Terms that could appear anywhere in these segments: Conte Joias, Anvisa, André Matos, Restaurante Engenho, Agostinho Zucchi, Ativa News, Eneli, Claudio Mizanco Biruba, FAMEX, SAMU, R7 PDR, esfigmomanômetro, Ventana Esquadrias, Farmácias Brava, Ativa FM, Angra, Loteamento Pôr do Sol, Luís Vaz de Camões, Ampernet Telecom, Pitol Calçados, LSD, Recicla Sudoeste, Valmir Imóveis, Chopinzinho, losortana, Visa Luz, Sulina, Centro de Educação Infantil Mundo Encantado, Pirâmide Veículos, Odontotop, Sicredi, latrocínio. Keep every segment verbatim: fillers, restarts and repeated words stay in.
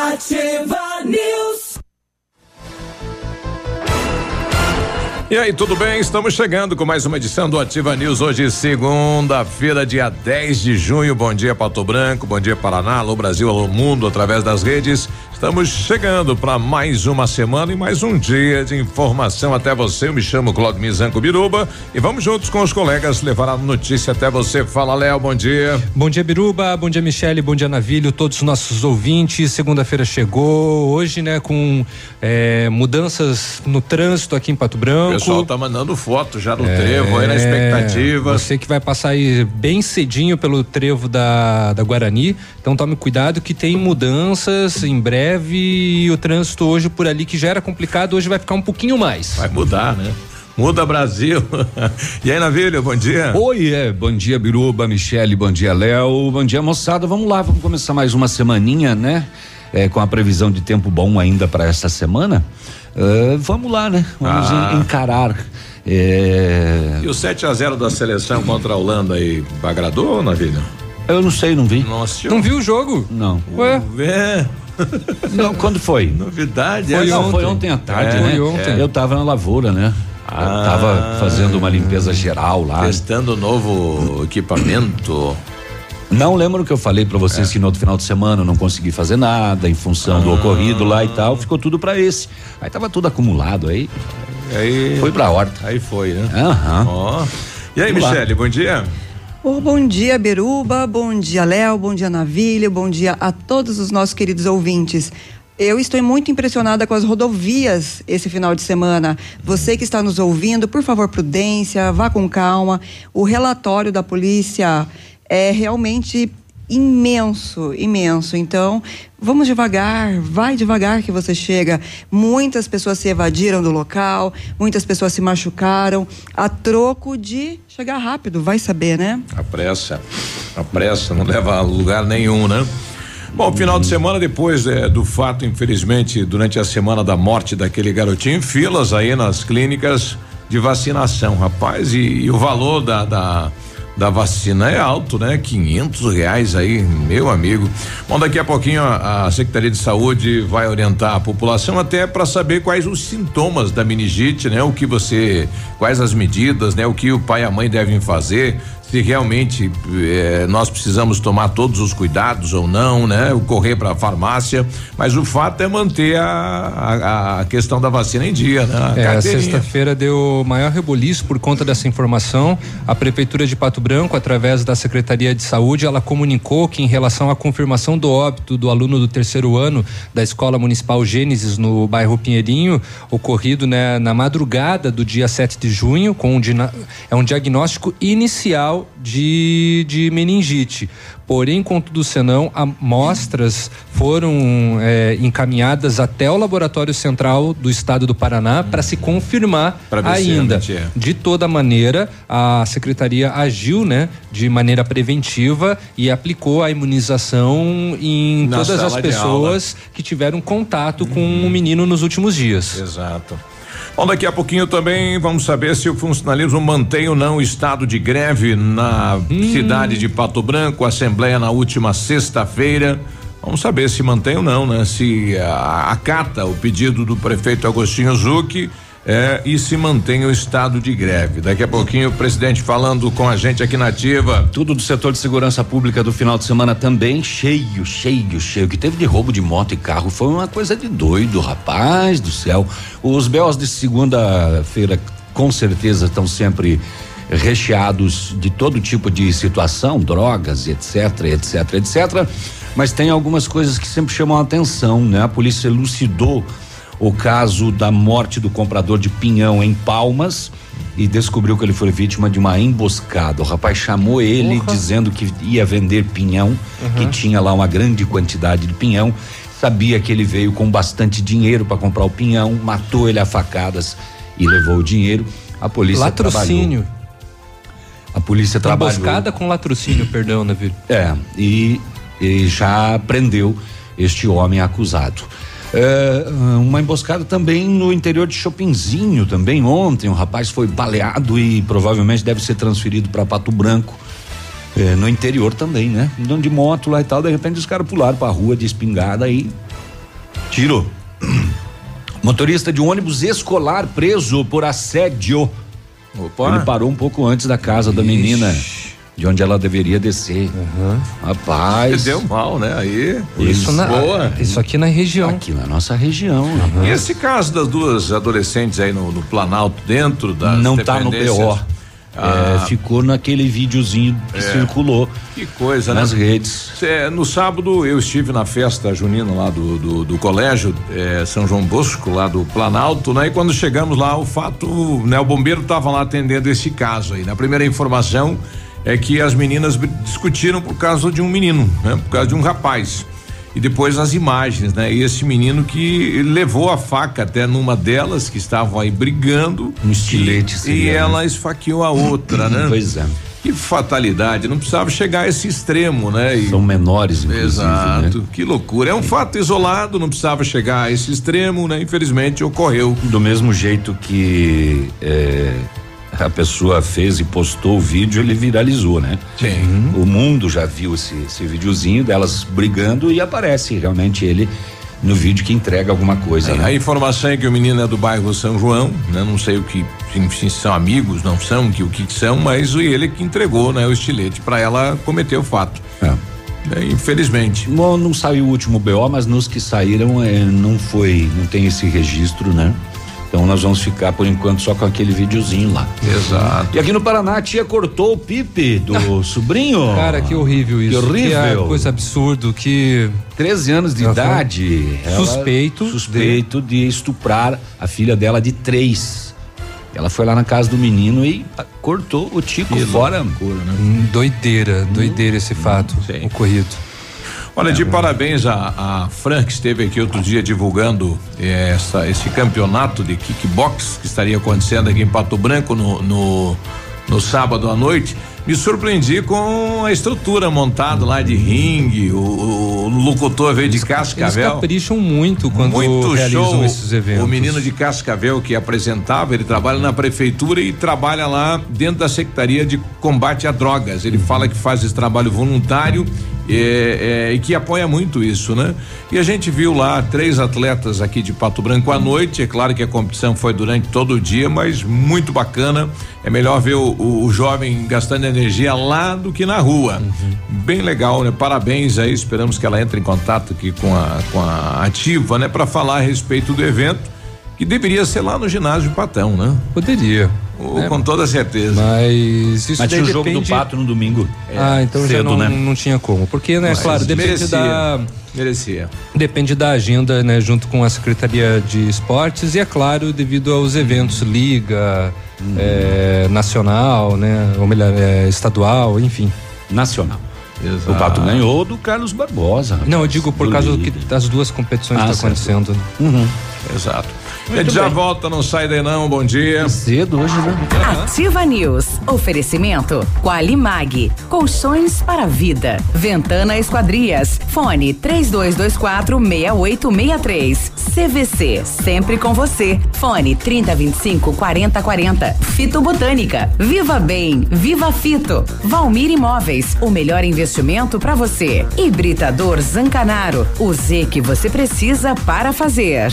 Ativa News. E aí, tudo bem? Estamos chegando com mais uma edição do Ativa News, hoje segunda-feira, dia dez de junho. Bom dia, Pato Branco, bom dia, Paraná, alô Brasil, alô mundo, através das redes. Estamos chegando para mais uma semana e mais um dia de informação até você. Eu me chamo Claudio Mizanco Biruba e vamos juntos com os colegas levar a notícia até você. Fala, Léo, bom dia. Bom dia, Biruba, bom dia, Michele, bom dia, Navilho, todos os nossos ouvintes. Segunda-feira chegou hoje, né, com é, mudanças no trânsito aqui em Pato Branco. O pessoal tá mandando foto já no é, trevo, aí na expectativa. Você que vai passar aí bem cedinho pelo trevo da, da Guarani, então tome cuidado que tem mudanças em breve. E o trânsito hoje por ali que já era complicado, hoje vai ficar um pouquinho mais. Vai mudar, né? Muda Brasil. E aí, Navilho, bom dia. Oi, é, bom dia, Biruba, Michele, bom dia, Léo, bom dia, moçada. Vamos lá, vamos começar mais uma semaninha, né? É, com a previsão de tempo bom ainda para essa semana. Uh, vamos lá, né? Vamos ah. encarar. É... E o sete a zero da seleção contra a Holanda aí, agradou, Navilho? Eu não sei, não vi. Nossa, não viu o jogo? Não. Ué? Ué? Não, quando foi? Novidade, foi, é, não, ontem. Foi ontem à tarde, é, né? Foi ontem. É. Eu tava na lavoura, né? Ah, eu tava fazendo uma limpeza geral lá. Testando novo equipamento. Não lembro o que eu falei pra vocês é. que no outro final de semana eu não consegui fazer nada em função ah. do ocorrido lá e tal. Ficou tudo pra esse. Aí tava tudo acumulado aí. aí foi pra horta. Aí foi, né? Aham. Ó. E aí, vamos, Michele, lá. Bom dia. Oh, bom dia, Biruba, bom dia, Léo, bom dia, Navilho, bom dia a todos os nossos queridos ouvintes. Eu estou muito impressionada com as rodovias esse final de semana. Você que está nos ouvindo, por favor, prudência, vá com calma. O relatório da polícia é realmente imenso, imenso. Então, vamos devagar, vai devagar que você chega. Muitas pessoas se evadiram do local, muitas pessoas se machucaram, a troco de chegar rápido, vai saber, né? A pressa, a pressa não leva a lugar nenhum, né? Bom, final de semana, depois é, do fato, infelizmente, durante a semana da morte daquele garotinho, filas aí nas clínicas de vacinação, rapaz, e, e o valor da, da da vacina é alto, né? quinhentos reais aí, meu amigo. Bom, daqui a pouquinho a, a Secretaria de Saúde vai orientar a população até para saber quais os sintomas da meningite, né? O que você, quais as medidas, né? O que o pai e a mãe devem fazer, se realmente eh, nós precisamos tomar todos os cuidados ou não, né? O correr para a farmácia, mas o fato é manter a, a, a questão da vacina em dia, né? A é, sexta-feira deu maior reboliço por conta dessa informação. A Prefeitura de Pato Branco, através da Secretaria de Saúde, ela comunicou que em relação à confirmação do óbito do aluno do terceiro ano da Escola Municipal Gênesis no bairro Pinheirinho, ocorrido, né, na madrugada do dia sete de junho, com um dina- é um diagnóstico inicial De, de meningite. Porém, contudo, senão, amostras foram é, encaminhadas até o Laboratório Central do Estado do Paraná para se confirmar ainda. De toda maneira, a Secretaria agiu, né, de maneira preventiva e aplicou a imunização em todas as pessoas que tiveram contato com o menino nos últimos dias. Exato. Bom, daqui a pouquinho também vamos saber se o funcionalismo mantém ou não o estado de greve na hum. cidade de Pato Branco, assembleia na última sexta-feira. Vamos saber se mantém ou não, né? Se a, acata o pedido do prefeito Agostinho Zucchi é, e se mantém o estado de greve. Daqui a pouquinho o presidente falando com a gente aqui na Ativa. Tudo do setor de segurança pública do final de semana também cheio, cheio, cheio. O que teve de roubo de moto e carro foi uma coisa de doido, rapaz do céu. Os B Os de segunda-feira com certeza estão sempre recheados de todo tipo de situação, drogas, etc, etc, etcétera. Mas tem algumas coisas que sempre chamam a atenção, né? A polícia elucidou o caso da morte do comprador de pinhão em Palmas e descobriu que ele foi vítima de uma emboscada. O rapaz chamou ele, uhum, dizendo que ia vender pinhão, uhum, que tinha lá uma grande quantidade de pinhão. Sabia que ele veio com bastante dinheiro para comprar o pinhão, matou ele a facadas e levou o dinheiro. A polícia latrocínio. Trabalhou. A polícia trabalhou. Emboscada com latrocínio, perdão, né, Vila? É, e, e já prendeu este homem acusado. É, uma emboscada também no interior de Chopinzinho, também ontem, um rapaz foi baleado e provavelmente deve ser transferido para Pato Branco, é, no interior também, né? Andando de moto lá e tal, de repente os caras pularam pra rua de espingarda e tirou. Motorista de um ônibus escolar preso por assédio. Opa. Ele parou um pouco antes da casa, ixi, da menina, de onde ela deveria descer. Uhum. Rapaz. Deu mal, né? Aí. Isso, na, boa. Isso aqui na região. Aqui na nossa região. Uhum. E esse caso das duas adolescentes aí no, no Planalto, dentro da. Não tá no P O. Ah. É, ficou naquele videozinho que é. circulou. Que coisa, nas né? redes. É, no sábado eu estive na festa junina lá do, do, do colégio, é, São João Bosco, lá do Planalto, né? E quando chegamos lá, o fato, né? O bombeiro tava lá atendendo esse caso aí. Na primeira informação é que as meninas discutiram por causa de um menino, né? Por causa de um rapaz. E depois as imagens, né? E esse menino que levou a faca até numa delas que estavam aí brigando. Um estilete. E, seria, e ela, né, esfaqueou a outra, né? Pois é. Que fatalidade, não precisava chegar a esse extremo, né? E... São menores, inclusive. Exato, né? Que loucura. É um fato isolado, não precisava chegar a esse extremo, né? Infelizmente ocorreu. Do mesmo jeito que... É... a pessoa fez e postou o vídeo, ele viralizou, né? Sim. O mundo já viu esse, esse videozinho delas brigando e aparece realmente ele no vídeo que entrega alguma coisa. É, né? A informação é que o menino é do bairro São João, né? Não sei o que, se são amigos, não são, que, o que são, mas ele que entregou, né? O estilete para ela cometer o fato. É. É, infelizmente. Bom, não saiu o último B O, mas nos que saíram é, não foi, não tem esse registro, né? Então nós vamos ficar por enquanto só com aquele videozinho lá. Exato. E aqui no Paraná a tia cortou o pipe do sobrinho. Cara, que horrível isso. Que horrível. Que coisa absurda, que treze anos de ela idade. Foi... Ela suspeito. Suspeito de... de estuprar a filha dela de três. Ela foi lá na casa do menino e cortou o tico que fora. Loucura, né? Hum, doideira, doideira hum, esse fato sim. ocorrido. Olha, de parabéns a, a Fran, que esteve aqui outro dia divulgando eh, essa, esse campeonato de kickbox que estaria acontecendo aqui em Pato Branco no, no, no sábado à noite. Me surpreendi com a estrutura montada lá de ringue, o, o locutor veio de Cascavel. Eles capricham muito quando muito realizam show. Esses eventos. O menino de Cascavel que apresentava, ele trabalha na prefeitura e trabalha lá dentro da Secretaria de Combate a Drogas. Ele fala que faz esse trabalho voluntário e, e que apoia muito isso, né? E a gente viu lá três atletas aqui de Pato Branco à noite. É claro que a competição foi durante todo o dia, mas muito bacana. É melhor ver o, o, o jovem gastando energia energia lá do que na rua. Uhum. Bem legal, né? Parabéns aí, esperamos que ela entre em contato aqui com a, com a Ativa, né? Para falar a respeito do evento, que deveria ser lá no ginásio Patão, né? Poderia. Ou, né? Com toda certeza. Mas isso Mas tinha o jogo depende... do Pato no domingo. É, ah, então cedo, já não, né? não tinha como, porque, né? Mas claro, depende merecia, da... Merecia. Depende da agenda, né? Junto com a Secretaria de Esportes e, é claro, devido aos eventos, liga, Hum. É, nacional, né? Ou melhor, é, estadual, enfim. Nacional. Exato. O Pato ganhou do Carlos Barbosa. Rapaz. Não, eu digo por do causa do que as duas competições estão ah, tá acontecendo. Uhum. Exato. Muito a gente bem. Já volta, não sai daí não, bom dia. É cedo hoje, né? Ativa News, oferecimento Qualimag, colchões para a vida. Ventana Esquadrias, fone três dois, dois quatro meia oito meia três. C V C, sempre com você, fone trinta vinte e cinco quarenta quarenta. Fitobotânica, Viva Bem, Viva Fito. Valmir Imóveis, o melhor investimento para você. Hibridador Zancanaro, o Z que você precisa para fazer.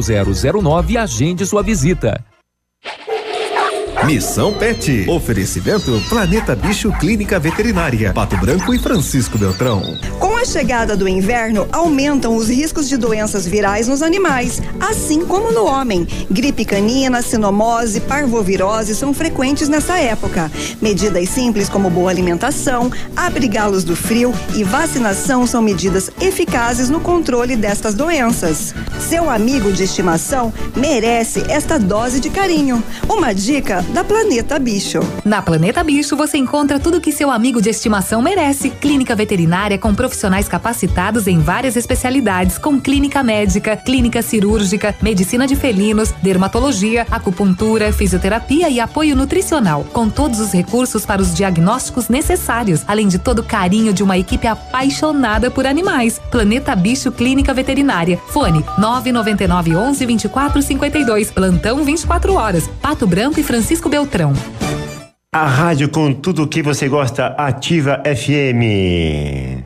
zero zero nove e agende sua visita. Missão Pet. Oferecimento Planeta Bicho Clínica Veterinária, Pato Branco e Francisco Beltrão. Com a chegada do inverno, aumentam os riscos de doenças virais nos animais, assim como no homem. Gripe canina, sinomose, parvovirose são frequentes nessa época. Medidas simples como boa alimentação, abrigá-los do frio e vacinação são medidas eficazes no controle destas doenças. Seu amigo de estimação merece esta dose de carinho. Uma dica da Planeta Bicho. Na Planeta Bicho você encontra tudo que seu amigo de estimação merece. Clínica veterinária com profissionais capacitados em várias especialidades, com clínica médica, clínica cirúrgica, medicina de felinos, dermatologia, acupuntura, fisioterapia e apoio nutricional, com todos os recursos para os diagnósticos necessários, além de todo o carinho de uma equipe apaixonada por animais. Planeta Bicho Clínica Veterinária. Fone nove nove nove um um dois quatro cinco dois. Plantão vinte e quatro horas. Pato Branco e Francisco Beltrão. A rádio com tudo o que você gosta, Ativa F M.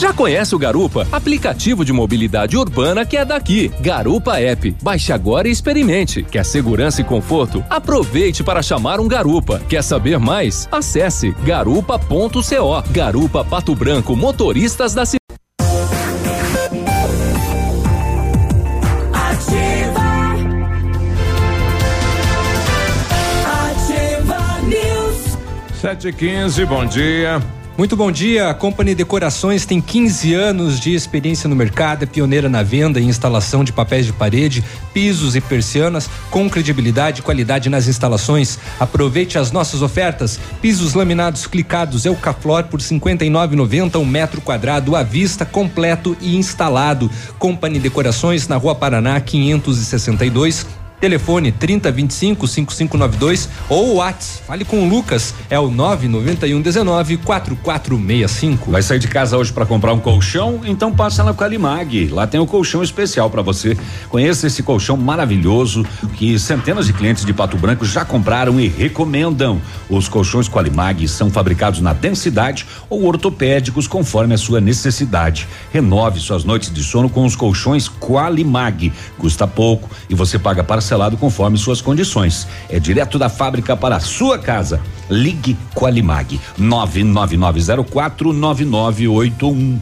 Já conhece o Garupa? Aplicativo de mobilidade urbana que é daqui. Garupa App. Baixe agora e experimente. Quer segurança e conforto? Aproveite para chamar um Garupa. Quer saber mais? Acesse garupa ponto co. Garupa Pato Branco, motoristas da cidade. Ativa. Ativa News. sete e quinze, bom dia. Muito bom dia. A Company Decorações tem quinze anos de experiência no mercado, é pioneira na venda e instalação de papéis de parede, pisos e persianas, com credibilidade e qualidade nas instalações. Aproveite as nossas ofertas. Pisos laminados clicados Eucaflor por cinquenta e nove reais e noventa centavos um metro quadrado à vista, completo e instalado. Company Decorações na Rua Paraná quinhentos e sessenta e dois. Telefone trinta, vinte e cinco, cinquenta e cinco noventa e dois ou WhatsApp. Fale com o Lucas, é o nove nove um um nove quatro quatro seis cinco. Vai sair de casa hoje para comprar um colchão? Então passa na Qualimag. Lá tem um colchão especial para você. Conheça esse colchão maravilhoso que centenas de clientes de Pato Branco já compraram e recomendam. Os colchões Qualimag são fabricados na densidade ou ortopédicos conforme a sua necessidade. Renove suas noites de sono com os colchões Qualimag. Custa pouco e você paga parcelado conforme suas condições. É direto da fábrica para a sua casa. Ligue Qualimag nove nove nove zero quatro nove nove oito um.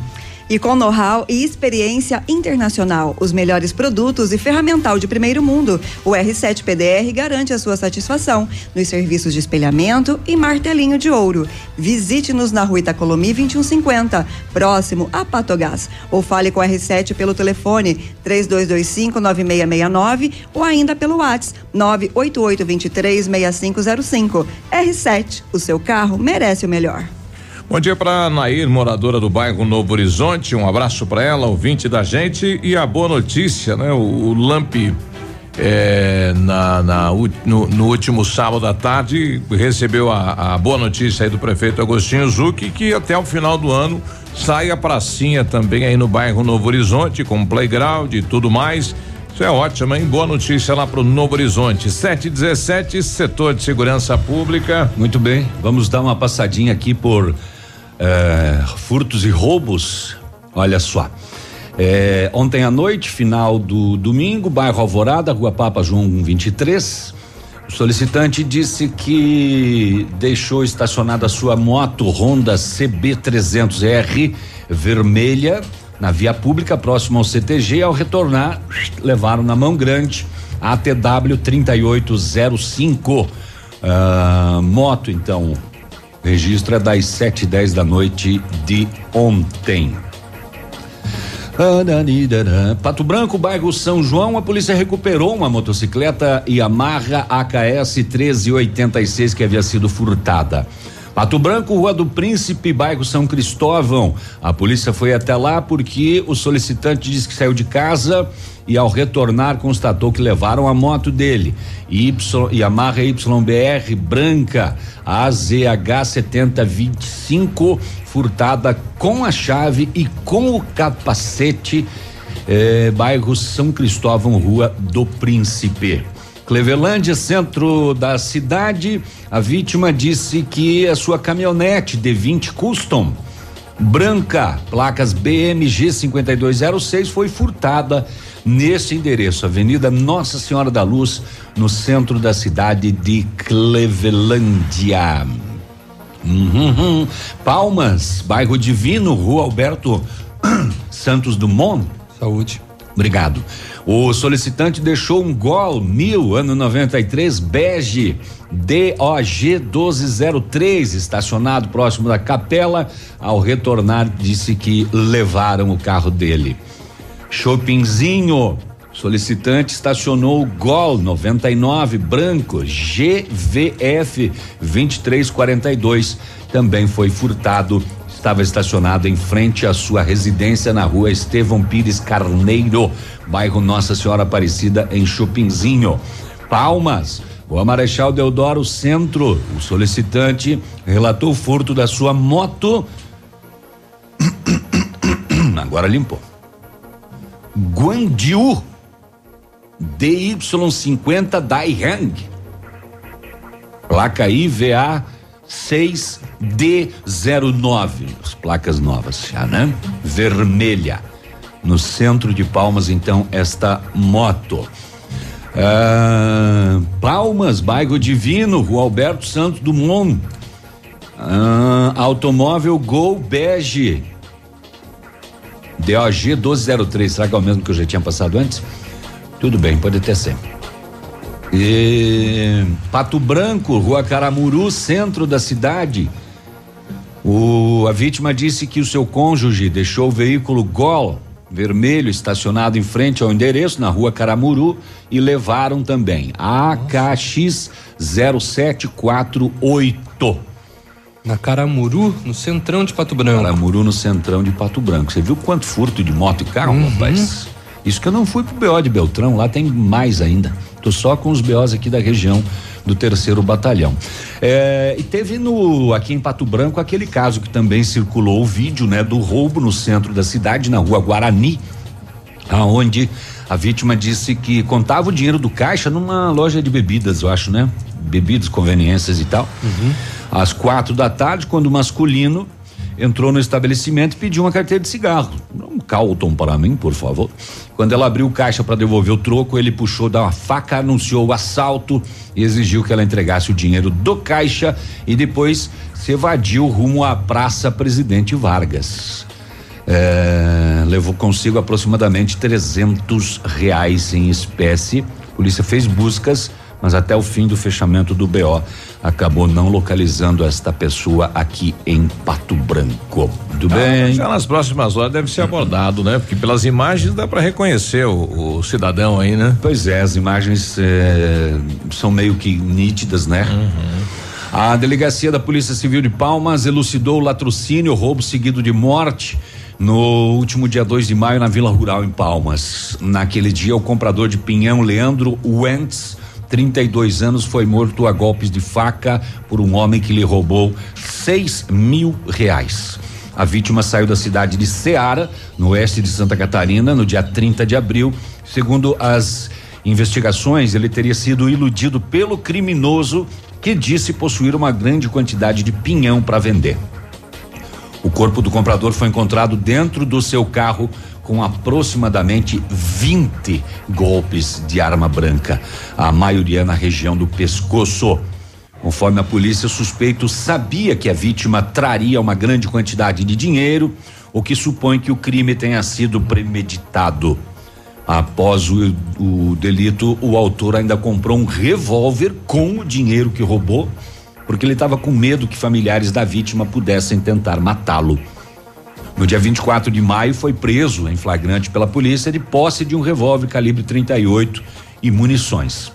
E com know-how e experiência internacional, os melhores produtos e ferramental de primeiro mundo, o R sete P D R garante a sua satisfação nos serviços de espelhamento e martelinho de ouro. Visite-nos na Rua Itacolomi vinte e um cinquenta, próximo a Patogás, ou fale com o R sete pelo telefone três dois dois cinco nove seis seis nove ou ainda pelo WhatsApp nove oito oito dois três seis cinco zero cinco. R sete, o seu carro merece o melhor. Bom dia para Nair, moradora do bairro Novo Horizonte, um abraço para ela, ouvinte da gente. E a boa notícia, né? O, o Lamp é, na, na, no, no último sábado à tarde recebeu a, a boa notícia aí do prefeito Agostinho Zucchi que até o final do ano sai a pracinha também aí no bairro Novo Horizonte com playground e tudo mais. Isso é ótimo, hein? Boa notícia lá pro Novo Horizonte. sete e dezessete, setor de segurança pública. Muito bem, vamos dar uma passadinha aqui por É, furtos e roubos Olha só. É, ontem à noite, final do domingo, bairro Alvorada, Rua Papa João vinte e três. O solicitante disse que deixou estacionada sua moto Honda C B trezentos R vermelha na via pública próxima ao C T G. Ao retornar, levaram na mão grande a A T W três oito zero cinco. Uh, moto, então, registra das sete e dez da noite de ontem. Pato Branco, bairro São João, a polícia recuperou uma motocicleta Yamaha A K S treze oitenta e seis que havia sido furtada. Pato Branco, Rua do Príncipe, bairro São Cristóvão, a polícia foi até lá porque o solicitante disse que saiu de casa e ao retornar constatou que levaram a moto dele, Y, Yamaha Y B R branca A Z H setenta vinte e cinco, furtada com a chave e com o capacete, eh, bairro São Cristóvão, Rua do Príncipe. Clevelândia, centro da cidade, a vítima disse que a sua caminhonete D vinte Custom, branca, placas B M G cinco dois zero seis, foi furtada nesse endereço, Avenida Nossa Senhora da Luz, no centro da cidade de Clevelândia. Uhum, uhum. Palmas, bairro Divino, Rua Alberto Santos Dumont. Saúde. Obrigado. O solicitante deixou um Gol mil, ano noventa e três, bege, D O G doze zero três, estacionado próximo da capela. Ao retornar, disse que levaram o carro dele. Chopinzinho, solicitante estacionou o Gol noventa e nove, branco, G V F vinte e três quarenta e dois, também foi furtado. Estava estacionado em frente à sua residência na Rua Estevão Pires Carneiro, bairro Nossa Senhora Aparecida, em Chopinzinho. Palmas, Rua Marechal Deodoro Centro, o solicitante relatou o furto da sua moto, agora limpou, Guandiu D Y cinquenta Daihang, placa I V A seis D zero nove, as placas novas já, né? Vermelha, no centro de Palmas, então, esta moto. Ah, Palmas, bairro Divino, Rua Alberto Santos Dumont, ah, automóvel Gol bege, D O G doze zero três, será que é o mesmo que eu já tinha passado antes? Tudo bem, pode até ser. E Pato Branco, Rua Caramuru, centro da cidade, o, a vítima disse que o seu cônjuge deixou o veículo Gol vermelho estacionado em frente ao endereço na Rua Caramuru e levaram também A K X zero sete quatro oito. Na Caramuru, no centrão de Pato Branco. Caramuru, no centrão de Pato Branco. Você viu quanto furto de moto e carro, uhum. Rapaz? Isso que eu não fui pro B O de Beltrão, lá tem mais ainda. Tô só com os B Os aqui da região do terceiro batalhão. É, e teve no, aqui em Pato Branco, aquele caso que também circulou o vídeo, né? Do roubo no centro da cidade, na Rua Guarani, aonde a vítima disse que contava o dinheiro do caixa numa loja de bebidas, eu acho, né? Bebidas, conveniências e tal. Uhum. Às quatro da tarde, quando o masculino entrou no estabelecimento e pediu uma carteira de cigarro. Um Calton para mim, por favor. Quando ela abriu o caixa para devolver o troco, ele puxou da faca, anunciou o assalto e exigiu que ela entregasse o dinheiro do caixa e depois se evadiu rumo à Praça Presidente Vargas. É, levou consigo aproximadamente trezentos reais em espécie. A polícia fez buscas, mas até o fim do fechamento do B O acabou não localizando esta pessoa aqui em Pato Branco. Tudo ah, bem? Já nas próximas horas deve ser abordado, né? Porque pelas imagens dá para reconhecer o, o cidadão aí, né? Pois é, as imagens é, são meio que nítidas, né? Uhum. A delegacia da Polícia Civil de Palmas elucidou o latrocínio, roubo seguido de morte, no último dia dois de maio na Vila Rural em Palmas. Naquele dia, o comprador de pinhão Leandro Wentz, trinta e dois anos, foi morto a golpes de faca por um homem que lhe roubou seis mil reais. A vítima saiu da cidade de Ceara, no oeste de Santa Catarina, no dia trinta de abril. Segundo as investigações, ele teria sido iludido pelo criminoso, que disse possuir uma grande quantidade de pinhão para vender. O corpo do comprador foi encontrado dentro do seu carro com aproximadamente vinte golpes de arma branca, a maioria na região do pescoço. Conforme a polícia, o suspeito sabia que a vítima traria uma grande quantidade de dinheiro, o que supõe que o crime tenha sido premeditado. Após o, o delito, o autor ainda comprou um revólver com o dinheiro que roubou, porque ele estava com medo que familiares da vítima pudessem tentar matá-lo. No dia vinte e quatro de maio, foi preso em flagrante pela polícia de posse de um revólver calibre trinta e oito e munições.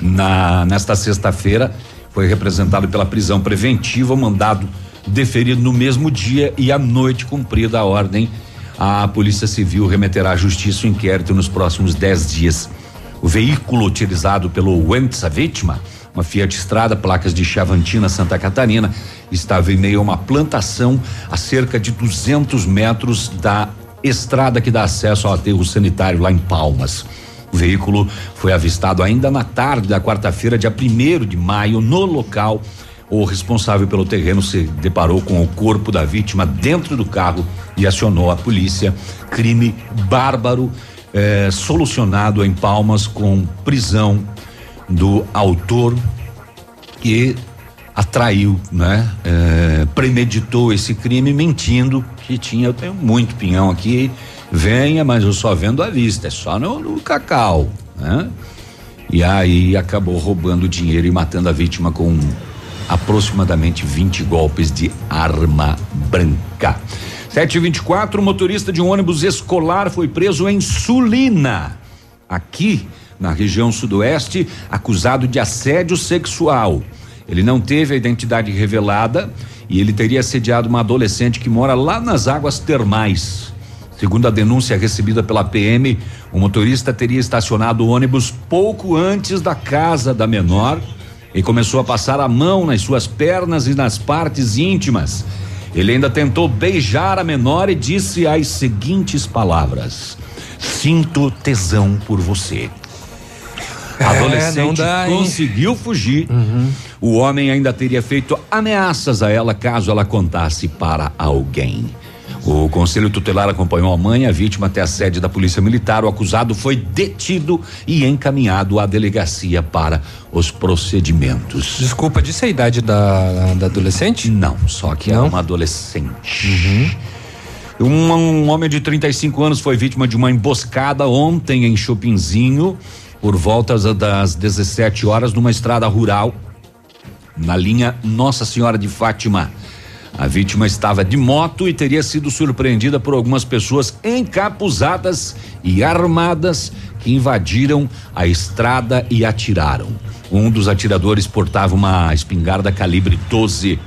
Na, nesta sexta-feira, foi representado pela prisão preventiva, o mandado deferido no mesmo dia e à noite cumprida a ordem. A Polícia Civil remeterá à Justiça o inquérito nos próximos dez dias. O veículo utilizado pelo Wentz, a vítima, uma Fiat Strada, placas de Chavantina, Santa Catarina, estava em meio a uma plantação a cerca de duzentos metros da estrada que dá acesso ao aterro sanitário lá em Palmas. O veículo foi avistado ainda na tarde da quarta-feira, dia primeiro de maio, no local. O responsável pelo terreno se deparou com o corpo da vítima dentro do carro e acionou a polícia. Crime bárbaro, eh, solucionado em Palmas com prisão do autor que atraiu, né? É, premeditou esse crime mentindo que tinha, eu tenho muito pinhão aqui, venha, mas eu só vendo à vista, é só no, no cacau, né? E aí acabou roubando dinheiro e matando a vítima com aproximadamente vinte golpes de arma branca. sete e vinte e quatro, motorista de um ônibus escolar foi preso em Sulina, aqui na região sudoeste, acusado de assédio sexual. Ele não teve a identidade revelada e ele teria assediado uma adolescente que mora lá nas águas termais. Segundo a denúncia recebida pela P M, o motorista teria estacionado o ônibus pouco antes da casa da menor e começou a passar a mão nas suas pernas e nas partes íntimas. Ele ainda tentou beijar a menor e disse as seguintes palavras: "Sinto tesão por você." A adolescente é, dá, conseguiu fugir. Uhum. O homem ainda teria feito ameaças a ela caso ela contasse para alguém. O Conselho Tutelar acompanhou a mãe, a vítima, até a sede da Polícia Militar. O acusado foi detido e encaminhado à delegacia para os procedimentos. Desculpa, disse a idade da, da adolescente? Não, só que Não. é uma adolescente. Uhum. Um, um homem de trinta e cinco anos foi vítima de uma emboscada ontem em Chopinzinho, por volta das dezessete horas, numa estrada rural, na linha Nossa Senhora de Fátima. A vítima estava de moto e teria sido surpreendida por algumas pessoas encapuzadas e armadas que invadiram a estrada e atiraram. Um dos atiradores portava uma espingarda calibre doze.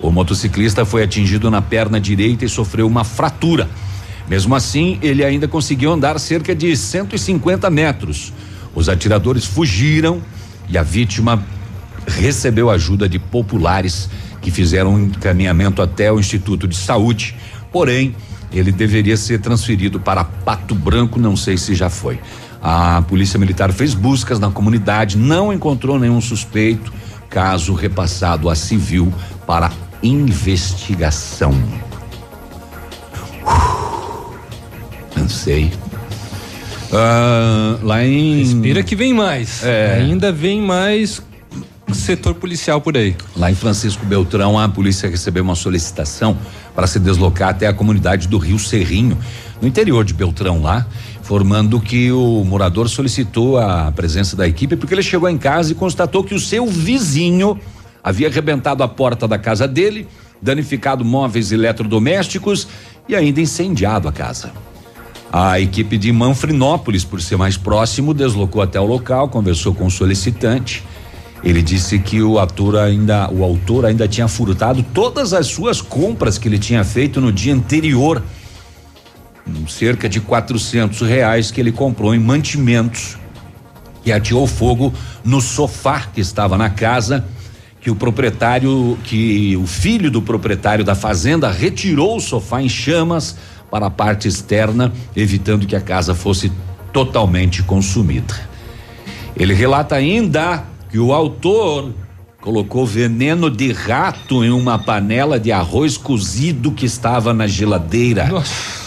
O motociclista foi atingido na perna direita e sofreu uma fratura. Mesmo assim, ele ainda conseguiu andar cerca de cento e cinquenta metros. Os atiradores fugiram e a vítima recebeu ajuda de populares que fizeram um encaminhamento até o Instituto de Saúde. Porém, ele deveria ser transferido para Pato Branco, não sei se já foi. A Polícia Militar fez buscas na comunidade, não encontrou nenhum suspeito, caso repassado a civil para investigação. Uh, cansei. Uh, lá em... Respira que vem mais. É. Ainda vem mais setor policial por aí. Lá em Francisco Beltrão, a polícia recebeu uma solicitação para se deslocar até a comunidade do Rio Serrinho, no interior de Beltrão lá, informando que o morador solicitou a presença da equipe porque ele chegou em casa e constatou que o seu vizinho havia arrebentado a porta da casa dele, danificado móveis eletrodomésticos e ainda incendiado a casa. A equipe de Manfrinópolis, por ser mais próximo, deslocou até o local, conversou com o solicitante. Ele disse que o ator ainda, o autor ainda tinha furtado todas as suas compras que ele tinha feito no dia anterior, cerca de quatrocentos reais que ele comprou em mantimentos, e ateou fogo no sofá que estava na casa, que o proprietário, que o filho do proprietário da fazenda retirou o sofá em chamas para a parte externa, evitando que a casa fosse totalmente consumida. Ele relata ainda que o autor colocou veneno de rato em uma panela de arroz cozido que estava na geladeira. Nossa.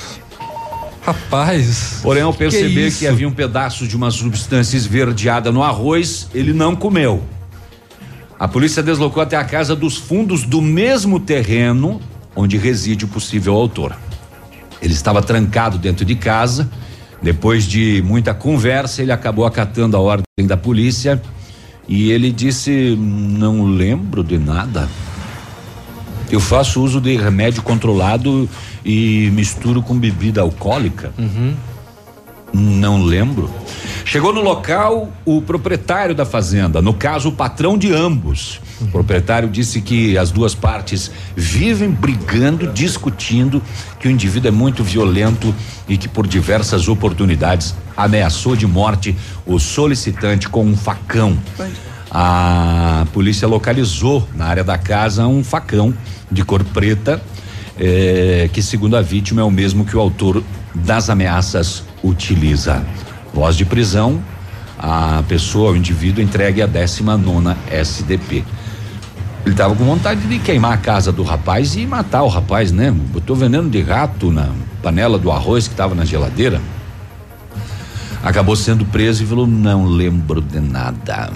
Rapaz. Porém, ao perceber que, que havia um pedaço de uma substância esverdeada no arroz, ele não comeu. A polícia deslocou até a casa dos fundos do mesmo terreno onde reside o possível autor. Ele estava trancado dentro de casa. Depois de muita conversa, ele acabou acatando a ordem da polícia e ele disse: não lembro de nada. Eu faço uso de remédio controlado e misturo com bebida alcoólica. Uhum. Não lembro. Chegou no local o proprietário da fazenda, no caso o patrão de ambos. Uhum. O proprietário disse que as duas partes vivem brigando, discutindo, que o indivíduo é muito violento e que por diversas oportunidades ameaçou de morte o solicitante com um facão. Foi. A polícia localizou na área da casa um facão de cor preta, eh, que segundo a vítima é o mesmo que o autor das ameaças utiliza. Voz de prisão, a pessoa, o indivíduo, entregue à décima nona S D P. Ele estava com vontade de queimar a casa do rapaz e matar o rapaz, né? Botou veneno de rato na panela do arroz que estava na geladeira. Acabou sendo preso e falou: não lembro de nada.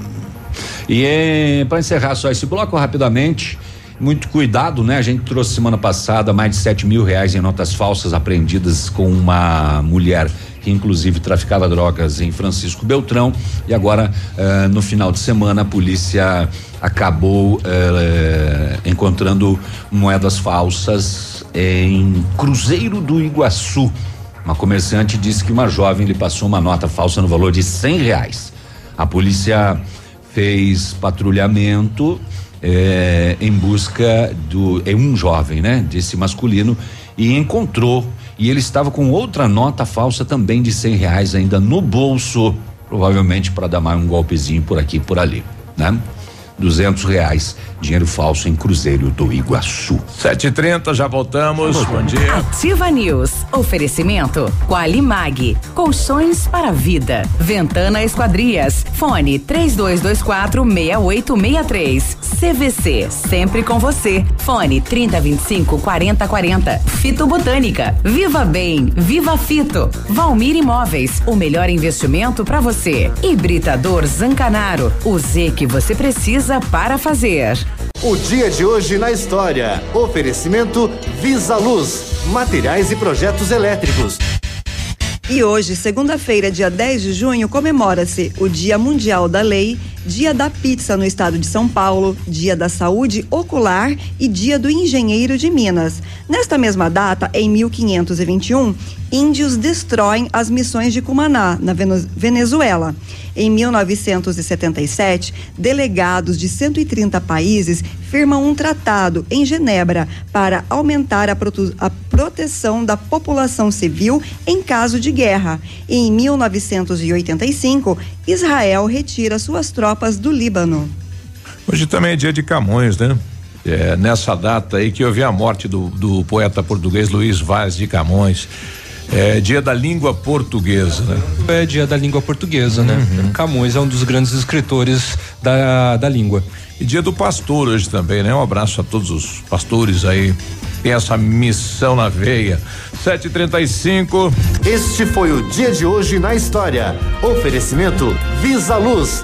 E para encerrar só esse bloco rapidamente, muito cuidado, né? A gente trouxe semana passada mais de sete mil reais em notas falsas apreendidas com uma mulher que inclusive traficava drogas em Francisco Beltrão, e agora eh, no final de semana a polícia acabou eh, encontrando moedas falsas em Cruzeiro do Iguaçu. Uma comerciante disse que uma jovem lhe passou uma nota falsa no valor de cem reais. A polícia fez patrulhamento é, em busca do é um jovem, né? Desse masculino, e encontrou, e ele estava com outra nota falsa também de cem reais ainda no bolso, provavelmente para dar mais um golpezinho por aqui e por ali, né? duzentos reais, dinheiro falso em Cruzeiro do Iguaçu. Sete e trinta, já voltamos. Bom dia. Ativa News, oferecimento Qualimag, colchões para vida. Ventana Esquadrias, fone três dois dois quatro meia oito meia três. C V C, sempre com você, fone trinta vinte e cinco quarenta quarenta. Fitobotânica, Viva Bem, Viva Fito. Valmir Imóveis, o melhor investimento para você. Hibridador Zancanaro, o Z que você precisa para fazer. O dia de hoje na história. Oferecimento Visa Luz, materiais e projetos elétricos. E hoje, segunda-feira, dia dez de junho, comemora-se o Dia Mundial da Lei, Dia da Pizza no estado de São Paulo, Dia da Saúde Ocular e Dia do Engenheiro de Minas. Nesta mesma data, em mil quinhentos e vinte e um, índios destroem as missões de Cumaná, na Venezuela. Em mil novecentos e setenta e sete, delegados de cento e trinta países firmam um tratado em Genebra para aumentar a, a proteção da população civil em caso de guerra. Em mil novecentos e oitenta e cinco, Israel retira suas tropas do Líbano. Hoje também é dia de Camões, né? É nessa data aí que houve a morte do, do poeta português Luís Vaz de Camões. É dia da língua portuguesa, né? É dia da língua portuguesa, uhum. né? Camões é um dos grandes escritores da, da língua. E dia do pastor hoje também, né? Um abraço a todos os pastores aí. Tem essa missão na veia. sete e trinta e cinco. Este foi o dia de hoje na história. Oferecimento Visa Luz.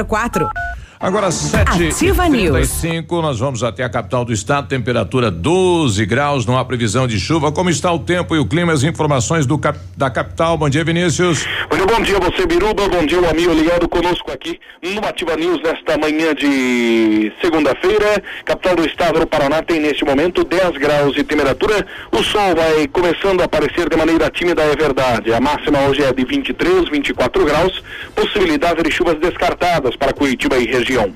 quatro. Agora sete Ativa News. cinco, nós vamos até a capital do estado, temperatura doze graus, não há previsão de chuva. Como está o tempo e o clima? As informações do cap, da capital. Bom dia, Vinícius. Muito bom dia você, Biruba, bom dia o amigo ligado conosco aqui no Ativa News nesta manhã de segunda-feira. Capital do estado do Paraná tem neste momento dez graus de temperatura. O sol vai começando a aparecer de maneira tímida, é verdade. A máxima hoje é de vinte e três, vinte e quatro graus. Possibilidade de chuvas descartadas para Curitiba e região região.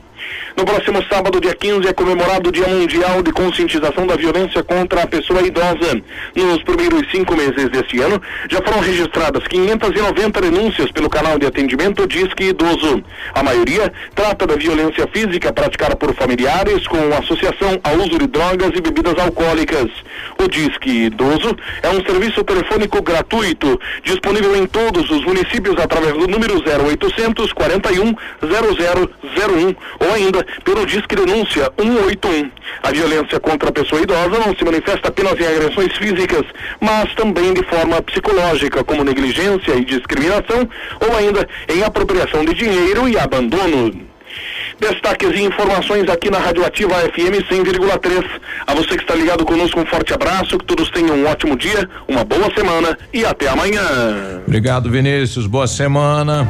No próximo sábado, dia quinze, é comemorado o Dia Mundial de Conscientização da Violência contra a Pessoa Idosa. Nos primeiros cinco meses deste ano, já foram registradas quinhentas e noventa denúncias pelo canal de atendimento Disque Idoso. A maioria trata da violência física praticada por familiares com associação ao uso de drogas e bebidas alcoólicas. O Disque Idoso é um serviço telefônico gratuito, disponível em todos os municípios através do número zero oitocentos, quarenta e um, zero zero zero um ou ainda pelo Disque Denúncia um oito um. A violência contra a pessoa idosa não se manifesta apenas em agressões físicas, mas também de forma psicológica, como negligência e discriminação, ou ainda em apropriação de dinheiro e abandono. Destaques e informações aqui na Rádio Ativa F M cem vírgula três. A você que está ligado conosco, um forte abraço, que todos tenham um ótimo dia, uma boa semana e até amanhã. Obrigado, Vinícius, boa semana.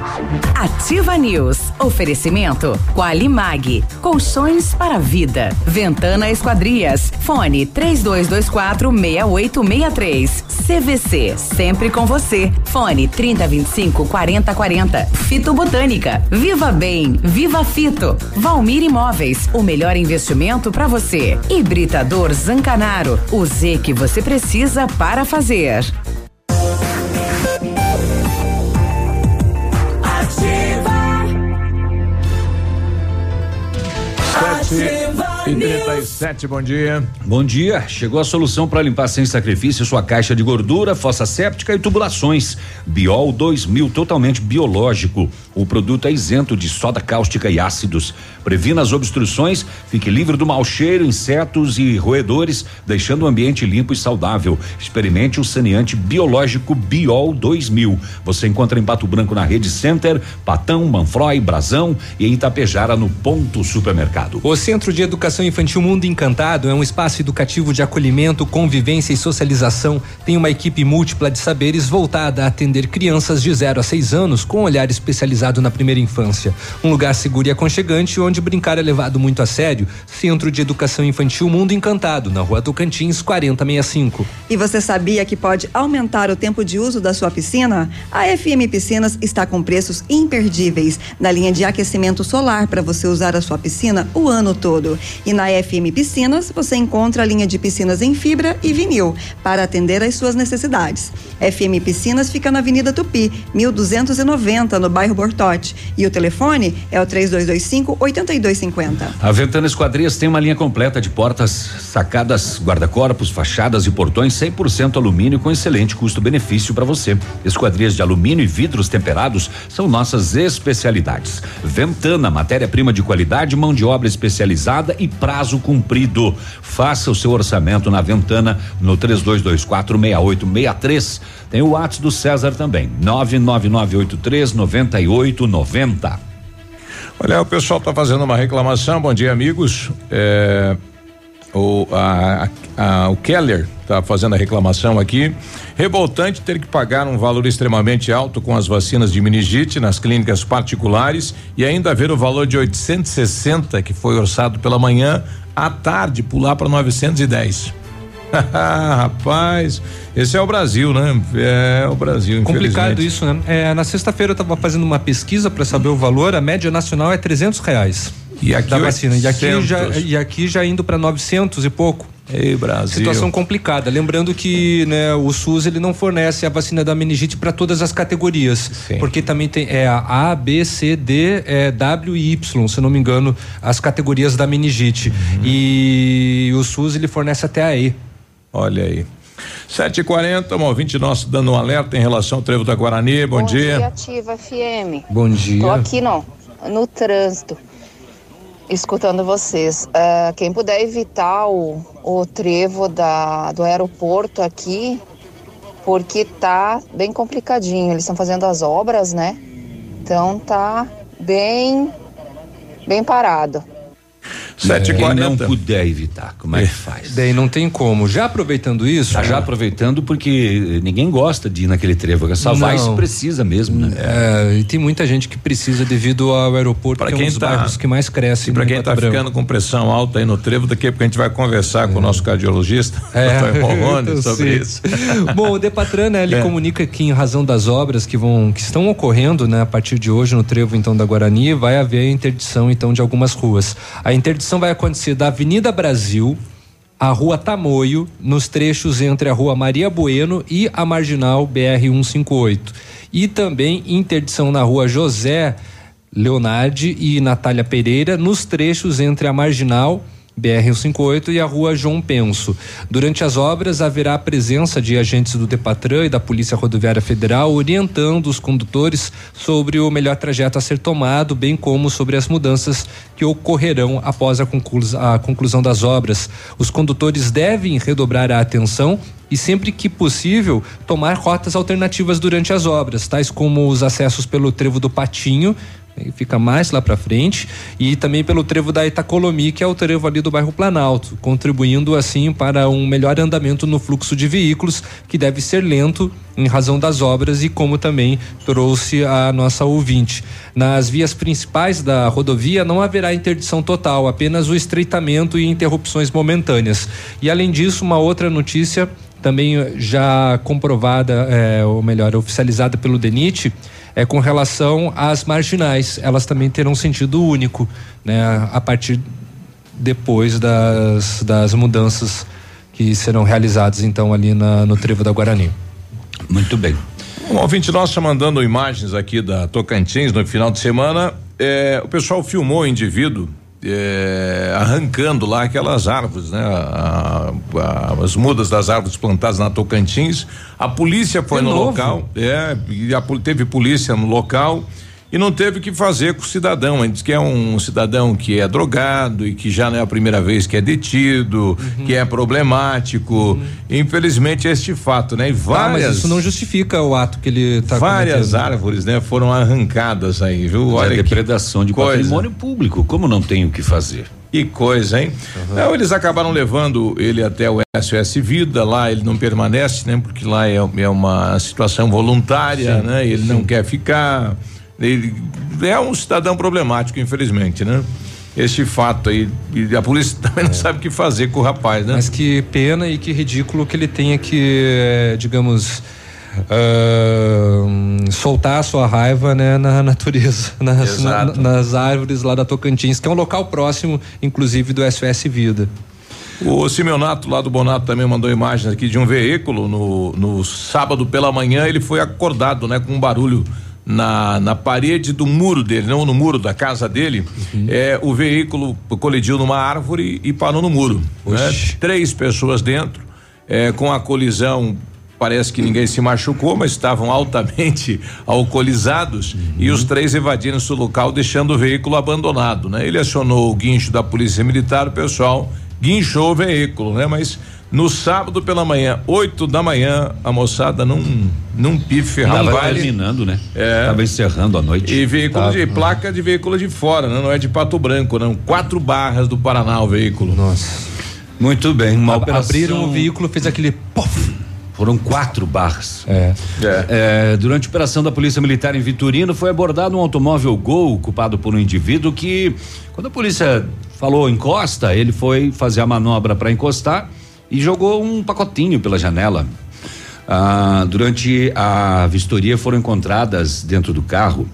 Ativa News, oferecimento Qualimag, colchões para vida. Ventana Esquadrias, fone três dois dois quatro, seis oito seis três. C V C, sempre com você, fone trinta, vinte e cinco, quarenta, quarenta. Fitobotânica, Viva Bem, Viva Fito. Valmir Imóveis, o melhor investimento para você. Hibridador Zancanaro, o Z que você precisa para fazer. sete e trinta e sete, bom dia. Bom dia. Chegou a solução para limpar sem sacrifício sua caixa de gordura, fossa séptica e tubulações. Biol dois mil, totalmente biológico. O produto é isento de soda cáustica e ácidos. Previna as obstruções, fique livre do mau cheiro, insetos e roedores, deixando o ambiente limpo e saudável. Experimente o saneante biológico Biol dois mil. Você encontra em Pato Branco na Rede Center, Patão, Manfroy, Brasão e em Itapejara no Ponto Supermercado. O Centro de Educação Infantil Mundo Encantado é um espaço educativo de acolhimento, convivência e socialização. Tem uma equipe múltipla de saberes voltada a atender crianças de zero a seis anos com olhar especializado na primeira infância. Um lugar seguro e aconchegante onde brincar é levado muito a sério. Centro de Educação Infantil Mundo Encantado, na Rua Tocantins, quarenta e sessenta e cinco. E você sabia que pode aumentar o tempo de uso da sua piscina? A F M Piscinas está com preços imperdíveis na linha de aquecimento solar para você usar a sua piscina o ano todo. E na F M Piscinas você encontra a linha de piscinas em fibra e vinil para atender às suas necessidades. F M Piscinas fica na Avenida Tupi, mil duzentos e noventa, no bairro Bortote, e o telefone é o trinta e dois vinte e cinco, oitenta e dois cinquenta. A Ventana Esquadrias tem uma linha completa de portas, sacadas, guarda-corpos, fachadas e portões cem por cento alumínio com excelente custo-benefício para você. Esquadrias de alumínio e vidros temperados são nossas especialidades. Ventana, matéria-prima de qualidade, mão de obra especializada e prazo cumprido. Faça o seu orçamento na Ventana no três dois dois quatro, seis oito seis três. Tem o WhatsApp do César também, nove nove nove oito três, nove oito nove zero. Olha, o pessoal está fazendo uma reclamação. Bom dia, amigos. É, o, a, a, o Keller está fazendo a reclamação aqui. Revoltante ter que pagar um valor extremamente alto com as vacinas de meningite nas clínicas particulares e ainda ver o valor de oitocentos e sessenta que foi orçado pela manhã, à tarde pular para novecentos e dez. Rapaz, esse é o Brasil, né? É o Brasil, complicado isso, né? É, na sexta-feira eu estava fazendo uma pesquisa para saber o valor. A média nacional é trezentos reais e aqui da vacina. E aqui, já, e aqui já indo para novecentos e pouco. Ei, Brasil. Situação complicada. Lembrando que, né, o SUS ele não fornece a vacina da meningite para todas as categorias. Sim. Porque também tem é, A, B, C, D, é, W e Y, se não me engano, as categorias da meningite. Uhum. E o SUS ele fornece até a E. Olha aí. sete e quarenta, um ouvinte nosso dando um alerta em relação ao trevo da Guarani. Bom, Bom dia. dia. Ativa F M. Bom dia. Tô aqui não, no trânsito, escutando vocês. Uh, quem puder evitar o, o trevo da, do aeroporto aqui, porque tá bem complicadinho. Eles estão fazendo as obras, né? Então tá bem, bem parado. sete e quarenta. Quem não puder evitar, como é que faz? Daí não tem como. Já aproveitando isso. Já, já aproveitando, porque ninguém gosta de ir naquele trevo. Só não. vai se precisa mesmo, né? É, e tem muita gente que precisa devido ao aeroporto, pra que quem é um dos tá, bairros que mais cresce. Para quem está ficando com pressão alta aí no trevo, daqui a pouco a gente vai conversar é. com o nosso cardiologista, é. Antônio Morgoni, sobre isso. Bom, o Depatran, né, ele é. comunica que em razão das obras que vão, que estão ocorrendo, né, a partir de hoje no trevo então da Guarani, vai haver a interdição então de algumas ruas. A interdição vai acontecer da Avenida Brasil, a Rua Tamoio, nos trechos entre a Rua Maria Bueno e a Marginal B R cento e cinquenta e oito. E também interdição na Rua José Leonardi e Natália Pereira, nos trechos entre a Marginal B R cento e cinquenta e oito e a Rua João Penso. Durante as obras haverá a presença de agentes do Depatran e da Polícia Rodoviária Federal orientando os condutores sobre o melhor trajeto a ser tomado, bem como sobre as mudanças que ocorrerão após a, conclu- a conclusão das obras. Os condutores devem redobrar a atenção e sempre que possível tomar rotas alternativas durante as obras, tais como os acessos pelo Trevo do Patinho, fica mais lá pra frente, e também pelo trevo da Itacolomi, que é o trevo ali do bairro Planalto, contribuindo assim para um melhor andamento no fluxo de veículos, que deve ser lento em razão das obras e como também trouxe a nossa ouvinte. Nas vias principais da rodovia não haverá interdição total, apenas o estreitamento e interrupções momentâneas. E além disso, uma outra notícia também já comprovada, é, ou melhor, oficializada pelo DENIT, é com relação às marginais. Elas também terão sentido único, né? A partir depois das, das mudanças que serão realizadas então ali na, no trevo da Guarani. Muito bem. Um ouvinte nosso mandando imagens aqui da Tocantins no final de semana, é, o pessoal filmou o indivíduo é, arrancando lá aquelas árvores, né? A, a, as mudas das árvores plantadas na Tocantins. A polícia foi de no novo? local, é, e a, teve polícia no local e não teve o que fazer com o cidadão. Ele diz que é um cidadão que é drogado e que já não é a primeira vez que é detido, uhum. que é problemático. Uhum. Infelizmente é este fato, né? E várias. Ah, mas isso não justifica o ato que ele tá várias cometendo. Árvores, né? Foram arrancadas aí, viu? Mas olha, é depredação de coisa. Patrimônio público, como não tem o que fazer? Que coisa, hein? Uhum. Então, eles acabaram levando ele até o S O S Vida, lá ele não permanece, né? Porque lá é, é uma situação voluntária, sim, né? Ele sim. não quer ficar. Ele é um cidadão problemático, infelizmente, né? Esse fato aí, e a polícia também não é. sabe o que fazer com o rapaz, né? Mas que pena e que ridículo que ele tenha que, digamos, Uh, soltar a sua raiva, né, na natureza, nas, na, nas árvores lá da Tocantins, que é um local próximo, inclusive, do S O S Vida. O Simeonato lá do Bonato também mandou imagens aqui de um veículo no, no sábado pela manhã. Ele foi acordado, né, com um barulho na, na parede do muro dele, não no muro da casa dele. Uhum. É, o veículo colidiu numa árvore e parou no muro, né? Três pessoas dentro, é, com a colisão. Parece que ninguém se machucou, mas estavam altamente alcoolizados. Uhum. E os três evadiram seu local, deixando o veículo abandonado, né? Ele acionou o guincho da Polícia Militar, o pessoal guinchou o veículo, né? Mas no sábado pela manhã, oito da manhã, a moçada num, num pife, rapaz. Tava terminando, né? É. Tava encerrando a noite. E veículo de, placa de veículo de fora, né? Não é de Pato Branco, não. Quatro barras do Paraná o veículo. Nossa. Muito bem. Uma operação... Abriram o veículo, fez aquele pof. Foram quatro barras. É. É. É, durante a operação da Polícia Militar em Vitorino, foi abordado um automóvel Gol ocupado por um indivíduo que, quando a polícia falou encosta, ele foi fazer a manobra para encostar e jogou um pacotinho pela janela. Ah, durante a vistoria foram encontradas dentro do carro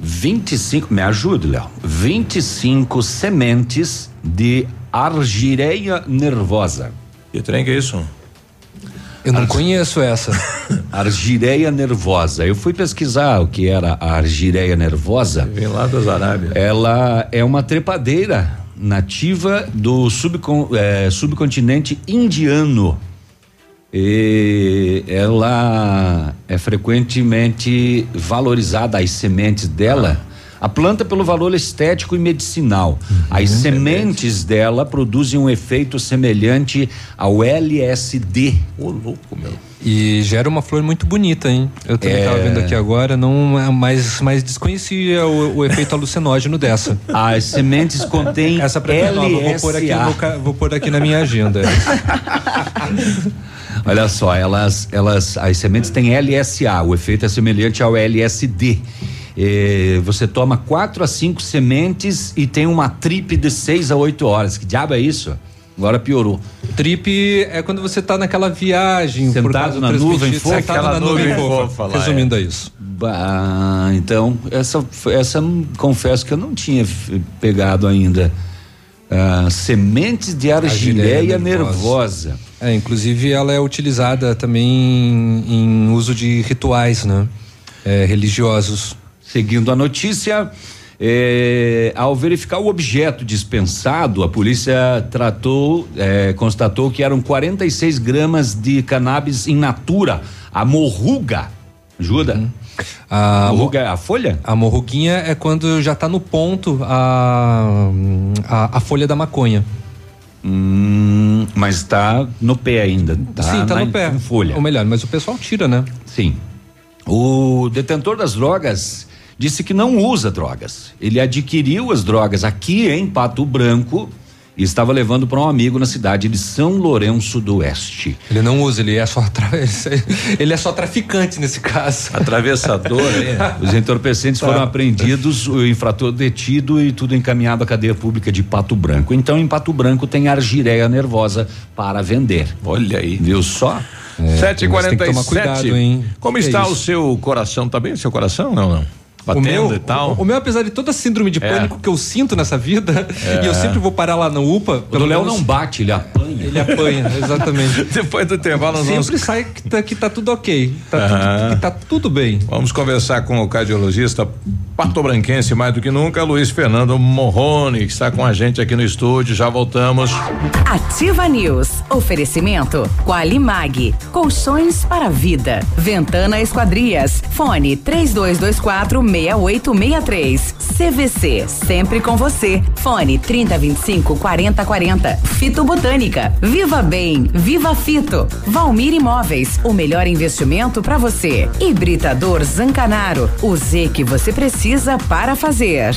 vinte e cinco, me ajude, Léo, vinte e cinco sementes de argireia nervosa. Que trem que é isso? Eu não Ar... conheço essa. Argireia nervosa. Eu fui pesquisar o que era a argireia nervosa. Vem lá das Arábias. Ela é uma trepadeira nativa do subcon... é, subcontinente indiano. E ela é frequentemente valorizada, as sementes dela, ah. A planta pelo valor estético e medicinal. Uhum. As sementes dela produzem um efeito semelhante ao L S D. Ô, louco, meu. E gera uma flor muito bonita, hein? Eu também estava é... vendo aqui agora, não, mas, mas desconhecia o, o efeito alucinógeno dessa. As sementes contêm essa L S A. Vou pôr aqui, vou, vou pôr aqui na minha agenda. Olha só, elas, elas, as sementes têm L S A, o efeito é semelhante ao L S D. Você toma quatro a cinco sementes e tem uma trip de seis a oito horas. Que diabo é isso? Agora piorou. Trip é quando você tá naquela viagem, sentado na nuvem fofa, aquela nuvem fofa lá. Resumindo é isso. Bah, então, essa, essa confesso que eu não tinha pegado ainda. Ah, sementes de argileia nervosa. nervosa. É, inclusive ela é utilizada também em uso de rituais, né? É, religiosos. Seguindo a notícia, eh, ao verificar o objeto dispensado, a polícia tratou, eh, constatou que eram quarenta e seis gramas de cannabis in natura, a morruga. Ajuda? Uhum. A morruga é a folha? A morruguinha é quando já está no ponto a, a, a folha da maconha. Hum, mas está no pé ainda. Tá. Sim, está no pé. Folha. Ou melhor, mas o pessoal tira, né? Sim. O detentor das drogas disse que não usa drogas. Ele adquiriu as drogas aqui em Pato Branco e estava levando para um amigo na cidade de São Lourenço do Oeste. Ele não usa, ele é só, tra... ele é só traficante nesse caso. Atravessador, né? Os entorpecentes tá. foram apreendidos, o infrator detido e tudo encaminhado à cadeia pública de Pato Branco. Então, em Pato Branco tem argileia nervosa para vender. Olha aí. Viu só? É, sete e quarenta e sete. Como que está é o seu coração? Tá bem o seu coração? Não, não. Batendo o meu, e tal. O, o meu, apesar de toda a síndrome de é. pânico que eu sinto nessa vida, é. e eu sempre vou parar lá na U P A. O Léo não bate, ele apanha. Ele apanha, exatamente. Depois do intervalo, nós sempre vamos... sai que tá, que tá tudo ok, tá uhum. tudo, que tá tudo bem. Vamos conversar com o cardiologista patobranquense, mais do que nunca, Luiz Fernando Morrone, que está com a gente aqui no estúdio. Já voltamos. Ativa News. Oferecimento Qualimag, colchões para a vida. Ventana Esquadrias. Fone três dois dois quatro seis oito seis três. C V C, sempre com você. Fone trinta, vinte e cinco, quarenta, quarenta. Fitobotânica, Viva Bem, Viva Fito. Valmir Imóveis, o melhor investimento para você. Hibridador Zancanaro, o Z que você precisa para fazer.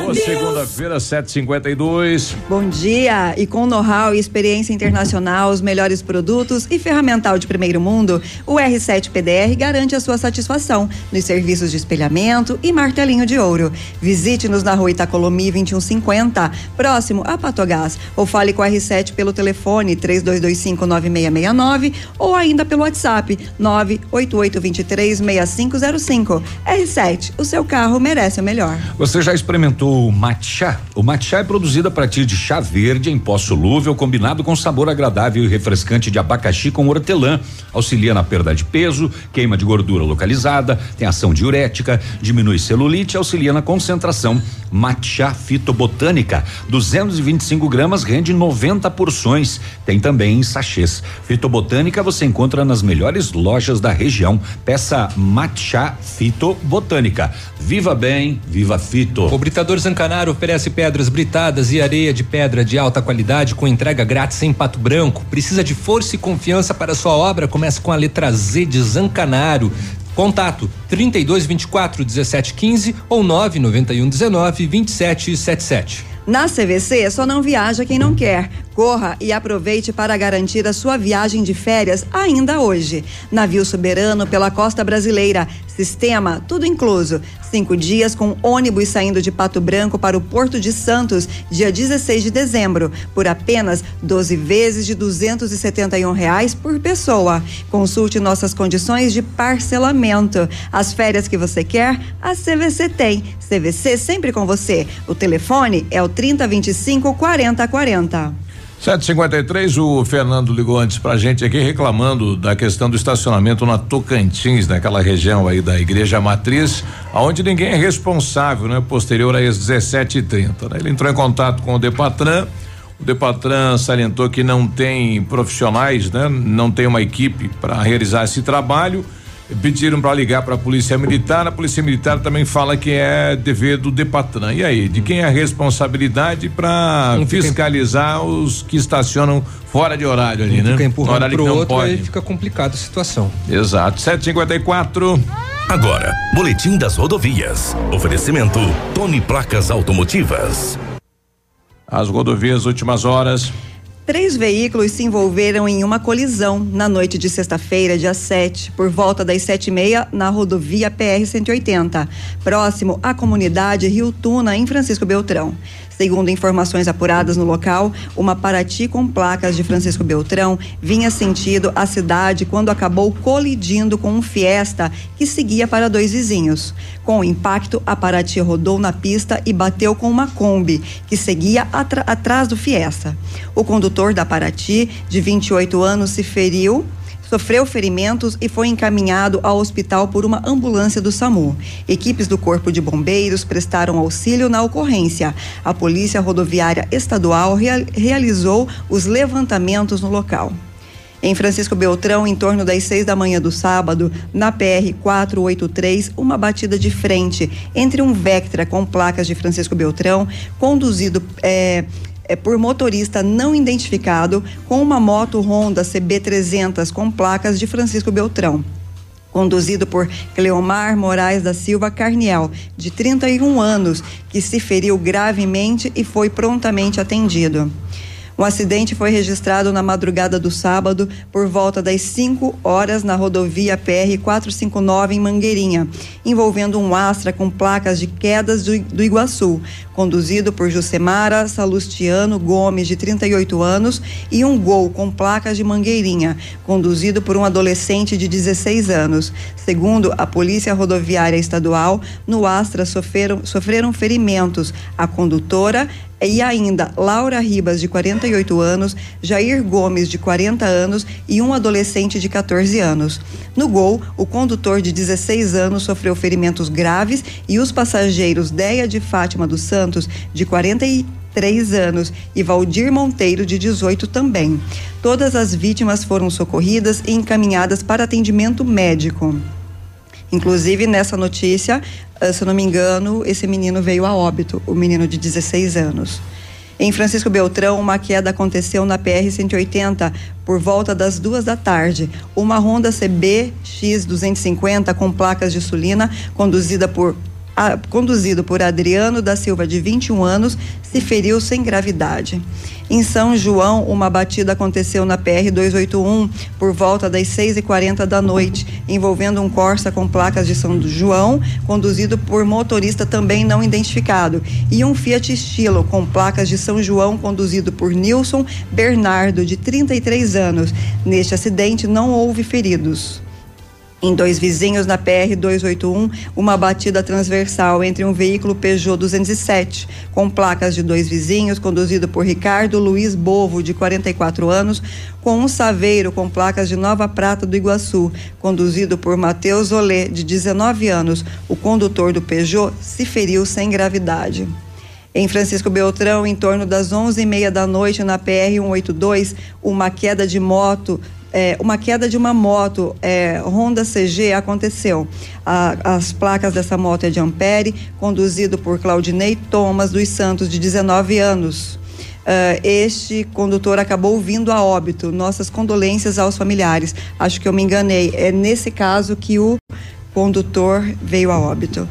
Boa segunda-feira, sete e cinquenta e dois. Bom dia! E com know-how e experiência internacional, os melhores produtos e ferramental de primeiro mundo, o R sete P D R garante a sua satisfação nos serviços de espelhamento e martelinho de ouro. Visite-nos na rua Itacolomi vinte e um cinquenta, próximo a Patogás, ou fale com o R sete pelo telefone três dois dois cinco nove seis seis nove ou ainda pelo WhatsApp nove oito oito dois três seis cinco zero cinco. R sete, o seu carro merece o melhor. Você já experimentou o matcha? O matcha é produzido a partir de chá verde em pó solúvel, combinado com sabor agradável e refrescante de abacaxi com hortelã. Auxilia na perda de peso, queima de gordura localizada, tem ação diurética, diminui celulite, auxilia na concentração. Matcha Fitobotânica, duzentos e vinte e cinco gramas, rende noventa porções. Tem também em sachês. Fitobotânica você encontra nas melhores lojas da região. Peça Matcha Fitobotânica. Viva bem, viva Fito. O Britador Zancanaro oferece pedras britadas e areia de pedra de alta qualidade com entrega grátis em Pato Branco. Precisa de força e confiança para sua obra? Comece com a letra Z de Zancanaro. Contato trinta e dois, vinte e quatro, dezessete, quinze ou nove nove um um nove, dois sete sete sete. Na C V C só não viaja quem não quer. Corra e aproveite para garantir a sua viagem de férias ainda hoje. Navio soberano pela costa brasileira. Sistema tudo incluso. Cinco dias com ônibus saindo de Pato Branco para o Porto de Santos, dia dezesseis de dezembro, por apenas doze vezes de duzentos e setenta e um reais por pessoa. Consulte nossas condições de parcelamento. As férias que você quer, a C V C tem. C V C sempre com você. O telefone é o trinta, vinte e cinco, quarenta, quarenta. sete e cinquenta e três, o Fernando ligou antes pra gente aqui reclamando da questão do estacionamento na Tocantins, naquela região aí da Igreja Matriz, aonde ninguém é responsável, né? Posterior a às dezessete e trinta, né? Ele entrou em contato com o Depatran, O Depatran salientou que não tem profissionais, né? Não tem uma equipe para realizar esse trabalho. Pediram para ligar para a Polícia Militar. A Polícia Militar também fala que é dever do Depatran. E aí, de quem é a responsabilidade para fiscalizar os que estacionam fora de horário ali, né? Fica empurrando para o outro, aí fica complicada a situação. Exato. sete e cinquenta e quatro. Agora, boletim das rodovias. Oferecimento Tony Placas Automotivas. As rodovias, últimas horas. Três veículos se envolveram em uma colisão na noite de sexta-feira, dia sete, por volta das sete e meia, na rodovia P R cento e oitenta, próximo à comunidade Rio Tuna, em Francisco Beltrão. Segundo informações apuradas no local, uma Parati com placas de Francisco Beltrão vinha sentido a cidade quando acabou colidindo com um Fiesta que seguia para dois vizinhos. Com o impacto, a Parati rodou na pista e bateu com uma Kombi, que seguia atr- atrás do Fiesta. O condutor da Parati, de vinte e oito anos, se feriu. Sofreu ferimentos e foi encaminhado ao hospital por uma ambulância do SAMU. Equipes do Corpo de Bombeiros prestaram auxílio na ocorrência. A Polícia Rodoviária Estadual realizou os levantamentos no local. Em Francisco Beltrão, em torno das seis da manhã do sábado, na P R quatrocentos e oitenta e três, uma batida de frente entre um Vectra com placas de Francisco Beltrão, conduzido... É, É por motorista não identificado com uma moto Honda C B trezentos com placas de Francisco Beltrão. Conduzido por Cleomar Moraes da Silva Carniel, de trinta e um anos, que se feriu gravemente e foi prontamente atendido. O acidente foi registrado na madrugada do sábado, por volta das cinco horas, na rodovia P R quatrocentos e cinquenta e nove, em Mangueirinha, envolvendo um Astra com placas de Quedas do, do Iguaçu, conduzido por Jucemara Salustiano Gomes, de trinta e oito anos, e um Gol com placas de Mangueirinha, conduzido por um adolescente de dezesseis anos. Segundo a Polícia Rodoviária Estadual, no Astra sofreram, sofreram ferimentos. A condutora e ainda Laura Ribas, de quarenta e oito anos, Jair Gomes, de quarenta anos e um adolescente de catorze anos. No Gol, o condutor de dezesseis anos sofreu ferimentos graves e os passageiros Deia de Fátima dos Santos, de quarenta e três anos, e Valdir Monteiro, de dezoito, também. Todas as vítimas foram socorridas e encaminhadas para atendimento médico. Inclusive, nessa notícia, se eu não me engano, esse menino veio a óbito, o menino de dezesseis anos. Em Francisco Beltrão, uma queda aconteceu na P R cento e oitenta por volta das duas da tarde. Uma Honda C B X duzentos e cinquenta com placas de Sulina, conduzida por A, conduzido por Adriano da Silva, de vinte e um anos, se feriu sem gravidade. Em São João, uma batida aconteceu na P R duzentos e oitenta e um por volta das seis e quarenta da noite, envolvendo um Corsa com placas de São João, conduzido por motorista também não identificado, e um Fiat Stilo com placas de São João, conduzido por Nilson Bernardo, de trinta e três anos. Neste acidente não houve feridos. Em Dois Vizinhos, na P R duzentos e oitenta e um, uma batida transversal entre um veículo Peugeot duzentos e sete, com placas de Dois Vizinhos, conduzido por Ricardo Luiz Bovo, de quarenta e quatro anos, com um Saveiro com placas de Nova Prata do Iguaçu, conduzido por Matheus Olê, de dezenove anos. O condutor do Peugeot se feriu sem gravidade. Em Francisco Beltrão, em torno das onze e meia da noite, na P R cento e oitenta e dois, uma queda de moto... É, uma queda de uma moto é, Honda C G aconteceu. A, as placas dessa moto é de Ampere, conduzido por Claudinei Thomas dos Santos, de dezenove anos. Uh, este condutor acabou vindo a óbito. Nossas condolências aos familiares. Acho que eu me enganei. É nesse caso que o condutor veio a óbito.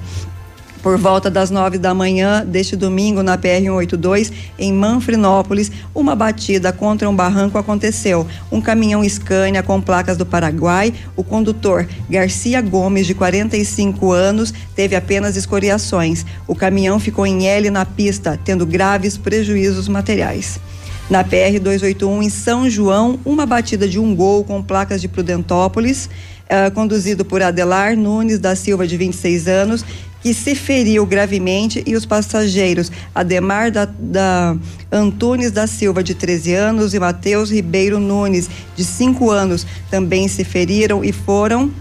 Por volta das nove da manhã deste domingo, na P R cento e oitenta e dois, em Manfrinópolis, uma batida contra um barranco aconteceu. Um caminhão Scania com placas do Paraguai, o condutor Garcia Gomes, de quarenta e cinco anos, teve apenas escoriações. O caminhão ficou em L na pista, tendo graves prejuízos materiais. Na P R duzentos e oitenta e um, em São João, uma batida de um Gol com placas de Prudentópolis, uh, conduzido por Adelar Nunes da Silva, de vinte e seis anos, que se feriu gravemente, e os passageiros Ademar da, da Antunes da Silva, de treze anos, e Matheus Ribeiro Nunes, de cinco anos, também se feriram e foram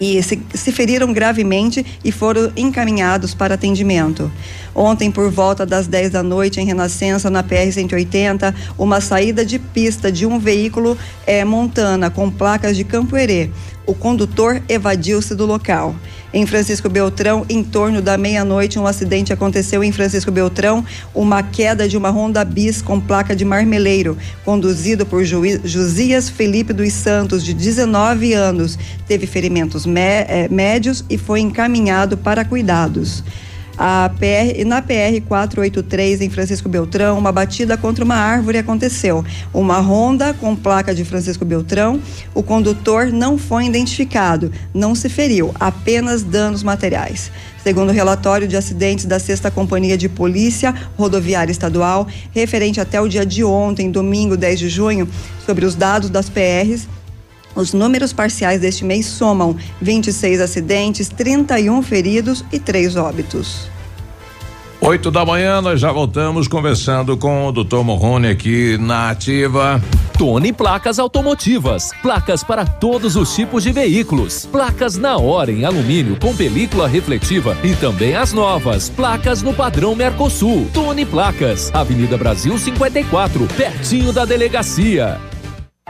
e se, se feriram gravemente e foram encaminhados para atendimento. Ontem, por volta das dez da noite, em Renascença, na P R cento e oitenta, uma saída de pista de um veículo é, Montana com placas de Campoerê. O condutor evadiu-se do local. Em Francisco Beltrão, em torno da meia-noite, um acidente aconteceu em Francisco Beltrão, uma queda de uma Honda Bis com placa de Marmeleiro, conduzido por Josias Felipe dos Santos, de dezenove anos. Teve ferimentos mé- é, médios e foi encaminhado para cuidados. A P R, na P R quatrocentos e oitenta e três, em Francisco Beltrão, uma batida contra uma árvore aconteceu. Uma Honda com placa de Francisco Beltrão. O condutor não foi identificado, não se feriu, apenas danos materiais. Segundo o relatório de acidentes da sexta Companhia de Polícia Rodoviária Estadual, referente até o dia de ontem, domingo dez de junho, sobre os dados das P Rs, os números parciais deste mês somam vinte e seis acidentes, trinta e um feridos e três óbitos. oito da manhã, nós já voltamos conversando com o doutor Morrone aqui na Ativa. Tone Placas Automotivas, placas para todos os tipos de veículos, placas na hora em alumínio com película refletiva e também as novas, placas no padrão Mercosul. Tone Placas, Avenida Brasil cinquenta e quatro, pertinho da delegacia.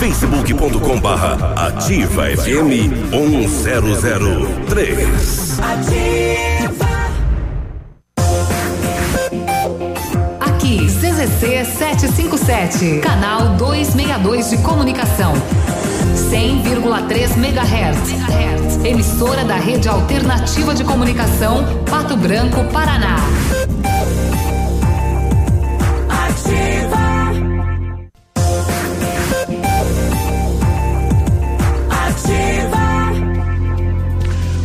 facebook ponto com barra ativa F M um zero zero três. Aqui, C Z C setecentos e cinquenta e sete, canal duzentos e sessenta e dois de comunicação. cem vírgula três megahertz. Emissora da Rede Alternativa de Comunicação, Pato Branco, Paraná. Ativa.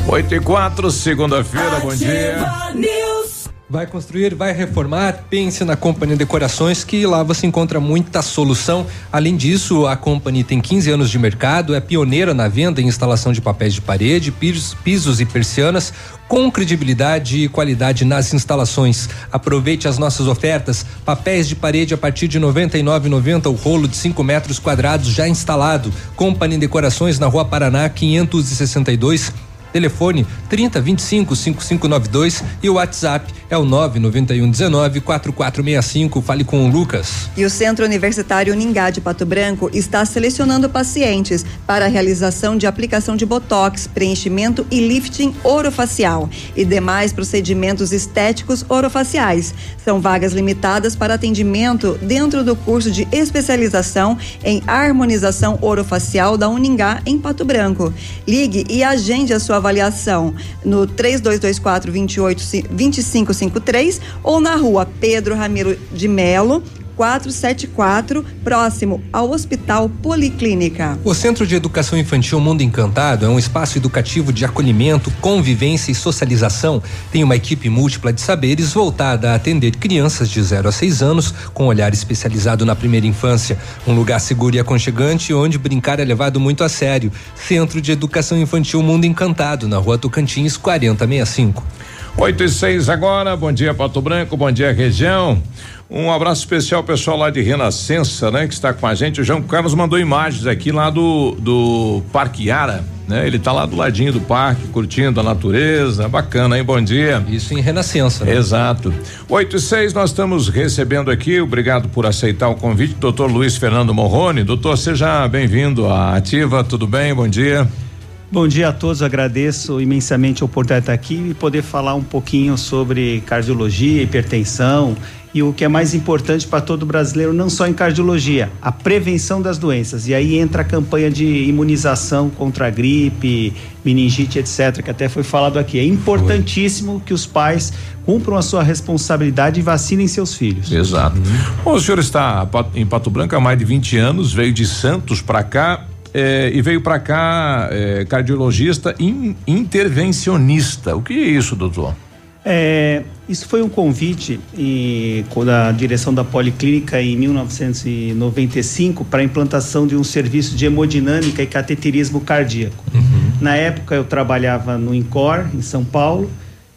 oito e quatro, segunda-feira, bom dia. News. Vai construir, vai reformar? Pense na Company Decorações, que lá você encontra muita solução. Além disso, a Company tem quinze anos de mercado, é pioneira na venda e instalação de papéis de parede, pisos, pisos e persianas, com credibilidade e qualidade nas instalações. Aproveite as nossas ofertas. Papéis de parede a partir de noventa e nove reais e noventa centavos o rolo de cinco metros quadrados já instalado. Company Decorações na Rua Paraná quinhentos e sessenta e dois. Telefone trinta, vinte e cinco, cinquenta e cinco, noventa e dois e o WhatsApp é o nove nove um um nove quatro quatro seis cinco. Fale com o Lucas. E o Centro Universitário Uningá de Pato Branco está selecionando pacientes para a realização de aplicação de botox, preenchimento e lifting orofacial e demais procedimentos estéticos orofaciais. São vagas limitadas para atendimento dentro do curso de especialização em harmonização orofacial da Uningá em Pato Branco. Ligue e agende a sua avaliação no três dois dois quatro, dois oito, dois cinco cinco três ou na Rua Pedro Ramiro de Melo quatrocentos e setenta e quatro, próximo ao Hospital Policlínica. O Centro de Educação Infantil Mundo Encantado é um espaço educativo de acolhimento, convivência e socialização. Tem uma equipe múltipla de saberes voltada a atender crianças de zero a seis anos, com olhar especializado na primeira infância. Um lugar seguro e aconchegante onde brincar é levado muito a sério. Centro de Educação Infantil Mundo Encantado, na Rua Tocantins quarenta e sessenta e cinco. oito e seis agora, bom dia Pato Branco, bom dia região. Um abraço especial pessoal lá de Renascença, né? Que está com a gente. O João Carlos mandou imagens aqui lá do, do Parque Yara, né? Ele tá lá do ladinho do parque, curtindo a natureza, bacana, hein? Bom dia. Isso em Renascença, né? Exato. Oito e seis, nós estamos recebendo aqui, obrigado por aceitar o convite, doutor Luiz Fernando Morrone. Doutor, seja bem-vindo à Ativa, tudo bem? Bom dia. Bom dia a todos, agradeço imensamente a oportunidade de estar aqui e poder falar um pouquinho sobre cardiologia, hipertensão e o que é mais importante para todo brasileiro, não só em cardiologia, a prevenção das doenças. E aí entra a campanha de imunização contra a gripe, meningite, etcétera, que até foi falado aqui. É importantíssimo que os pais cumpram a sua responsabilidade e vacinem seus filhos. Exato. Bom, o senhor está em Pato Branco há mais de vinte anos, veio de Santos para cá. é, e veio para cá é, cardiologista in, intervencionista. O que é isso, doutor? É, isso foi um convite e, da direção da Policlínica em mil novecentos e noventa e cinco para a implantação de um serviço de hemodinâmica e cateterismo cardíaco. Uhum. Na época eu trabalhava no INCOR, em São Paulo,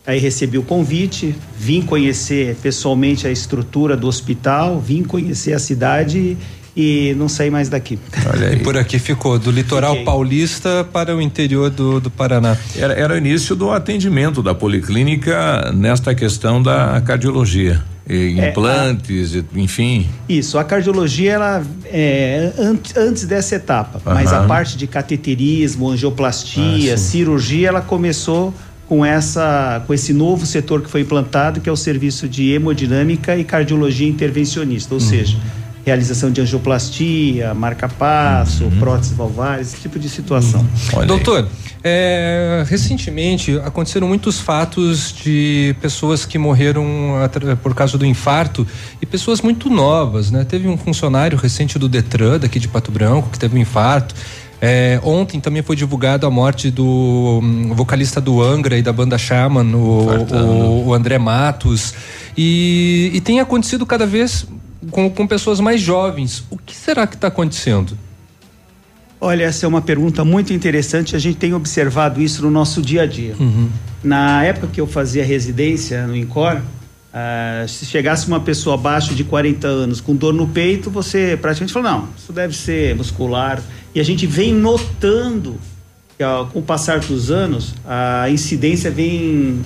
aí recebi o convite, vim conhecer pessoalmente a estrutura do hospital, vim conhecer a cidade e não saí mais daqui. Olha aí. E por aqui ficou, do litoral Fiquei. paulista para o interior do, do Paraná. Era, era o início do atendimento da Policlínica nesta questão da cardiologia, e é, implantes, a, enfim. Isso, a cardiologia ela é an, antes dessa etapa, uhum. mas a parte de cateterismo, angioplastia, ah, cirurgia, ela começou com essa, com esse novo setor que foi implantado, que é o serviço de hemodinâmica e cardiologia intervencionista, ou uhum. seja, realização de angioplastia, marca-passo, uhum. próteses valvares, esse tipo de situação. Uhum. Doutor, é, recentemente aconteceram muitos fatos de pessoas que morreram por causa do infarto e pessoas muito novas, né? Teve um funcionário recente do Detran, daqui de Pato Branco, que teve um infarto. É, ontem também foi divulgada a morte do um, vocalista do Angra e da banda Shaman, o, o, o André Matos. E, e tem acontecido cada vez Com, com pessoas mais jovens. O que será que está acontecendo? Olha, essa é uma pergunta muito interessante. A gente tem observado isso no nosso dia a dia. Uhum. Na época que eu fazia residência no INCOR, ah, se chegasse uma pessoa abaixo de quarenta anos com dor no peito, você praticamente falou, não, isso deve ser muscular. E a gente vem notando que, ó, com o passar dos anos, a incidência vem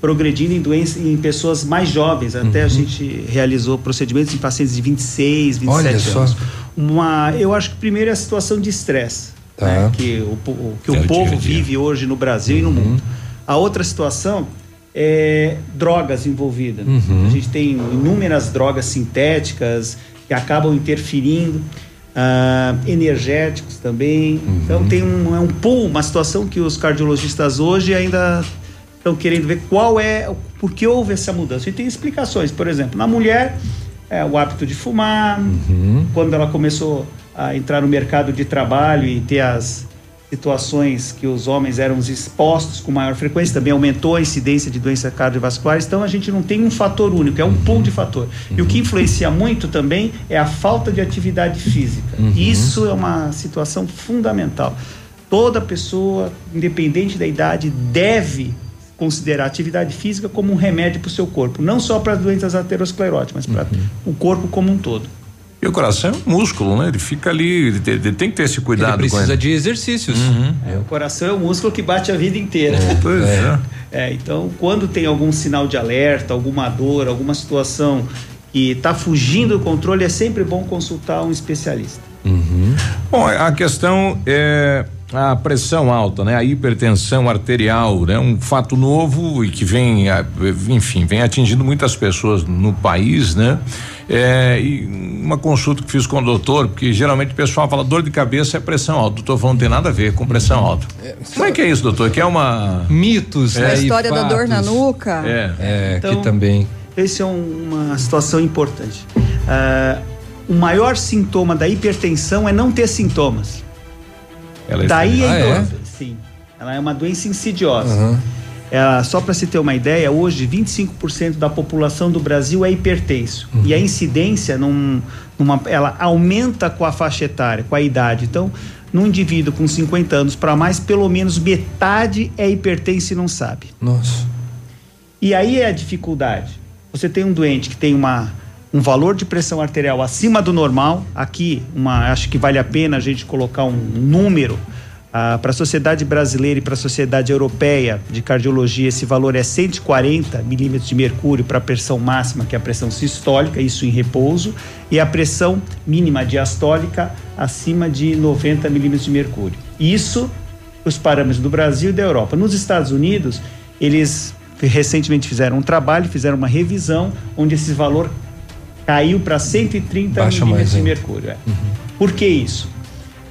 progredindo em doenças em pessoas mais jovens. Até uhum. a gente realizou procedimentos em pacientes de vinte e seis, vinte e sete Olha anos. Só. Uma, eu acho que primeiro é a situação de estresse, tá. né, que o, o, que é o povo dia dia. vive hoje no Brasil uhum. e no mundo. A outra situação é drogas envolvidas. Uhum. A gente tem inúmeras drogas sintéticas que acabam interferindo, ah, energéticos também. Uhum. Então tem um, é um pool, uma situação que os cardiologistas hoje ainda estão querendo ver qual é, por que houve essa mudança. E tem explicações, por exemplo, na mulher, é, o hábito de fumar, uhum. quando ela começou a entrar no mercado de trabalho e ter as situações que os homens eram expostos com maior frequência, também aumentou a incidência de doenças cardiovasculares. Então a gente não tem um fator único, é um pool de fator. Uhum. E o que influencia muito também é a falta de atividade física. Uhum. Isso é uma situação fundamental. Toda pessoa, independente da idade, deve considerar a atividade física como um remédio para o seu corpo, não só para as doenças ateroscleróticas, mas para uhum. o corpo como um todo. E o coração é um músculo, né? Ele fica ali, ele tem, ele tem que ter esse cuidado. Ele precisa com ele. de exercícios. Uhum. É, o coração é um músculo que bate a vida inteira. É, pois é. É, então, quando tem algum sinal de alerta, alguma dor, alguma situação que está fugindo do controle, é sempre bom consultar um especialista. Uhum. Bom, a questão é a pressão alta, né? A hipertensão arterial, né? Um fato novo e que vem, enfim, vem atingindo muitas pessoas no país, né? É, e uma consulta que fiz com o doutor, porque geralmente o pessoal fala dor de cabeça é pressão alta. O doutor falou, não tem nada a ver com pressão alta. É, como é que é isso, doutor? Que é uma... Mitos, é, né? A história da dor na nuca. É, é então, que também... Essa é uma situação importante. Uh, o maior sintoma da hipertensão é não ter sintomas. Ela é Daí ah, é? Sim, ela é uma doença insidiosa. Uhum. Ela, só para se ter uma ideia, hoje vinte e cinco por cento da população do Brasil é hipertenso. Uhum. E a incidência num, numa, ela aumenta com a faixa etária, com a idade. Então, num indivíduo com cinquenta anos para mais, pelo menos metade é hipertenso e não sabe. Nossa. E aí é a dificuldade. Você tem um doente que tem uma um valor de pressão arterial acima do normal. Aqui, uma, acho que vale a pena a gente colocar um número ah, para a sociedade brasileira e para a sociedade europeia de cardiologia. Esse valor é cento e quarenta milímetros de mercúrio para a pressão máxima, que é a pressão sistólica, isso em repouso, e a pressão mínima diastólica acima de noventa milímetros de mercúrio. Isso, os parâmetros do Brasil e da Europa. Nos Estados Unidos, eles recentemente fizeram um trabalho, fizeram uma revisão, onde esse valor caiu para cento e trinta milímetros de mercúrio. É. Uhum. Por que isso?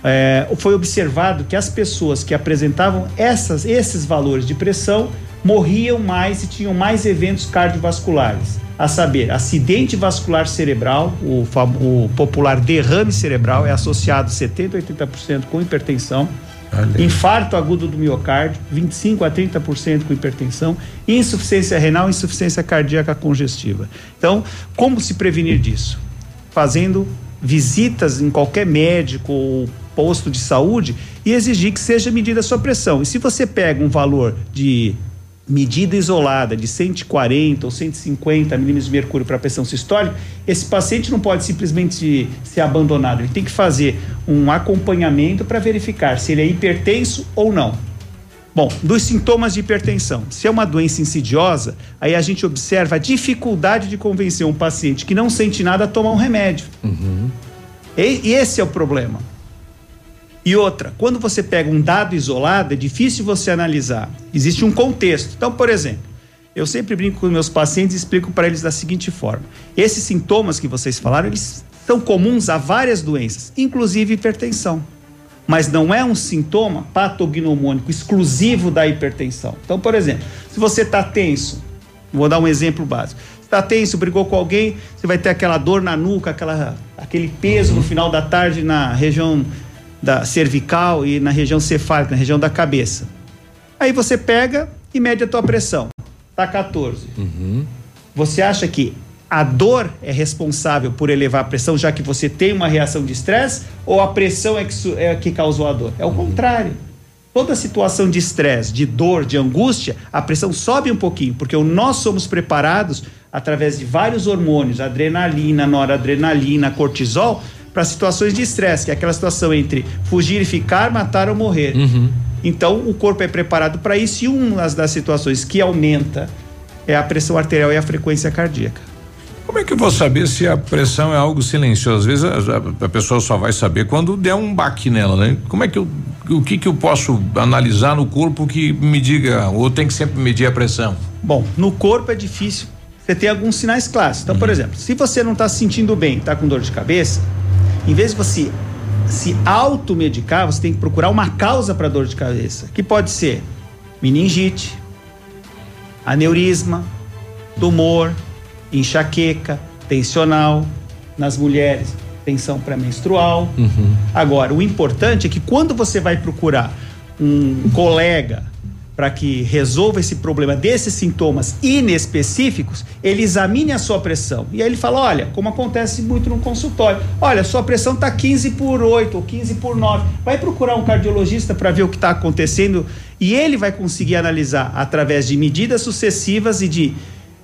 é, foi observado que as pessoas que apresentavam essas, esses valores de pressão morriam mais e tinham mais eventos cardiovasculares, a saber, acidente vascular cerebral, o, o popular derrame cerebral, é associado setenta a oitenta por cento com hipertensão, Valeu. Infarto agudo do miocárdio, vinte e cinco a trinta por cento com hipertensão, insuficiência renal, insuficiência cardíaca congestiva. Então, como se prevenir disso? Fazendo visitas em qualquer médico ou posto de saúde e exigir que seja medida a sua pressão. E se você pega um valor de medida isolada de cento e quarenta ou cento e cinquenta milímetros de mercúrio para pressão sistólica, esse paciente não pode simplesmente ser abandonado. Ele tem que fazer um acompanhamento para verificar se ele é hipertenso ou não. Bom, dos sintomas de hipertensão, se é uma doença insidiosa, aí a gente observa a dificuldade de convencer um paciente que não sente nada a tomar um remédio. Uhum. E esse é o problema. E outra, quando você pega um dado isolado, é difícil você analisar. Existe um contexto. Então, por exemplo, eu sempre brinco com meus pacientes e explico para eles da seguinte forma. Esses sintomas que vocês falaram, eles são comuns a várias doenças, inclusive hipertensão. Mas não é um sintoma patognomônico exclusivo da hipertensão. Então, por exemplo, se você está tenso, vou dar um exemplo básico. Está tenso, brigou com alguém, você vai ter aquela dor na nuca, aquela, aquele peso no final da tarde na região da cervical e na região cefálica, na região da cabeça. Aí você pega e mede a tua pressão. Tá quatorze. Uhum. Você acha que a dor é responsável por elevar a pressão, já que você tem uma reação de estresse, ou a pressão é que, é que causou a dor? É o contrário. Toda situação de estresse, de dor, de angústia, a pressão sobe um pouquinho, porque nós somos preparados, através de vários hormônios, adrenalina, noradrenalina, cortisol, para situações de estresse, que é aquela situação entre fugir e ficar, matar ou morrer. Uhum. Então, o corpo é preparado para isso, e uma das situações que aumenta é a pressão arterial e a frequência cardíaca. Como é que eu vou saber se a pressão é algo silencioso? Às vezes a, a, a pessoa só vai saber quando der um baque nela, né? Como é que eu, o que que eu posso analisar no corpo que me diga, ou tem que sempre medir a pressão? Bom, no corpo é difícil, você tem alguns sinais clássicos. Então, uhum. por exemplo, se você não está se sentindo bem, está com dor de cabeça, em vez de você se automedicar, você tem que procurar uma causa para dor de cabeça, que pode ser meningite, aneurisma, tumor, enxaqueca, tensional, nas mulheres, tensão pré-menstrual. Uhum. Agora, o importante é que quando você vai procurar um colega para que resolva esse problema desses sintomas inespecíficos, ele examine a sua pressão. E aí ele fala, olha, como acontece muito no consultório, olha, sua pressão está quinze por oito ou quinze por nove. Vai procurar um cardiologista para ver o que está acontecendo, e ele vai conseguir analisar através de medidas sucessivas e de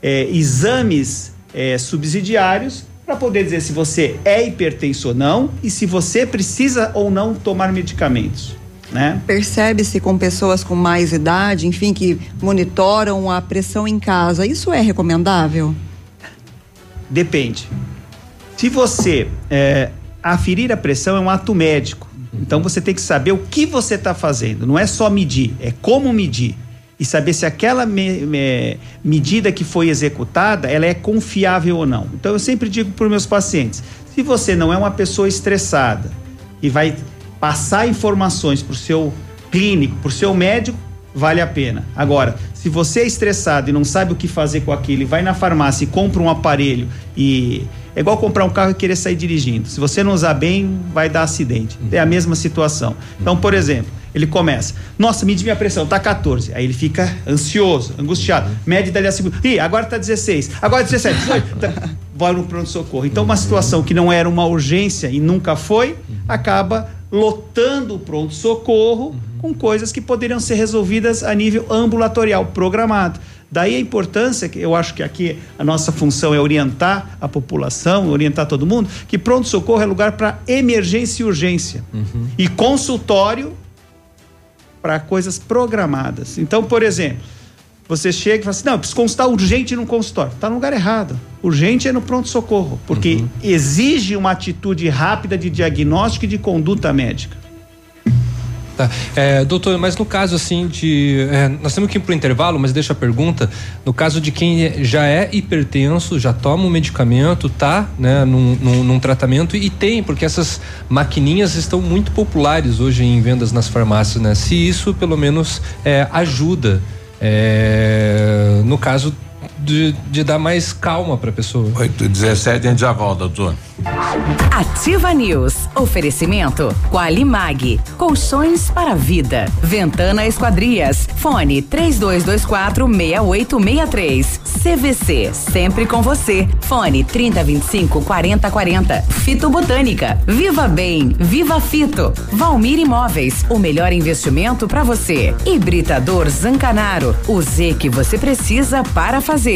é, exames é, subsidiários para poder dizer se você é hipertenso ou não e se você precisa ou não tomar medicamentos. Né? Percebe-se com pessoas com mais idade, enfim, que monitoram a pressão em casa. Isso é recomendável? Depende. Se você é, aferir a pressão, é um ato médico. Então você tem que saber o que você está fazendo. Não é só medir, é como medir. E saber se aquela me, me, medida que foi executada, ela é confiável ou não. Então eu sempre digo para os meus pacientes, se você não é uma pessoa estressada e vai passar informações para o seu clínico, para o seu médico, vale a pena. Agora, se você é estressado e não sabe o que fazer com aquilo, vai na farmácia e compra um aparelho, e é igual comprar um carro e querer sair dirigindo. Se você não usar bem, vai dar acidente. É a mesma situação. Então, por exemplo, ele começa, nossa, medi minha pressão, tá quatorze. Aí ele fica ansioso, angustiado. Mede dali a segunda. Ih, agora tá dezesseis, agora dezessete, dezoito. Tá... Vai no pronto-socorro. Então, uma situação que não era uma urgência e nunca foi, acaba lotando o pronto-socorro uhum. com coisas que poderiam ser resolvidas a nível ambulatorial, programado. Daí a importância, que eu acho que aqui a nossa função é orientar a população, orientar todo mundo, que pronto-socorro é lugar para emergência e urgência. Uhum. E consultório para coisas programadas. Então, por exemplo, você chega e fala assim, não, eu preciso consultar urgente no consultório. Está no lugar errado. Urgente é no pronto-socorro, porque uhum. exige uma atitude rápida de diagnóstico e de conduta médica. Tá. É, doutor, mas no caso assim de... É, nós temos que ir para o intervalo, mas deixa a pergunta. No caso de quem já é hipertenso, já toma um medicamento, tá, né, num, num, num tratamento e tem, porque essas maquininhas estão muito populares hoje em vendas nas farmácias, né? Se isso pelo menos é, ajuda é, no caso de, de dar mais calma para a pessoa. oito e dezessete, a gente já volta, doutor. Ativa News. Oferecimento Qualimag, colchões para a vida. Ventana Esquadrias. Fone três dois dois quatro, seis oito seis três. C V C, sempre com você. Fone trinta, vinte e cinco, quarenta, quarenta. Fitobotânica. Viva Bem, Viva Fito. Valmir Imóveis, o melhor investimento para você. Hibridador Zancanaro, o Z que você precisa para fazer.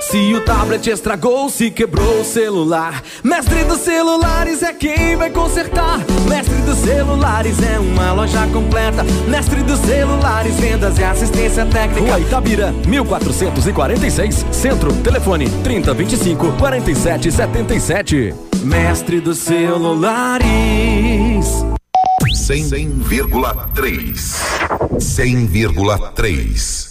Se o tablet estragou, se quebrou o celular, Mestre dos Celulares é quem vai consertar. Mestre dos Celulares é uma loja completa. Mestre dos Celulares, vendas e assistência técnica. Rua Itabira, mil quatrocentos e quarenta e seis, Centro, telefone trinta, vinte e cinco, quarenta e sete, setenta e sete. Mestre dos Celulares. Cem vírgula três.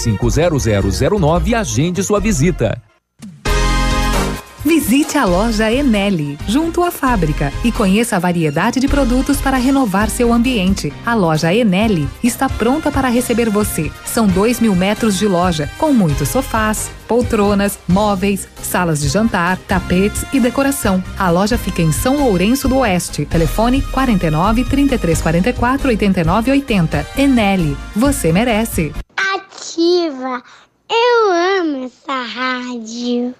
cinco zero zero zero nove e agende sua visita. Visite a loja Eneli, junto à fábrica, e conheça a variedade de produtos para renovar seu ambiente. A loja Eneli está pronta para receber você. São dois mil metros de loja, com muitos sofás, poltronas, móveis, salas de jantar, tapetes e decoração. A loja fica em São Lourenço do Oeste. Telefone quarenta e nove, trinta e três, quarenta e quatro, oitenta e nove, oitenta. Eneli, você merece. Ativa, eu amo essa rádio.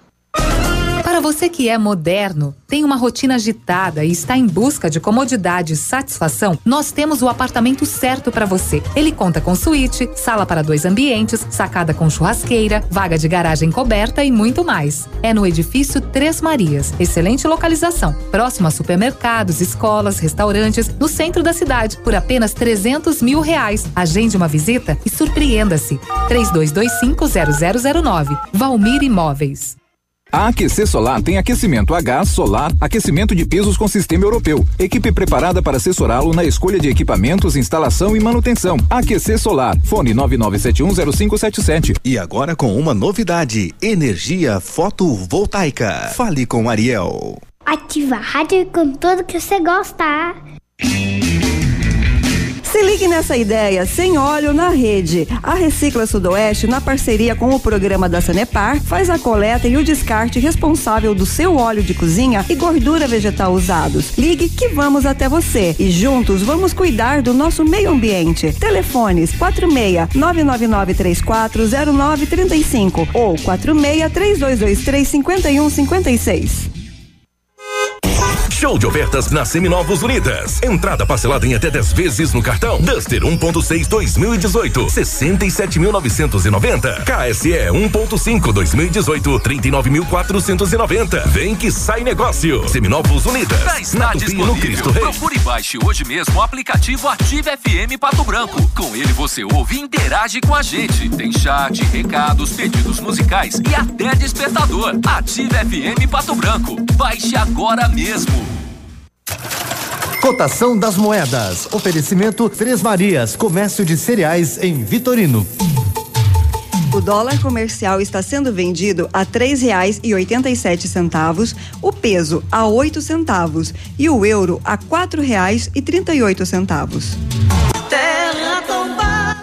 Para você que é moderno, tem uma rotina agitada e está em busca de comodidade e satisfação, nós temos o apartamento certo para você. Ele conta com suíte, sala para dois ambientes, sacada com churrasqueira, vaga de garagem coberta e muito mais. É no edifício Três Marias, excelente localização, próximo a supermercados, escolas, restaurantes, no centro da cidade, por apenas trezentos mil reais. Agende uma visita e surpreenda-se. três dois dois cinco zero zero zero nove, Valmir Imóveis. A A Q C Solar tem aquecimento a gás, solar, aquecimento de pisos com sistema europeu. Equipe preparada para assessorá-lo na escolha de equipamentos, instalação e manutenção. A Q C Solar, fone nove nove sete um zero cinco sete sete. E agora com uma novidade, energia fotovoltaica. Fale com Ariel. Ativa a rádio com tudo que você gosta. Se ligue nessa ideia, sem óleo na rede. A Recicla Sudoeste, na parceria com o programa da Sanepar, faz a coleta e o descarte responsável do seu óleo de cozinha e gordura vegetal usados. Ligue que vamos até você e juntos vamos cuidar do nosso meio ambiente. Telefones quatro seis nove nove nove três quatro zero nove três cinco ou quatro seis três dois dois três cinco um cinco seis. Show de ofertas na Seminovos Unidas. Entrada parcelada em até dez vezes no cartão. Duster um ponto seis dois mil e dezoito, sessenta e sete mil novecentos e noventa. K S E um ponto cinco dois mil e dezoito, trinta e nove mil quatrocentos e noventa. Vem que sai negócio. Seminovos Unidas. Está disponível no Cristo Rei. Procure e baixe hoje mesmo o aplicativo Ativa F M Pato Branco. Com ele você ouve e interage com a gente. Tem chat, recados, pedidos musicais e até despertador. Ativa F M Pato Branco. Baixe agora mesmo. Cotação das moedas. Oferecimento Três Marias, comércio de cereais em Vitorino. O dólar comercial está sendo vendido a três reais e oitenta e sete centavos, o peso a oito centavos e o euro a quatro reais e trinta e oito centavos.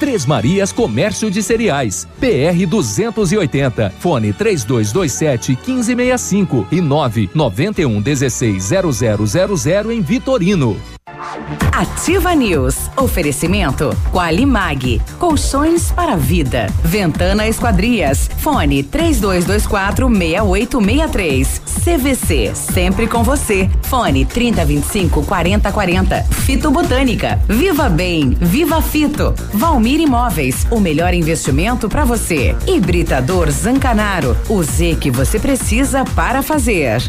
Três Marias Comércio de Cereais, P R duzentos e oitenta, fone três dois dois sete um cinco seis cinco e nove nove um um seis zero zero zero zero em Vitorino. Ativa News. Oferecimento Qualimag, colchões para vida. Ventana Esquadrias, fone três dois dois quatro seis oito seis três. C V C, sempre com você, fone trinta vinte e cinco quarenta quarenta. Fitobotânica, Viva Bem, Viva Fito. Valmir Imóveis, o melhor investimento para você. Hibridador Zancanaro, o Z que você precisa para fazer.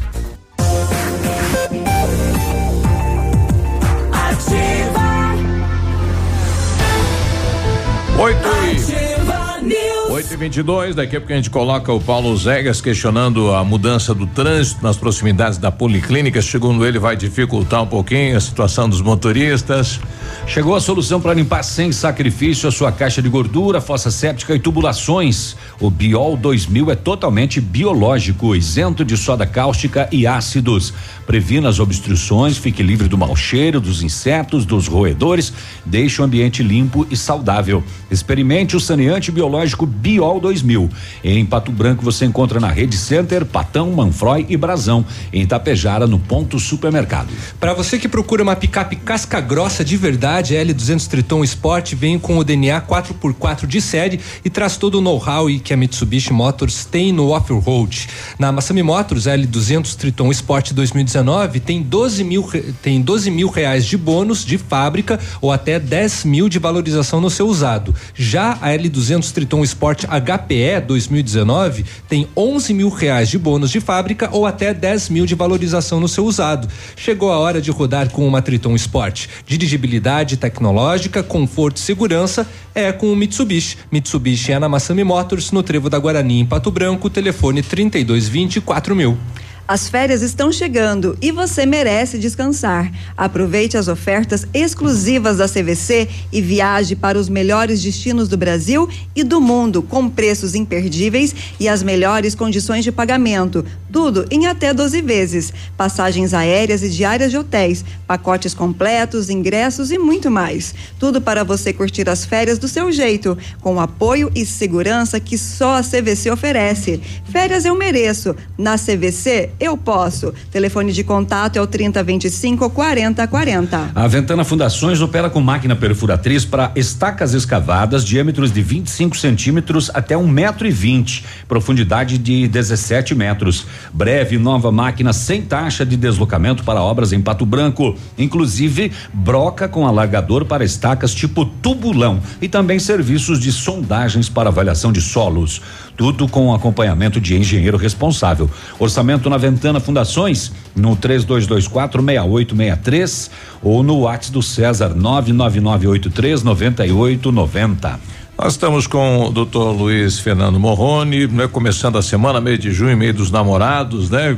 oito e vinte e dois, daqui a pouco a gente coloca o Paulo Zegas questionando a mudança do trânsito nas proximidades da Policlínica. Segundo ele, vai dificultar um pouquinho a situação dos motoristas. Chegou a solução para limpar sem sacrifício a sua caixa de gordura, fossa séptica e tubulações. O Biol dois mil é totalmente biológico, isento de soda cáustica e ácidos. Previna as obstruções, fique livre do mau cheiro, dos insetos, dos roedores, deixe o ambiente limpo e saudável. Experimente o saneante biológico Biol dois mil. Em Pato Branco você encontra na Rede Center, Patão, Manfroy e Brazão. Em Itapejara, no Ponto Supermercado. Para você que procura uma picape casca grossa de verdade, a L duzentos Triton Sport vem com o D N A quatro por quatro de série e traz todo o know-how que a Mitsubishi Motors tem no off-road. Na Massami Motors, a L duzentos Triton Sport dois mil e dezenove tem doze mil reais de bônus de fábrica ou até dez mil de valorização no seu usado. Já a L duzentos Triton Sport H P E dois mil e dezenove tem onze mil reais de bônus de fábrica ou até dez mil de valorização no seu usado. Chegou a hora de rodar com uma Triton Sport. Dirigibilidade tecnológica, conforto e segurança é com o Mitsubishi. Mitsubishi é na Massami Motors, no Trevo da Guarani, em Pato Branco, telefone trinta e dois vinte e quatro mil. As férias estão chegando e você merece descansar. Aproveite as ofertas exclusivas da C V C e viaje para os melhores destinos do Brasil e do mundo, com preços imperdíveis e as melhores condições de pagamento. Tudo em até doze vezes. Passagens aéreas e diárias de hotéis, pacotes completos, ingressos e muito mais. Tudo para você curtir as férias do seu jeito, com o apoio e segurança que só a C V C oferece. Férias eu mereço. Na C V C, eu posso. Telefone de contato é o trinta vinte e cinco quarenta quarenta. A Ventana Fundações opera com máquina perfuratriz para estacas escavadas, diâmetros de vinte e cinco centímetros até um metro e vinte, profundidade de dezessete metros. Breve nova máquina sem taxa de deslocamento para obras em Pato Branco, inclusive broca com alargador para estacas tipo tubulão e também serviços de sondagens para avaliação de solos. Tudo com acompanhamento de engenheiro responsável. Orçamento na Ventana Fundações no três dois dois quatro seis oito seis três ou no WhatsApp do César nove nove nove oito três nove oito nove zero. Nós estamos com o doutor Luiz Fernando Morrone, né? Começando a semana, meio de junho, meio dos namorados, né?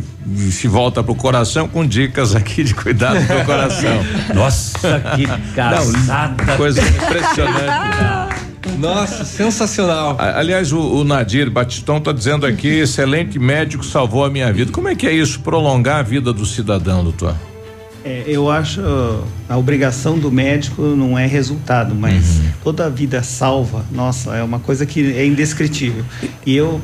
Se volta pro coração com dicas aqui de cuidado do coração. Nossa, que casada. Não, coisa impressionante. Nossa, sensacional. Aliás, o, o Nadir Batistão está dizendo aqui, excelente médico, salvou a minha vida. Como é que é isso, prolongar a vida do cidadão, doutor? É, eu acho a obrigação do médico não é resultado, mas uhum. toda a vida salva, nossa, é uma coisa que é indescritível. E eu,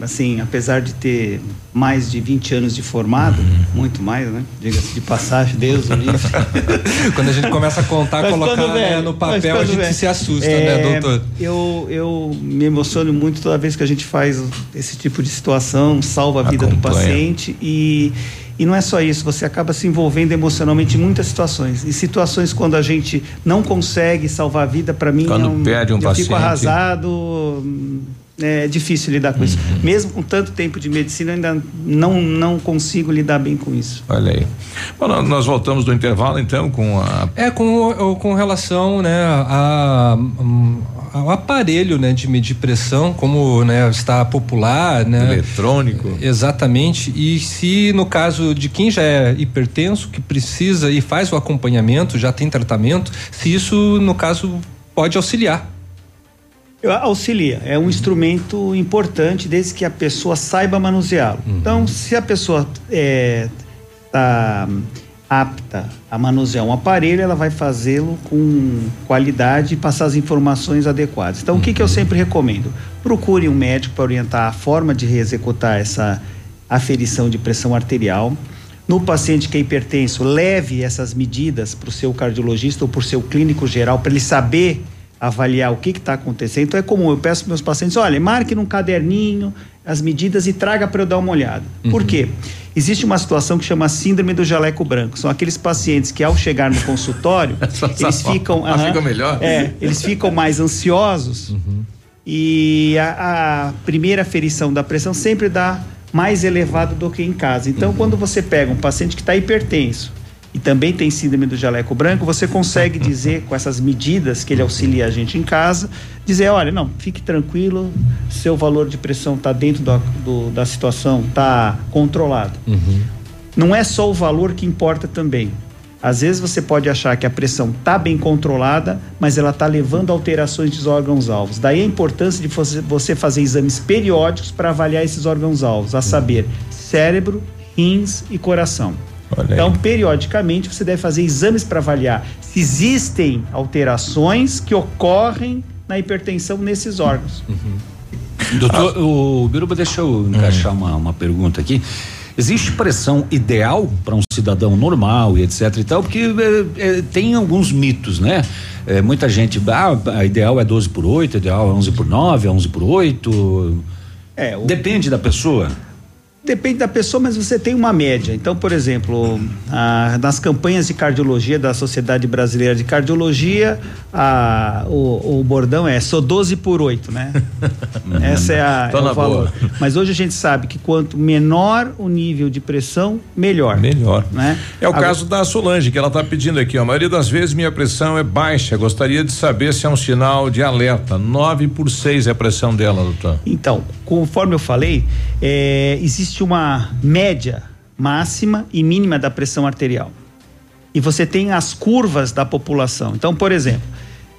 assim, apesar de ter mais de vinte anos de formado, uhum. muito mais, né? Diga-se de passagem, Deus o livre. Quando a gente começa a contar, mas colocar velho, né, no papel, a gente velho. se assusta, é, né, doutor? Eu, eu me emociono muito toda vez que a gente faz esse tipo de situação, salva a vida Acompanha. do paciente e E não é só isso, você acaba se envolvendo emocionalmente em muitas situações. E situações quando a gente não consegue salvar a vida, para mim, quando é um, perde um eu paciente. fico arrasado. é difícil lidar com isso. Uhum. Mesmo com tanto tempo de medicina, eu ainda não, não consigo lidar bem com isso. Olha aí. Bom, nós voltamos do intervalo, então, com a... É, com, com relação, né, a, a, ao aparelho, né, de medir pressão, como, né, está popular, né? Eletrônico. Exatamente. E se, no caso de quem já é hipertenso, que precisa e faz o acompanhamento, já tem tratamento, se isso, no caso, pode auxiliar. Auxilia, é um instrumento importante desde que a pessoa saiba manuseá-lo. Uhum. Então, se a pessoa está apta a manusear um aparelho, ela vai fazê-lo com qualidade e passar as informações adequadas. Então, uhum. o que, que eu sempre recomendo? Procure um médico para orientar a forma de executar essa aferição de pressão arterial. No paciente que é hipertenso, leve essas medidas para o seu cardiologista ou para o seu clínico geral, para ele saber avaliar o que está acontecendo. Então é comum, eu peço para meus pacientes, olha, marque num caderninho as medidas e traga para eu dar uma olhada. Uhum. Por quê? Existe uma situação que chama síndrome do jaleco branco. São aqueles pacientes que, ao chegar no consultório, eles ficam, uh-huh, fica melhor. É, eles ficam mais ansiosos, uhum. e a, a primeira aferição da pressão sempre dá mais elevado do que em casa. Então, uhum. quando você pega um paciente que está hipertenso e também tem síndrome do jaleco branco, você consegue dizer, com essas medidas que ele auxilia a gente em casa, dizer, olha, não, fique tranquilo, seu valor de pressão está dentro do, do, da situação, está controlado. Uhum. Não é só o valor que importa também. Às vezes você pode achar que a pressão está bem controlada, mas ela está levando a alterações dos órgãos-alvos. Daí a importância de você fazer exames periódicos para avaliar esses órgãos-alvos, a saber, cérebro, rins e coração. Então, periodicamente, você deve fazer exames para avaliar se existem alterações que ocorrem na hipertensão nesses órgãos. Uhum. Doutor, ah. o Biruba, deixa eu encaixar uhum. uma, uma pergunta aqui. Existe pressão ideal para um cidadão normal e etc e tal, porque é, é, tem alguns mitos, né? É, muita gente, ah, a ideal é doze por oito, a ideal é onze por nove, é onze por oito. É, o... Depende da pessoa. Depende da pessoa, mas você tem uma média. Então, por exemplo, a, nas campanhas de cardiologia da Sociedade Brasileira de Cardiologia, a, o, o bordão é só doze por oito, né? Essa é a é o valor. Boa. Mas hoje a gente sabe que quanto menor o nível de pressão, melhor. Melhor. Né? É o Agora, caso da Solange, que ela está pedindo aqui, ó, a maioria das vezes minha pressão é baixa, gostaria de saber se é um sinal de alerta. nove por seis é a pressão dela, doutor. Então, conforme eu falei, é, existe uma média máxima e mínima da pressão arterial. E você tem as curvas da população. Então, por exemplo,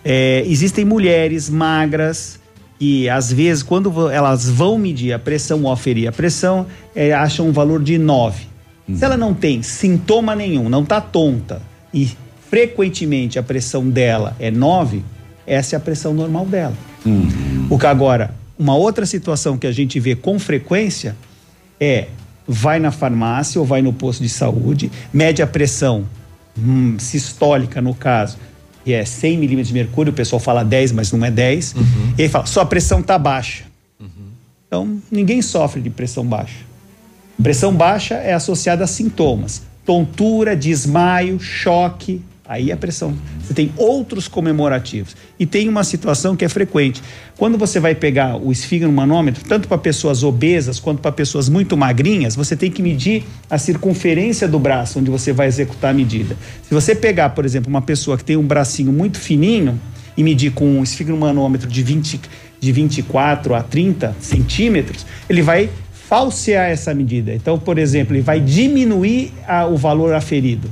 é, existem mulheres magras que, às vezes, quando elas vão medir a pressão ou aferir a pressão, é, acham um valor de nove. Uhum. Se ela não tem sintoma nenhum, não está tonta, e frequentemente a pressão dela é nove, essa é a pressão normal dela. Uhum. O que agora, uma outra situação que a gente vê com frequência é, vai na farmácia ou vai no posto de saúde, mede a pressão hum, sistólica, no caso, que é cem milímetros de mercúrio, o pessoal fala dez, mas não é dez, uhum. e aí fala, sua pressão tá baixa. Uhum. Então, ninguém sofre de pressão baixa. Pressão baixa é associada a sintomas, tontura, desmaio, choque, aí a pressão. Você tem outros comemorativos. E tem uma situação que é frequente. Quando você vai pegar o esfigmomanômetro, tanto para pessoas obesas quanto para pessoas muito magrinhas, você tem que medir a circunferência do braço onde você vai executar a medida. Se você pegar, por exemplo, uma pessoa que tem um bracinho muito fininho e medir com um esfigmomanômetro de, vinte, de vinte e quatro a trinta centímetros, ele vai falsear essa medida. Então, por exemplo, ele vai diminuir a, o valor aferido.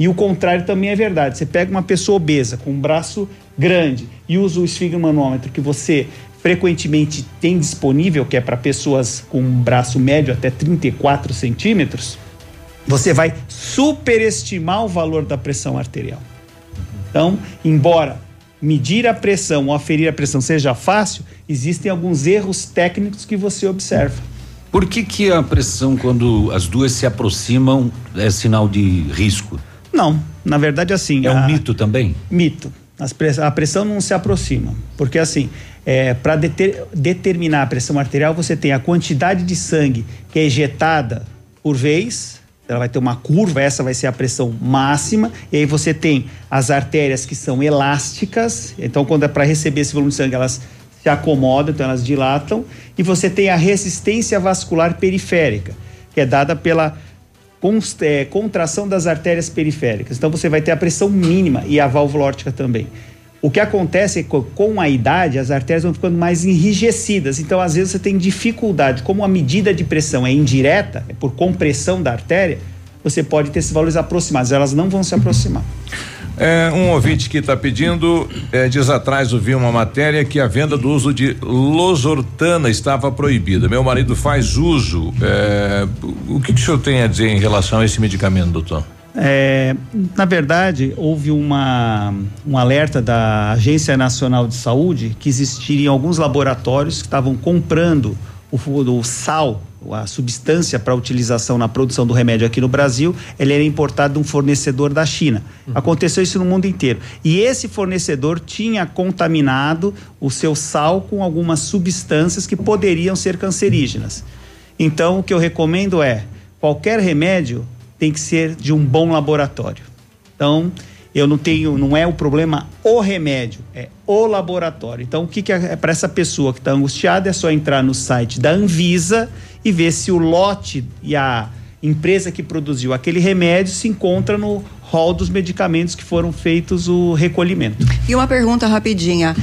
E o contrário também é verdade. Você pega uma pessoa obesa com um braço grande e usa o esfigmomanômetro que você frequentemente tem disponível, que é para pessoas com um braço médio até trinta e quatro centímetros, você vai superestimar o valor da pressão arterial. Então, embora medir a pressão ou aferir a pressão seja fácil, existem alguns erros técnicos que você observa. Por que que a pressão, quando as duas se aproximam, é sinal de risco? Não, na verdade assim... É um a, mito também? Mito. As press, a pressão não se aproxima, porque assim, é, para deter, determinar a pressão arterial, você tem a quantidade de sangue que é ejetada por vez, ela vai ter uma curva, essa vai ser a pressão máxima, e aí você tem as artérias que são elásticas, então quando é para receber esse volume de sangue, elas se acomoda, então elas dilatam, e você tem a resistência vascular periférica, que é dada pela contração das artérias periféricas. Então você vai ter a pressão mínima e a válvula órtica também. O que acontece é que com a idade as artérias vão ficando mais enrijecidas, então às vezes você tem dificuldade, como a medida de pressão é indireta, é por compressão da artéria, você pode ter esses valores aproximados, elas não vão se aproximar. É, um ouvinte que está pedindo, é, diz atrás, ouvi uma matéria que a venda do uso de losortana estava proibida. Meu marido faz uso. É, o que, que o senhor tem a dizer em relação a esse medicamento, doutor? É, na verdade, houve uma, um alerta da Agência Nacional de Saúde que existiriam alguns laboratórios que estavam comprando o, o sal, a substância para utilização na produção do remédio aqui no Brasil. Ele era importado de um fornecedor da China. Uhum. Aconteceu isso no mundo inteiro. E esse fornecedor tinha contaminado o seu sal com algumas substâncias que poderiam ser cancerígenas. Então, o que eu recomendo é, qualquer remédio tem que ser de um bom laboratório. Então, eu não tenho, não é o problema o remédio, é o laboratório. Então, o que, que é para essa pessoa que está angustiada, é só entrar no site da Anvisa e ver se o lote e a empresa que produziu aquele remédio se encontra no rol dos medicamentos que foram feitos o recolhimento. E uma pergunta rapidinha,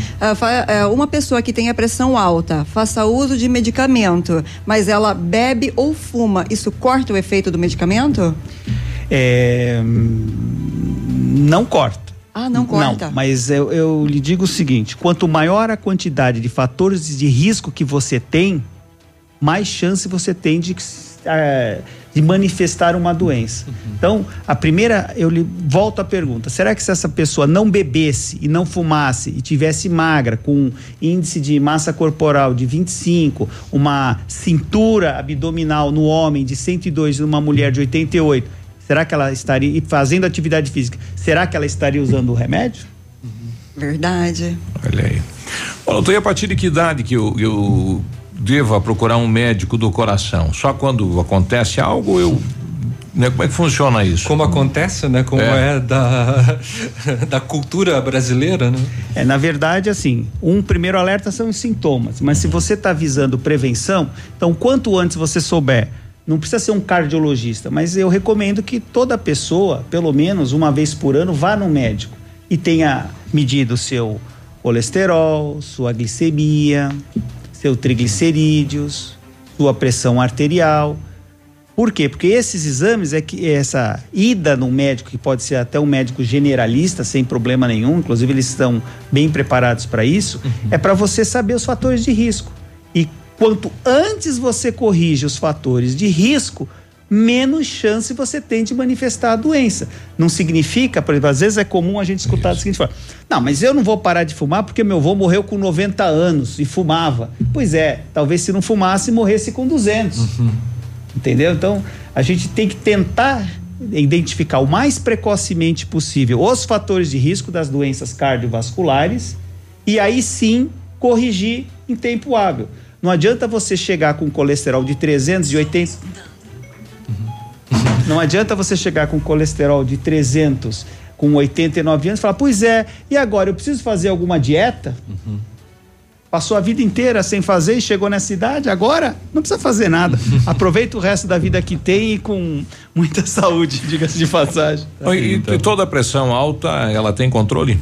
uma pessoa que tem a pressão alta, faça uso de medicamento, mas ela bebe ou fuma, isso corta o efeito do medicamento? É... Não corta. Ah, não corta. Não, mas eu, eu lhe digo o seguinte, quanto maior a quantidade de fatores de risco que você tem, mais chance você tem de, de manifestar uma doença. Uhum. Então, a primeira, eu lhe volto à pergunta, será que se essa pessoa não bebesse e não fumasse e tivesse magra, com índice de massa corporal de vinte e cinco, uma cintura abdominal no homem de cento e dois e numa mulher de oitenta e oito, será que ela estaria fazendo atividade física? Será que ela estaria usando o remédio? Uhum. Verdade. Olha aí. Olha, doutor, e a partir de que idade que eu... eu... deva procurar um médico do coração? Só quando acontece algo, eu, né, como é que funciona isso? Como acontece, né? Como é, é da, da cultura brasileira, né? É, na verdade, assim, um primeiro alerta são os sintomas, mas se você está visando prevenção, então quanto antes você souber, não precisa ser um cardiologista, mas eu recomendo que toda pessoa, pelo menos uma vez por ano, vá no médico e tenha medido o seu colesterol, sua glicemia, seu triglicerídeos, sua pressão arterial. Por quê? Porque esses exames, é que essa ida no médico, que pode ser até um médico generalista, sem problema nenhum, inclusive eles estão bem preparados para isso, uhum. é para você saber os fatores de risco. E quanto antes você corrige os fatores de risco, menos chance você tem de manifestar a doença. Não significa, por exemplo, às vezes é comum a gente escutar da seguinte forma: não, mas eu não vou parar de fumar porque meu avô morreu com noventa anos e fumava. Pois é, talvez se não fumasse morresse com duzentos. Uhum. Entendeu? Então a gente tem que tentar identificar o mais precocemente possível os fatores de risco das doenças cardiovasculares e aí sim corrigir em tempo hábil. Não adianta você chegar com colesterol de trezentos e oitenta... Não adianta você chegar com colesterol de trezentos, com oitenta e nove anos, e falar, pois é, e agora, eu preciso fazer alguma dieta? Uhum. Passou a vida inteira sem fazer e chegou nessa idade, agora não precisa fazer nada. Aproveita o resto da vida que tem e com muita saúde, diga-se de passagem. E, e toda a pressão alta, ela tem controle?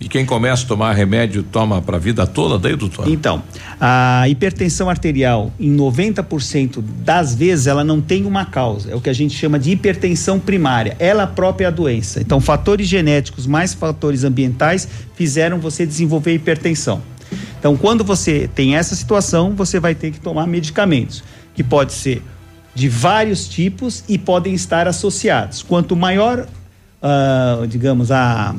E quem começa a tomar remédio toma para a vida toda, daí, doutor? Então, a hipertensão arterial, em noventa por cento das vezes, ela não tem uma causa. É o que a gente chama de hipertensão primária. Ela própria é a doença. Então, fatores genéticos mais fatores ambientais fizeram você desenvolver hipertensão. Então, quando você tem essa situação, você vai ter que tomar medicamentos, que pode ser de vários tipos e podem estar associados. Quanto maior, uh, digamos, a...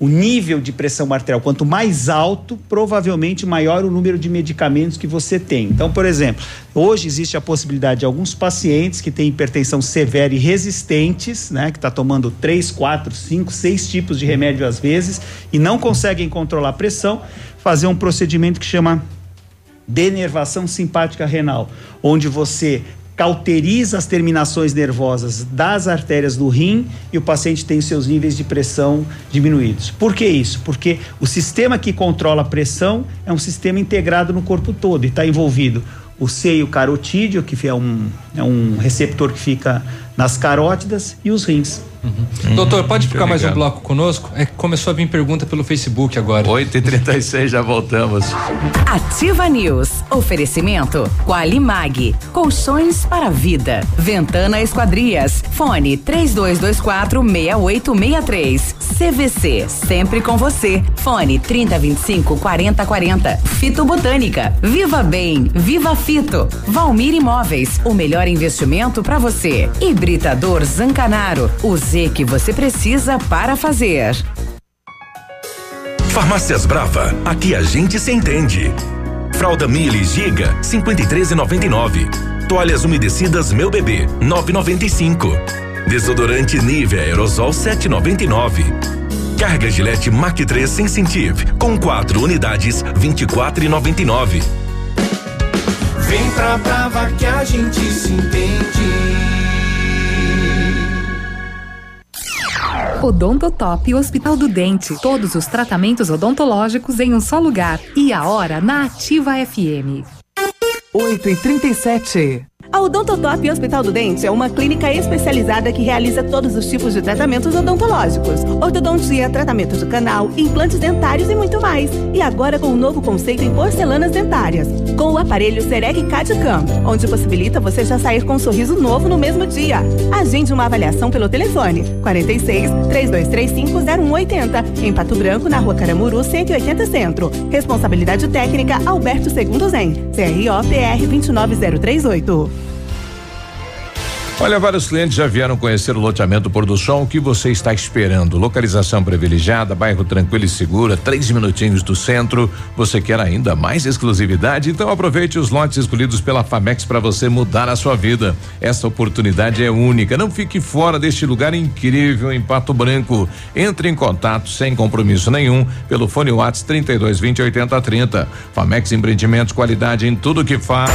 o nível de pressão arterial, quanto mais alto, provavelmente maior o número de medicamentos que você tem. Então, por exemplo, hoje existe a possibilidade de alguns pacientes que têm hipertensão severa e resistentes, né, que está tomando três, quatro, cinco, seis tipos de remédio às vezes e não conseguem controlar a pressão, fazer um procedimento que chama denervação simpática renal, onde você cauteriza as terminações nervosas das artérias do rim e o paciente tem seus níveis de pressão diminuídos. Por que isso? Porque o sistema que controla a pressão é um sistema integrado no corpo todo e está envolvido o seio carotídeo, que é um, é um receptor que fica nas carótidas, e os rins. Uhum. Hum, Doutor, pode ficar mais um bloco conosco? É que começou a vir pergunta pelo Facebook agora. oito e trinta e seis, já voltamos. Ativa News. Oferecimento Qualimag, colchões para a vida. Ventana Esquadrias. Fone três dois dois quatro, seis oito seis três. C V C, sempre com você. Fone trinta, vinte e cinco, quarenta, quarenta. Fitobotânica. Viva Bem, Viva Fito. Valmir Imóveis, o melhor investimento para você. Hibridador Zancanaro. Os Z que você precisa para fazer. Farmácias Brava, aqui a gente se entende. Fralda Mili Giga cinquenta e três reais e noventa e nove centavos. Toalhas umedecidas Meu Bebê nove reais e noventa e cinco centavos. Desodorante Nivea Aerosol sete reais e noventa e nove centavos. Carga Gillette Mac três Sensitive com quatro unidades vinte e quatro reais e noventa e nove centavos. Vem pra Brava que a gente se entende. Odontotop, Hospital do Dente. Todos os tratamentos odontológicos em um só lugar. E a hora na Ativa F M. oito e trinta e sete. A Odontotop Hospital do Dente é uma clínica especializada que realiza todos os tipos de tratamentos odontológicos. Ortodontia, tratamentos de canal, implantes dentários e muito mais. E agora com um novo conceito em porcelanas dentárias, com o aparelho Cerec CAD-CAM, onde possibilita você já sair com um sorriso novo no mesmo dia. Agende uma avaliação pelo telefone quarenta e seis, três dois três cinco, zero um oito zero, em Pato Branco, na Rua Caramuru, cento e oitenta Centro. Responsabilidade técnica Alberto Segundo Zen, C R O P R dois nove zero três oito. Olha, vários clientes já vieram conhecer o loteamento Pôr do Sol. O que você está esperando? Localização privilegiada, bairro tranquilo e segura, três minutinhos do centro. Você quer ainda mais exclusividade? Então aproveite os lotes escolhidos pela FAMEX para você mudar a sua vida. Essa oportunidade é única. Não fique fora deste lugar incrível em Pato Branco. Entre em contato sem compromisso nenhum pelo fone WhatsApp trinta e dois, vinte, oitenta, trinta. FAMEX Empreendimentos, qualidade em tudo que faz.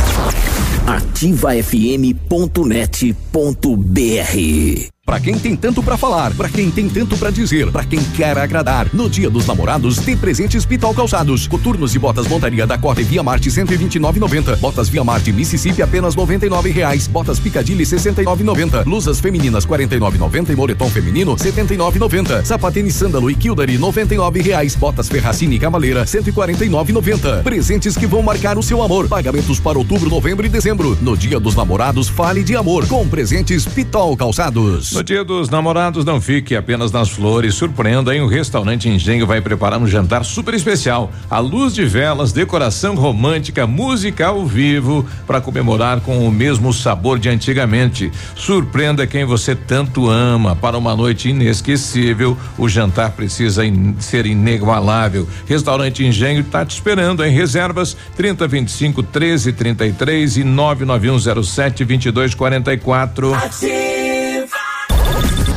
ativa f m ponto net ponto b r. Pra quem tem tanto pra falar, pra quem tem tanto pra dizer, pra quem quer agradar, no Dia dos Namorados tem presentes Pitol Calçados. Coturnos e botas montaria da Corte Via Marte cento e vinte e nove reais e noventa centavos. Botas Via Marte Mississippi apenas noventa e nove reais. Botas Piccadilly sessenta e nove reais e noventa centavos. Blusas femininas quarenta e nove reais e noventa centavos e moletom feminino setenta e nove reais e noventa centavos. Sapatênis Sândalo e Kildare noventa e nove reais. Botas Ferracini e Cavaleira cento e quarenta e nove reais e noventa centavos. Presentes que vão marcar o seu amor. Pagamentos para outubro, novembro e dezembro. No Dia dos Namorados fale de amor com presentes Pitol Calçados. No Dia dos Namorados não fique apenas nas flores, surpreenda, hein? O Restaurante Engenho vai preparar um jantar super especial, à luz de velas, decoração romântica, música ao vivo, para comemorar com o mesmo sabor de antigamente. Surpreenda quem você tanto ama, para uma noite inesquecível, o jantar precisa in, ser inigualável. Restaurante Engenho tá te esperando, em reservas trinta, vinte e cinco, treze, trinta e três e nove nove um zero sete, vinte e dois quarenta e quatro.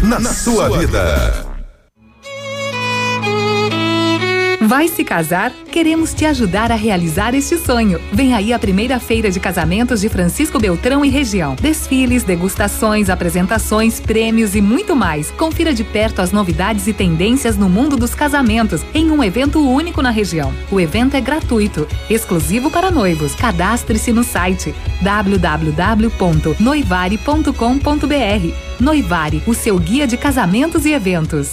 Na, na sua, sua vida. Vai se casar? Queremos te ajudar a realizar este sonho. Vem aí a primeira feira de casamentos de Francisco Beltrão e região. Desfiles, degustações, apresentações, prêmios e muito mais. Confira de perto as novidades e tendências no mundo dos casamentos em um evento único na região. O evento é gratuito, exclusivo para noivos. Cadastre-se no site w w w ponto noivare ponto com ponto b r. Noivare, o seu guia de casamentos e eventos.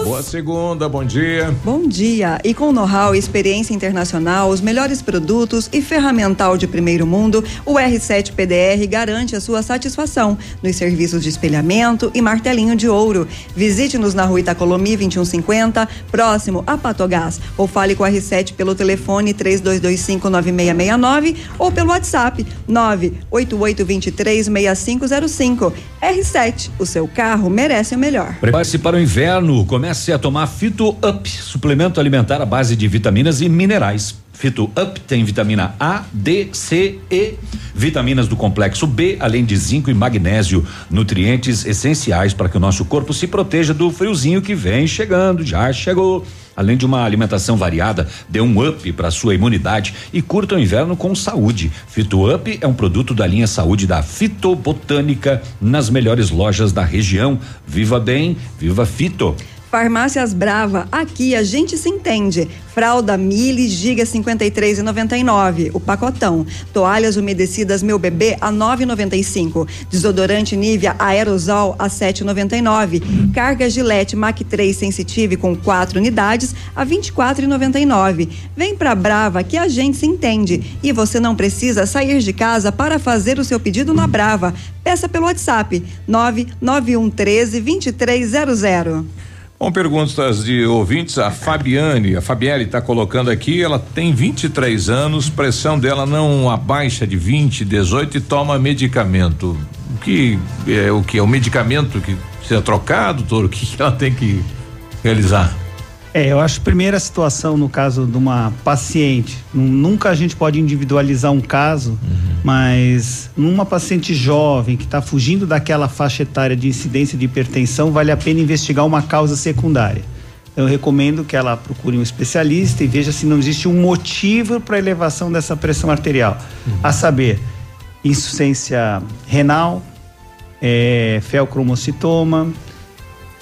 News. Boa segunda, bom dia. Bom dia. E com know-how e experiência internacional, os melhores produtos e ferramental de primeiro mundo, o R sete P D R garante a sua satisfação nos serviços de espelhamento e martelinho de ouro. Visite-nos na rua Itacolomi vinte e um cinquenta, próximo a Patogás, ou fale com o R sete pelo telefone três dois dois cinco nove seis seis nove ou pelo WhatsApp nove oito oito dois três seis cinco zero cinco. R sete, o seu carro merece o melhor. Prepare-se para o inverno, comece a tomar Fito Up, suplemento alimentar à base de vitaminas e minerais. Fito Up tem vitamina A, D, C, E, vitaminas do complexo B, além de zinco e magnésio, nutrientes essenciais para que o nosso corpo se proteja do friozinho que vem chegando, já chegou. Além de uma alimentação variada, dê um up para sua imunidade e curta o inverno com saúde. Fito Up é um produto da linha Saúde da Fitobotânica, nas melhores lojas da região. Viva bem, viva Fito. Farmácias Brava, aqui a gente se entende. Fralda Mili Giga cinquenta e três reais e noventa e nove centavos, o pacotão. Toalhas umedecidas Meu Bebê a nove reais e noventa e cinco centavos. Desodorante Nivea Aerosol a sete reais e noventa e nove centavos. Carga Gillette Mac três Sensitive com quatro unidades a vinte e quatro reais e noventa e nove centavos. Vem pra Brava que a gente se entende. E você não precisa sair de casa para fazer o seu pedido na Brava. Peça pelo WhatsApp nove nove um um três dois três zero zero. Bom, perguntas de ouvintes. A Fabiane, a Fabiele está colocando aqui, ela tem vinte e três anos, pressão dela não abaixa de vinte, dezoito e toma medicamento. O que é o que? É o medicamento que precisa trocado, doutor? O que ela tem que realizar? É, eu acho que primeira situação no caso de uma paciente, nunca a gente pode individualizar um caso, uhum. mas numa paciente jovem que está fugindo daquela faixa etária de incidência de hipertensão, vale a pena investigar uma causa secundária. Eu recomendo que ela procure um especialista e veja se não existe um motivo para a elevação dessa pressão arterial. Uhum. A saber, insuficiência renal, é, feocromocitoma,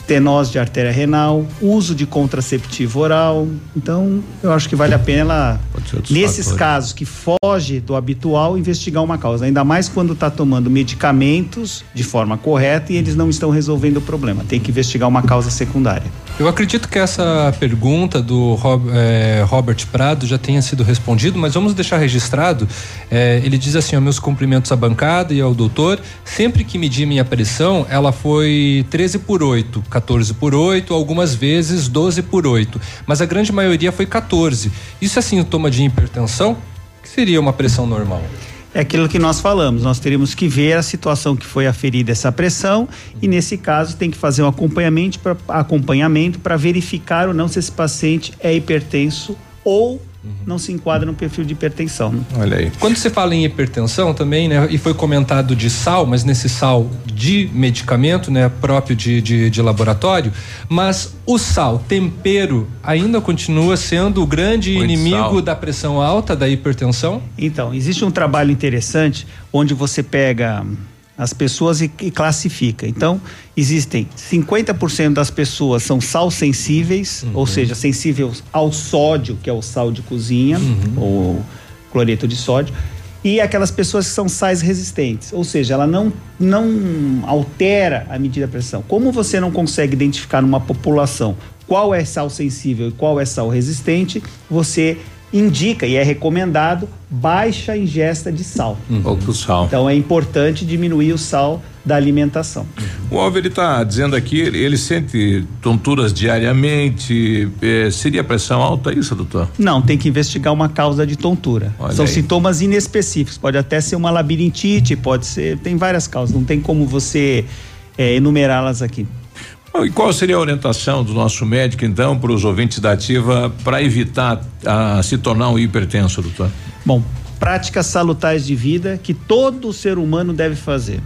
estenose de artéria renal, uso de contraceptivo oral. Então, eu acho que vale a pena ela, nesses fatores. Casos que foge do habitual, investigar uma causa. Ainda mais quando está tomando medicamentos de forma correta e eles não estão resolvendo o problema. Tem que investigar uma causa secundária. Eu acredito que essa pergunta do Rob, é, Robert Prado já tenha sido respondido, mas vamos deixar registrado. É, ele diz assim, ó, meus cumprimentos à bancada e ao doutor. Sempre que medi minha pressão, ela foi treze por oito, catorze por oito, algumas vezes doze por oito, mas a grande maioria foi catorze. Isso é sintoma de hipertensão? Que seria uma pressão normal? É aquilo que nós falamos, nós teríamos que ver a situação que foi aferida essa pressão e nesse caso tem que fazer um acompanhamento para acompanhamento para verificar ou não se esse paciente é hipertenso ou não se enquadra no perfil de hipertensão. Olha aí. Quando se fala em hipertensão também, né? E foi comentado de sal, mas nesse sal de medicamento, né? Próprio de, de, de laboratório, mas o sal, tempero, ainda continua sendo o grande Muito inimigo sal. Da pressão alta, da hipertensão? Então, existe um trabalho interessante onde você pega as pessoas e, e classifica. Então, existem cinquenta por cento das pessoas são sal sensíveis, uhum. ou seja, sensíveis ao sódio, que é o sal de cozinha, uhum. ou cloreto de sódio, e aquelas pessoas que são sais resistentes, ou seja, ela não, não altera a medida da pressão. Como você não consegue identificar numa população qual é sal sensível e qual é sal resistente, você indica e é recomendado baixa ingesta de sal. Uhum. Pouco sal. Então é importante diminuir o sal da alimentação. O Alves está dizendo aqui, ele, ele sente tonturas diariamente, eh, seria pressão alta isso, doutor? Não, tem que investigar uma causa de tontura. Olha São aí. Sintomas inespecíficos, pode até ser uma labirintite, pode ser, tem várias causas, não tem como você eh, enumerá-las aqui. E qual seria a orientação do nosso médico, então, para os ouvintes da Ativa para evitar a, se tornar um hipertenso, doutor? Bom, práticas salutares de vida que todo ser humano deve fazer.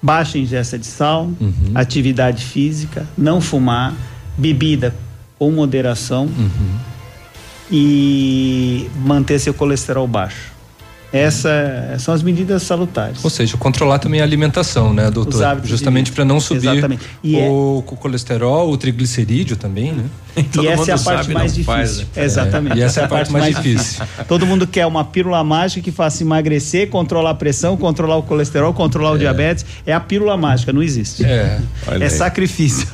Baixa ingesta de sal, uhum. atividade física, não fumar, bebida com moderação uhum. e manter seu colesterol baixo. Essa, são as medidas salutares. Ou seja, controlar também a alimentação, né, doutor? Justamente para não subir o, é... o colesterol, o triglicerídeo também, né? E Todo essa é a parte sabe, mais difícil. Faz, né? Exatamente. É. E essa é a parte, parte mais difícil. Todo mundo quer uma pílula mágica que faça emagrecer, controlar a pressão, controlar o colesterol, controlar é. o diabetes. É a pílula mágica, não existe. É, é sacrifício.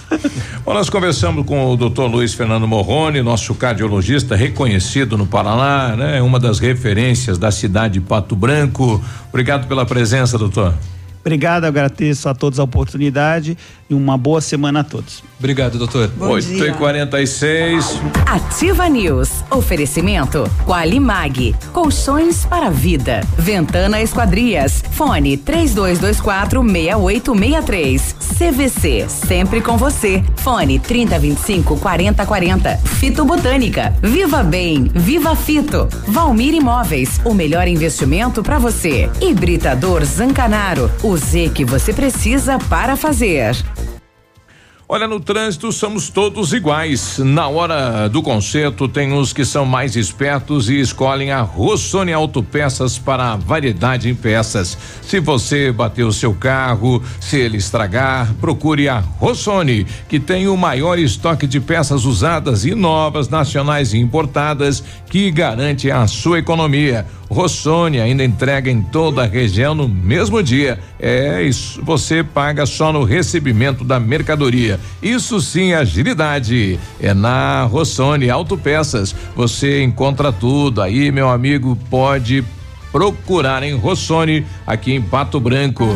Bom, nós conversamos com o doutor Luiz Fernando Morrone, nosso cardiologista reconhecido no Paraná, né? Uma das referências da cidade Pato Branco. Obrigado pela presença, doutor. Obrigado, agradeço a todos a oportunidade e uma boa semana a todos. Obrigado, doutor. oito e quarenta e seis. Ativa News. Oferecimento Qualimag, colchões para a vida. Ventana Esquadrias. Fone três dois dois quatro, seis oito seis três. C V C, sempre com você. Fone trinta, vinte e cinco, quarenta, quarenta. Fitobotânica. Viva Bem, Viva Fito. Valmir Imóveis, o melhor investimento para você. Hibridador Zancanaro. O Z que você precisa para fazer. Olha, no trânsito somos todos iguais. Na hora do conserto tem uns que são mais espertos e escolhem a Rossoni Autopeças para a variedade em peças. Se você bateu o seu carro, se ele estragar, procure a Rossoni, que tem o maior estoque de peças usadas e novas, nacionais e importadas, que garante a sua economia. Rossoni ainda entrega em toda a região no mesmo dia. É isso, você paga só no recebimento da mercadoria. Isso sim, agilidade. É na Rossoni Autopeças. Você encontra tudo aí, meu amigo. Pode procurar em Rossoni, aqui em Pato Branco.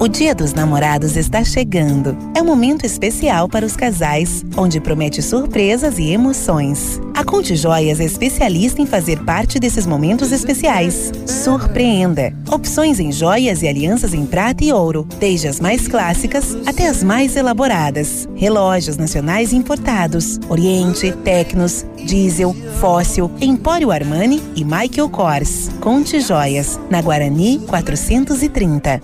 O Dia dos Namorados está chegando. É um momento especial para os casais, onde promete surpresas e emoções. A Conte Joias é especialista em fazer parte desses momentos especiais. Surpreenda! Opções em joias e alianças em prata e ouro, desde as mais clássicas até as mais elaboradas. Relógios nacionais importados, Oriente, Tecnos, Diesel, Fóssil, Empório Armani e Michael Kors. Conte Joias, na Guarani quatrocentos e trinta.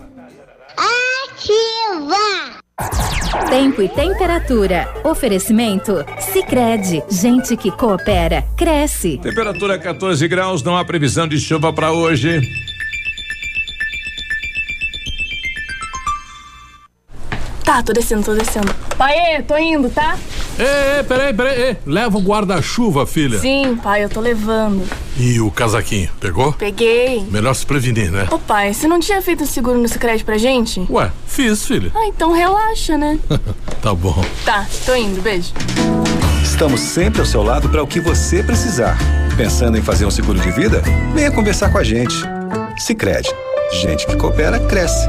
Tempo e temperatura. Oferecimento Sicredi. Gente que coopera, cresce. Temperatura quatorze graus, não há previsão de chuva para hoje. Tá, tô descendo, tô descendo. Pai, tô indo, tá? Ei, ei, peraí, peraí. Ei. Leva o guarda-chuva, filha. Sim, pai, eu tô levando. E o casaquinho, pegou? Peguei. Melhor se prevenir, né? Ô pai, você não tinha feito um seguro no Sicredi pra gente? Ué, fiz, filha. Ah, então relaxa, né? Tá bom. Tá, tô indo, beijo. Estamos sempre ao seu lado para o que você precisar. Pensando em fazer um seguro de vida? Venha conversar com a gente. Sicredi. Gente que coopera, cresce.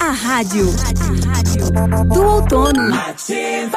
A rádio. A rádio do outono. Ativa.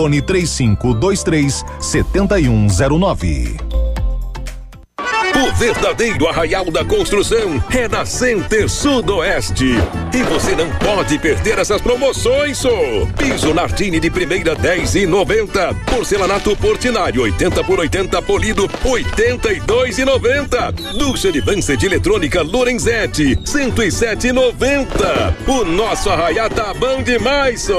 Fone três cinco dois três, sete um zero nove. O verdadeiro arraial da construção é na Center Sudoeste. E você não pode perder essas promoções, so. Piso Nardini de primeira dez e noventa. Porcelanato Portinari oitenta por oitenta polido oitenta e dois e noventa. Ducha de Vance de eletrônica Lorenzetti cento e sete e noventa. O nosso arraial tá bom demais, so.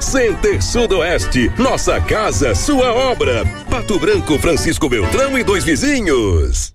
Center Sudoeste, nossa casa, sua obra. Pato Branco, Francisco Beltrão e dois vizinhos.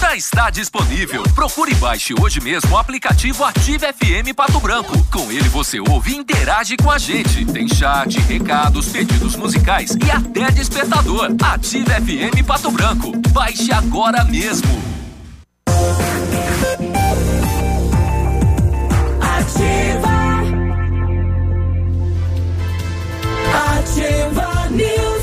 Já está disponível. Procure e baixe hoje mesmo o aplicativo Ativa F M Pato Branco. Com ele você ouve e interage com a gente. Tem chat, recados, pedidos musicais e até despertador. Ativa F M Pato Branco. Baixe agora mesmo. Ativa. Ativa News.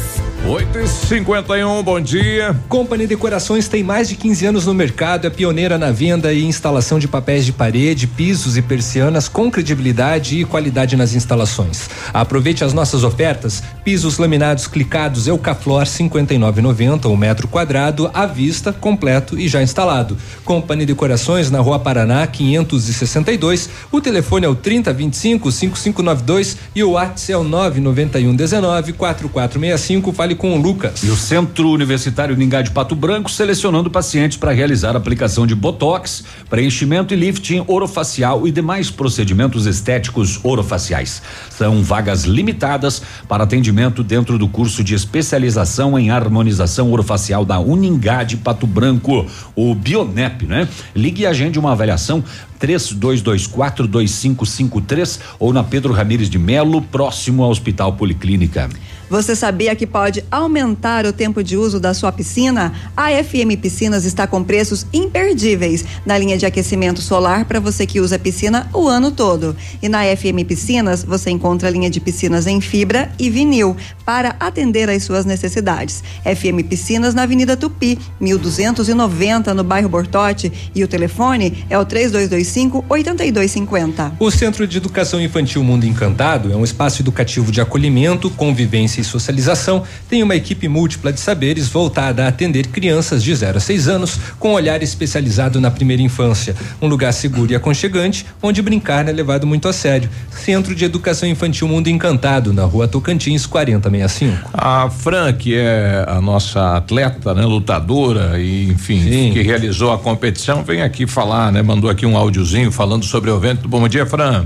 oito e cinquenta e um, bom dia. Company Decorações tem mais de quinze anos no mercado, é pioneira na venda e instalação de papéis de parede, pisos e persianas com credibilidade e qualidade nas instalações. Aproveite as nossas ofertas: pisos laminados clicados Eucaflor cinquenta e nove reais e noventa centavos o metro quadrado, à vista, completo e já instalado. Company Decorações na Rua Paraná quinhentos e sessenta e dois. O telefone é o trinta, vinte e cinco, cinquenta e cinco noventa e dois e o WhatsApp é o nove nove um um nove quatro quatro seis cinco. Fale com o Lucas. E o Centro Universitário Ningá de Pato Branco selecionando pacientes para realizar aplicação de botox, preenchimento e lifting orofacial e demais procedimentos estéticos orofaciais. São vagas limitadas para atendimento dentro do curso de especialização em harmonização orofacial da Uningá de Pato Branco, o Bionep, né? Ligue e agende uma avaliação três dois dois quatro, dois cinco cinco três ou na Pedro Ramires de Melo, próximo ao Hospital Policlínica. Você sabia que pode aumentar o tempo de uso da sua piscina? A F M Piscinas está com preços imperdíveis na linha de aquecimento solar para você que usa piscina o ano todo. E na F M Piscinas você encontra a linha de piscinas em fibra e vinil para atender às suas necessidades. F M Piscinas na Avenida Tupi, mil duzentos e noventa, no bairro Bortote, e o telefone é o três dois dois cinco, oito dois cinco zero. O Centro de Educação Infantil Mundo Encantado é um espaço educativo de acolhimento, convivência e socialização. Tem uma equipe múltipla de saberes voltada a atender crianças de zero a seis anos com olhar especializado na primeira infância. Um lugar seguro e aconchegante onde brincar não é levado muito a sério. Centro de Educação Infantil Mundo Encantado, na Rua Tocantins, quarenta e sessenta e cinco. A Fran, que é a nossa atleta, né, lutadora e enfim, Sim. que realizou a competição, vem aqui falar, né? Mandou aqui um áudiozinho falando sobre o evento. Bom dia, Fran.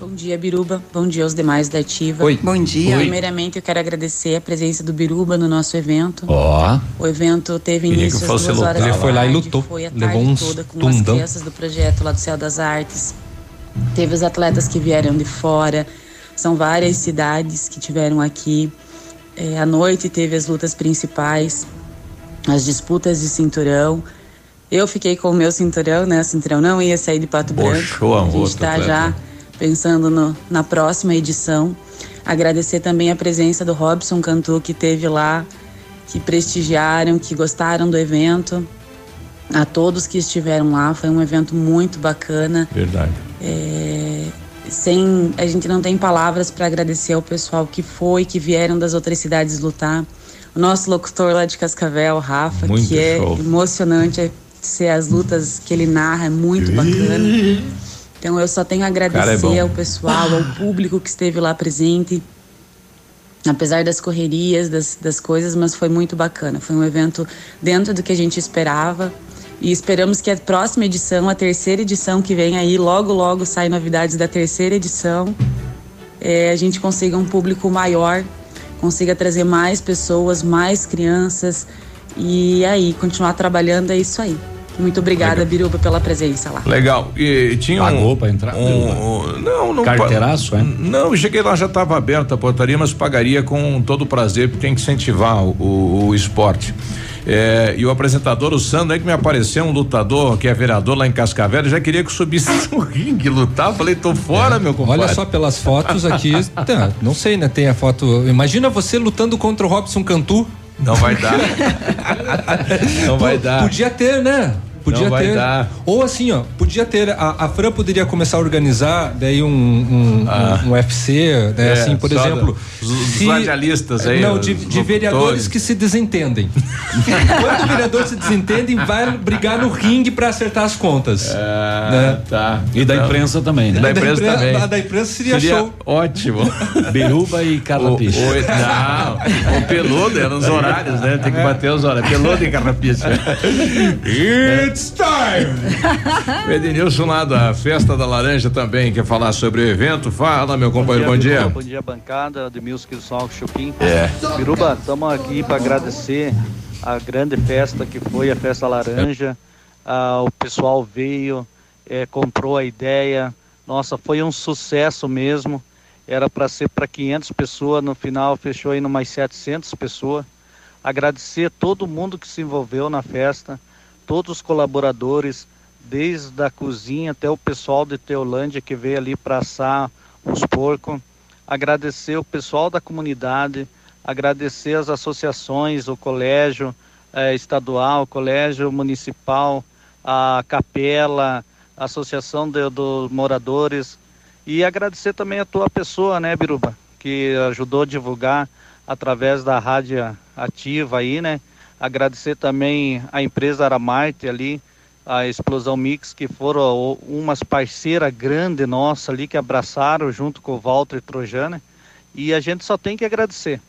Bom dia, Biruba. Bom dia aos demais da Ativa. Oi. Bom dia. Oi. Primeiramente, eu quero agradecer a presença do Biruba no nosso evento. Ó. Oh. O evento teve início às duas horas da tarde. Ele foi lá e lutou. Foi a tarde toda com as crianças do projeto lá do Céu das Artes. Teve os atletas que vieram de fora. São várias cidades que tiveram aqui. É, à noite teve as lutas principais, as disputas de cinturão. Eu fiquei com o meu cinturão, né? O cinturão não ia sair de Pato Branco. A gente está já pensando no, na próxima edição. Agradecer também a presença do Robson Cantu, que esteve lá, que prestigiaram, que gostaram do evento. A todos que estiveram lá, foi um evento muito bacana. Verdade. É, sem, a gente não tem palavras para agradecer ao pessoal que foi, que vieram das outras cidades lutar. O nosso locutor lá de Cascavel, Rafa, muito que show. É emocionante ser as lutas que ele narra, é muito bacana. Então eu só tenho a agradecer é ao pessoal, ao público que esteve lá presente, apesar das correrias, das, das coisas, mas foi muito bacana. Foi um evento dentro do que a gente esperava e esperamos que a próxima edição, a terceira edição que vem aí, logo logo saem novidades da terceira edição, é, a gente consiga um público maior, consiga trazer mais pessoas, mais crianças e aí continuar trabalhando, é isso aí. Muito obrigada, legal. Biruba, pela presença lá. Legal. E tinha Pagou um, pra entrar? Um, um, não, não. Carteiraço, é? Não, cheguei lá, já estava aberta a portaria, mas pagaria com todo prazer, porque tem que incentivar o, o, o esporte. É, e o apresentador, o Sandro, aí que me apareceu, um lutador que é vereador lá em Cascavel, já queria que eu subisse no ringue lutar, falei, tô fora, é, meu compadre. Olha só pelas fotos aqui, tá, não sei, né, tem a foto, imagina você lutando contra o Robson Cantu. Não vai dar. Não vai dar. Podia ter, né? Podia não ter. Dar. Ou assim, ó, podia ter. A, a Fran poderia começar a organizar daí um, um, ah. um, um U F C, né? É, assim, por exemplo. Do, os se, radialistas aí. Não, de, de vereadores que se desentendem. Quando o vereador se desentende, vai brigar no ringue pra acertar as contas. É, né? Tá. E da imprensa também, né? Da imprensa, da imprensa também. A da imprensa seria, seria show. Ótimo. Biruba e Carlapiche. Não, o Peludo era nos horários, né? Tem que bater os horários. Peludo e Carlapiche. It's time! Ednilson lá da Festa da Laranja também quer falar sobre o evento. Fala, meu companheiro, bom dia. Bom dia, bom dia bancada, Edmilson Quilson, Chopin. É. Biruba, estamos aqui para agradecer a grande festa que foi a Festa Laranja. Ah, o pessoal veio, é, comprou a ideia. Nossa, foi um sucesso mesmo. Era para ser para quinhentas pessoas, no final fechou aí em umas setecentas pessoas. Agradecer todo mundo que se envolveu na festa, todos os colaboradores, desde a cozinha até o pessoal de Teolândia que veio ali para assar os porcos. Agradecer o pessoal da comunidade, agradecer as associações, o colégio eh, estadual, o colégio municipal, a capela, a associação dos moradores. E agradecer também a tua pessoa, né, Biruba, que ajudou a divulgar através da rádio ativa aí, né? Agradecer também a empresa Aramarte ali, a Explosão Mix, que foram umas parceiras grandes nossas ali, que abraçaram junto com o Walter Trojana. E a gente só tem que agradecer.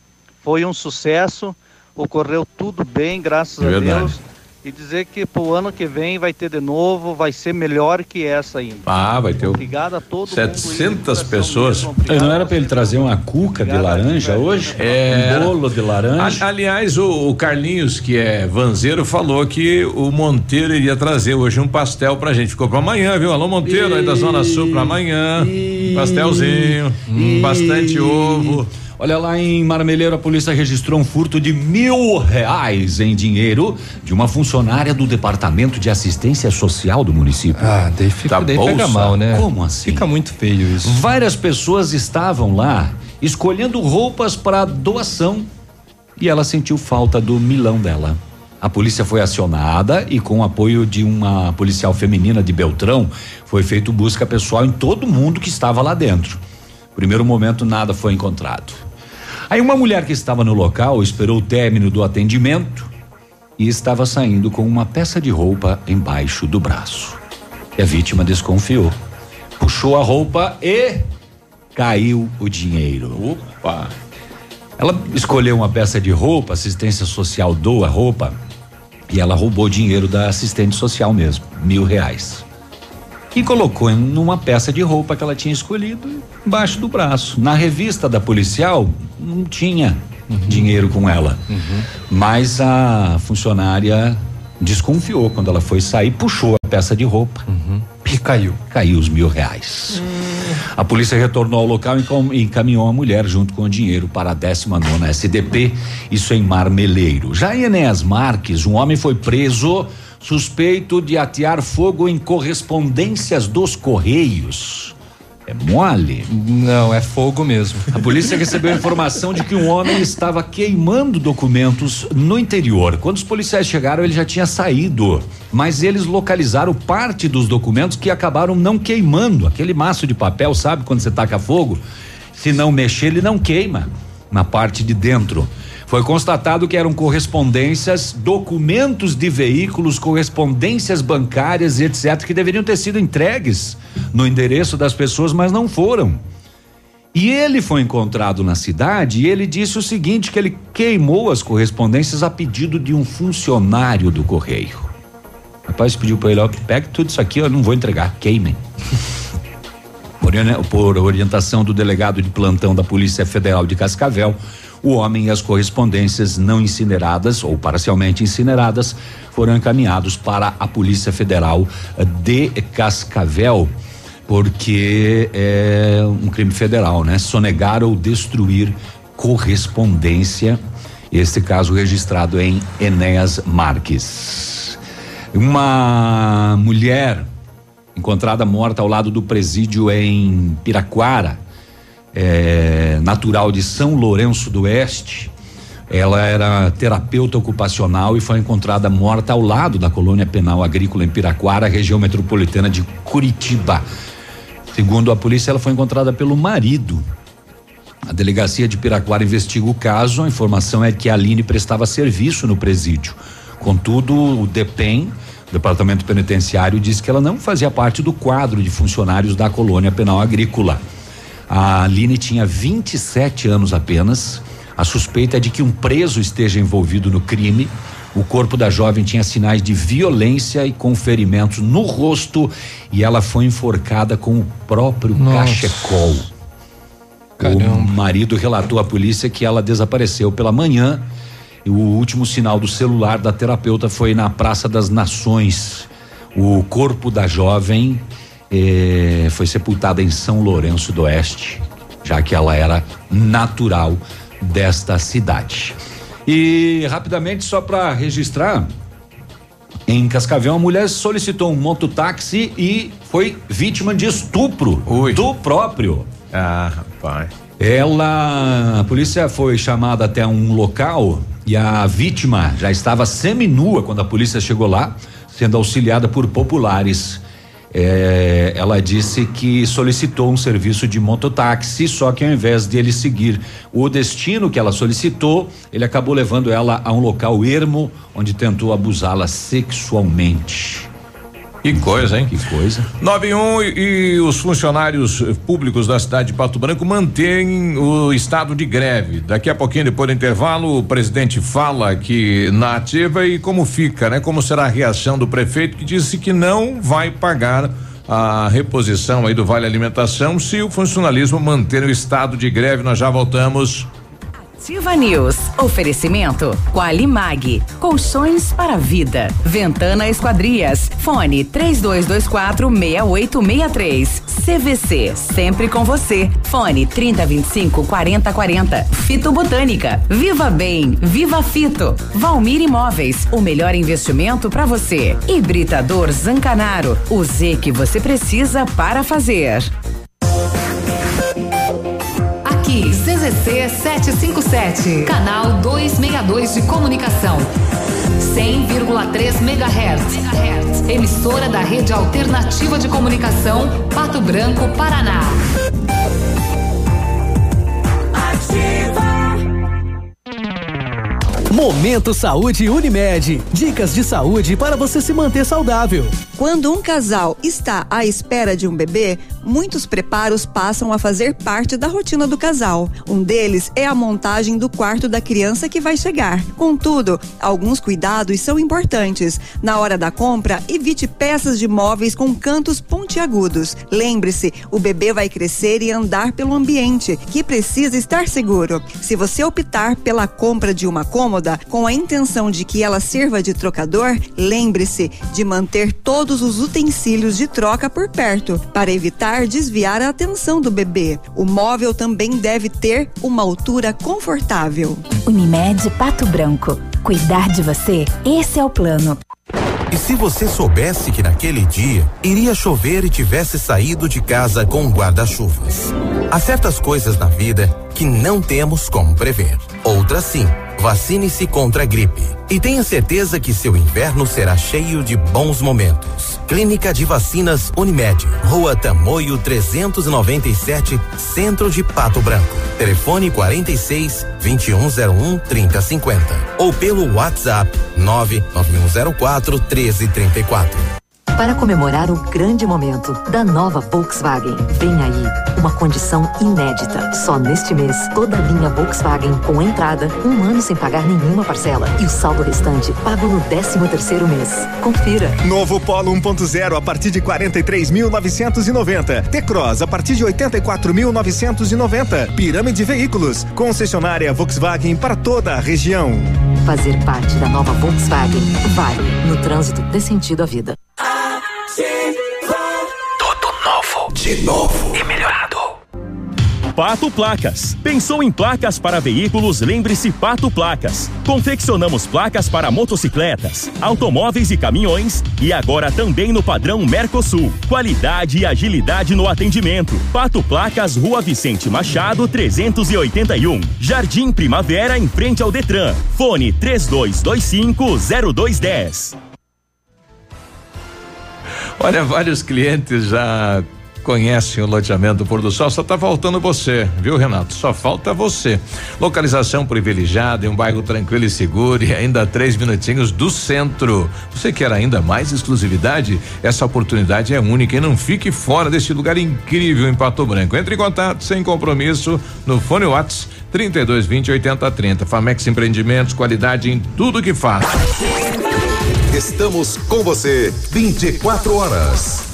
Foi um sucesso, ocorreu tudo bem, graças é a Deus. E dizer que pro ano que vem vai ter de novo, vai ser melhor que essa ainda. Ah, vai ter. Obrigado a todo setecentas pessoas. Não era para ele trazer uma cuca de laranja hoje? É. Um bolo de laranja. Aliás, o, o Carlinhos, que é vanzeiro, falou que o Monteiro iria trazer hoje um pastel pra gente. Ficou pra amanhã, viu? Alô, Monteiro, e... aí da Zona Sul pra amanhã. E... Pastelzinho, e... bastante ovo. Olha, lá em Marmeleiro, a polícia registrou um furto de mil reais em dinheiro de uma funcionária do Departamento de Assistência Social do município. Ah, daí fica, daí pega mal, né? Como assim? Fica muito feio isso. Várias pessoas estavam lá escolhendo roupas para doação e ela sentiu falta do milão dela. A polícia foi acionada e, com o apoio de uma policial feminina de Beltrão, foi feito busca pessoal em todo mundo que estava lá dentro. Primeiro momento, nada foi encontrado. Aí uma mulher que estava no local esperou o término do atendimento e estava saindo com uma peça de roupa embaixo do braço. E a vítima desconfiou. Puxou a roupa e caiu o dinheiro. Opa! Ela escolheu uma peça de roupa, assistência social doa roupa, e ela roubou dinheiro da assistente social mesmo, mil reais. E colocou em uma peça de roupa que ela tinha escolhido embaixo do braço. Na revista da policial não tinha uhum. dinheiro com ela, uhum. mas a funcionária desconfiou quando ela foi sair, puxou a peça de roupa uhum. e caiu. Caiu os mil reais. Uhum. A polícia retornou ao local e encaminhou a mulher junto com o dinheiro para a décima nona S D P, isso em Marmeleiro. Já em Enéas Marques, um homem foi preso suspeito de atear fogo em correspondências dos Correios. É mole? Não, é fogo mesmo. A polícia recebeu a informação de que um homem estava queimando documentos no interior. Quando os policiais chegaram, ele já tinha saído, mas eles localizaram parte dos documentos que acabaram não queimando. Aquele maço de papel, sabe, quando você taca fogo? Se não mexer, ele não queima na parte de dentro. Foi constatado que eram correspondências, documentos de veículos, correspondências bancárias e etcétera, que deveriam ter sido entregues no endereço das pessoas, mas não foram. E ele foi encontrado na cidade e ele disse o seguinte, que ele queimou as correspondências a pedido de um funcionário do correio. O rapaz pediu para ele, ó, pega tudo isso aqui, eu não vou entregar, queimem. Por orientação do delegado de plantão da Polícia Federal de Cascavel, o homem e as correspondências não incineradas ou parcialmente incineradas foram encaminhados para a Polícia Federal de Cascavel, porque é um crime federal, né? Sonegar ou destruir correspondência. Este caso registrado em Enéas Marques. Uma mulher encontrada morta ao lado do presídio em Piraquara, É, natural de São Lourenço do Oeste, Ela era terapeuta ocupacional e foi encontrada morta ao lado da colônia penal agrícola em Piraquara, região metropolitana de Curitiba. Segundo a polícia, ela foi encontrada pelo marido. A delegacia de Piraquara investiga o caso. A informação é que a Aline prestava serviço no presídio. Contudo, o DEPEN, Departamento Penitenciário, diz que ela não fazia parte do quadro de funcionários da colônia penal agrícola. A Aline tinha vinte e sete anos apenas. A suspeita é de que um preso esteja envolvido no crime. O corpo da jovem tinha sinais de violência e com ferimentos no rosto, e ela foi enforcada com o próprio Nossa. cachecol. Caramba. O marido relatou à polícia que ela desapareceu pela manhã. O último sinal do celular da terapeuta foi na Praça das Nações. O corpo da jovem eh, foi sepultado em São Lourenço do Oeste, já que ela era natural desta cidade. E rapidamente, só para registrar, em Cascavel, a mulher solicitou um mototáxi e foi vítima de estupro Ui. do próprio. Ah, rapaz. Ela, a polícia foi chamada até um local e a vítima já estava seminua quando a polícia chegou lá, sendo auxiliada por populares. É, ela disse que solicitou um serviço de mototáxi, só que ao invés de ele seguir o destino que ela solicitou, ele acabou levando ela a um local ermo, onde tentou abusá-la sexualmente. Que coisa, hein? Que coisa. nove um e os funcionários públicos da cidade de Pato Branco mantêm o estado de greve. Daqui a pouquinho, depois do intervalo, o presidente fala aqui na Ativa e como fica, né? Como será a reação do prefeito, que disse que não vai pagar a reposição aí do Vale Alimentação se o funcionalismo manter o estado de greve. Nós já voltamos. Ativa News. Oferecimento Qualimag, colchões para vida. Ventana Esquadrias. Fone três dois dois quatro, seis oito seis três. C V C, sempre com você. Fone trinta, vinte e cinco, quarenta, quarenta. Fitobotânica. Viva Bem, Viva Fito. Valmir Imóveis, o melhor investimento para você. Hibridador Zancanaro, o Z que você precisa para fazer. C V C setecentos e cinquenta e sete, canal duzentos e sessenta e dois de comunicação, cem vírgula três megahertz, emissora da rede alternativa de comunicação Pato Branco, Paraná. Momento Saúde Unimed. Dicas de saúde para você se manter saudável. Quando um casal está à espera de um bebê, muitos preparos passam a fazer parte da rotina do casal. Um deles é a montagem do quarto da criança que vai chegar. Contudo, alguns cuidados são importantes. Na hora da compra, evite peças de móveis com cantos pontiagudos. Lembre-se, o bebê vai crescer e andar pelo ambiente, que precisa estar seguro. Se você optar pela compra de uma cômoda com a intenção de que ela sirva de trocador, lembre-se de manter todos os utensílios de troca por perto, para evitar desviar a atenção do bebê. O móvel também deve ter uma altura confortável. Unimed Pato Branco. Cuidar de você, esse é o plano. E se você soubesse que naquele dia iria chover e tivesse saído de casa com um guarda-chuvas? Há certas coisas na vida que não temos como prever. Outras sim. Vacine-se contra a gripe. E tenha certeza que seu inverno será cheio de bons momentos. Clínica de Vacinas Unimed. Rua Tamoio trezentos e noventa e sete, Centro de Pato Branco. Telefone quarenta e seis, vinte e um zero um, trinta e cinquenta. Ou pelo WhatsApp nove nove um zero quatro, um três três quatro. Para comemorar o grande momento da nova Volkswagen, vem aí uma condição inédita. Só neste mês, toda a linha Volkswagen com entrada, um ano sem pagar nenhuma parcela e o saldo restante pago no décimo terceiro mês. Confira. Novo Polo um ponto zero a partir de quarenta e três mil novecentos e noventa. T-Cross a partir de oitenta e quatro mil novecentos e noventa. Pirâmide Veículos, concessionária Volkswagen para toda a região. Fazer parte da nova Volkswagen vale. No trânsito, dê sentido à vida. Tudo novo, de novo e melhorado. Pato Placas. Pensou em placas para veículos? Lembre-se Pato Placas. Confeccionamos placas para motocicletas, automóveis e caminhões e agora também no padrão Mercosul. Qualidade e agilidade no atendimento. Pato Placas, Rua Vicente Machado, trezentos e oitenta e um. Jardim Primavera, em frente ao Detran. Fone três dois dois cinco zero dois um zero. Olha, vários clientes já conhecem o loteamento Pôr do Sol, só tá faltando você, viu, Renato? Só falta você. Localização privilegiada, em um bairro tranquilo e seguro e ainda a três minutinhos do centro. Você quer ainda mais exclusividade? Essa oportunidade é única e não fique fora deste lugar incrível em Pato Branco. Entre em contato sem compromisso no fone WhatsApp trinta e dois vinte, oitenta, trinta. FAMEX Empreendimentos, qualidade em tudo que faz. Estamos com você vinte e quatro horas.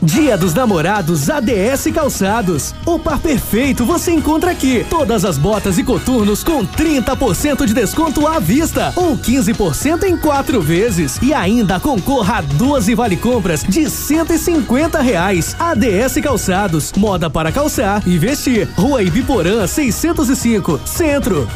Dia dos Namorados A D S Calçados. O par perfeito você encontra aqui. Todas as botas e coturnos com trinta por cento de desconto à vista ou quinze por cento em quatro vezes. E ainda concorra a doze vale compras de cento e cinquenta reais. A D S Calçados. Moda para calçar e vestir. Rua Ibiporã seiscentos e cinco, Centro.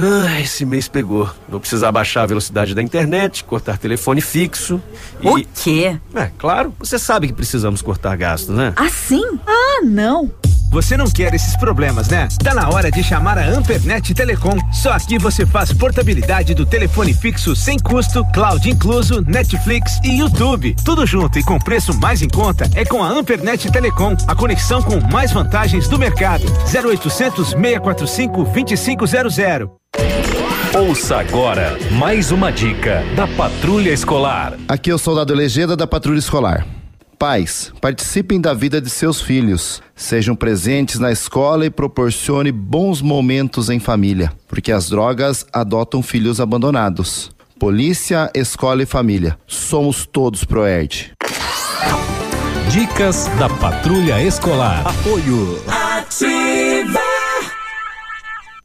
Ah, esse mês pegou. Vou precisar baixar a velocidade da internet, cortar telefone fixo e... O quê? É, claro, você sabe que precisamos cortar gastos, né? Ah, sim? Ah, não. Você não quer esses problemas, né? Tá na hora de chamar a Ampernet Telecom. Só aqui você faz portabilidade do telefone fixo sem custo, cloud incluso, Netflix e YouTube. Tudo junto e com preço mais em conta é com a Ampernet Telecom, a conexão com mais vantagens do mercado. zero oitocentos, seis quatro cinco, dois cinco zero zero. Ouça agora mais uma dica da Patrulha Escolar. Aqui é o Soldado Legenda da Patrulha Escolar. Pais, participem da vida de seus filhos, sejam presentes na escola e proporcione bons momentos em família, porque as drogas adotam filhos abandonados. Polícia, escola e família, somos todos Proerd. Dicas da Patrulha Escolar. Apoio Ativa.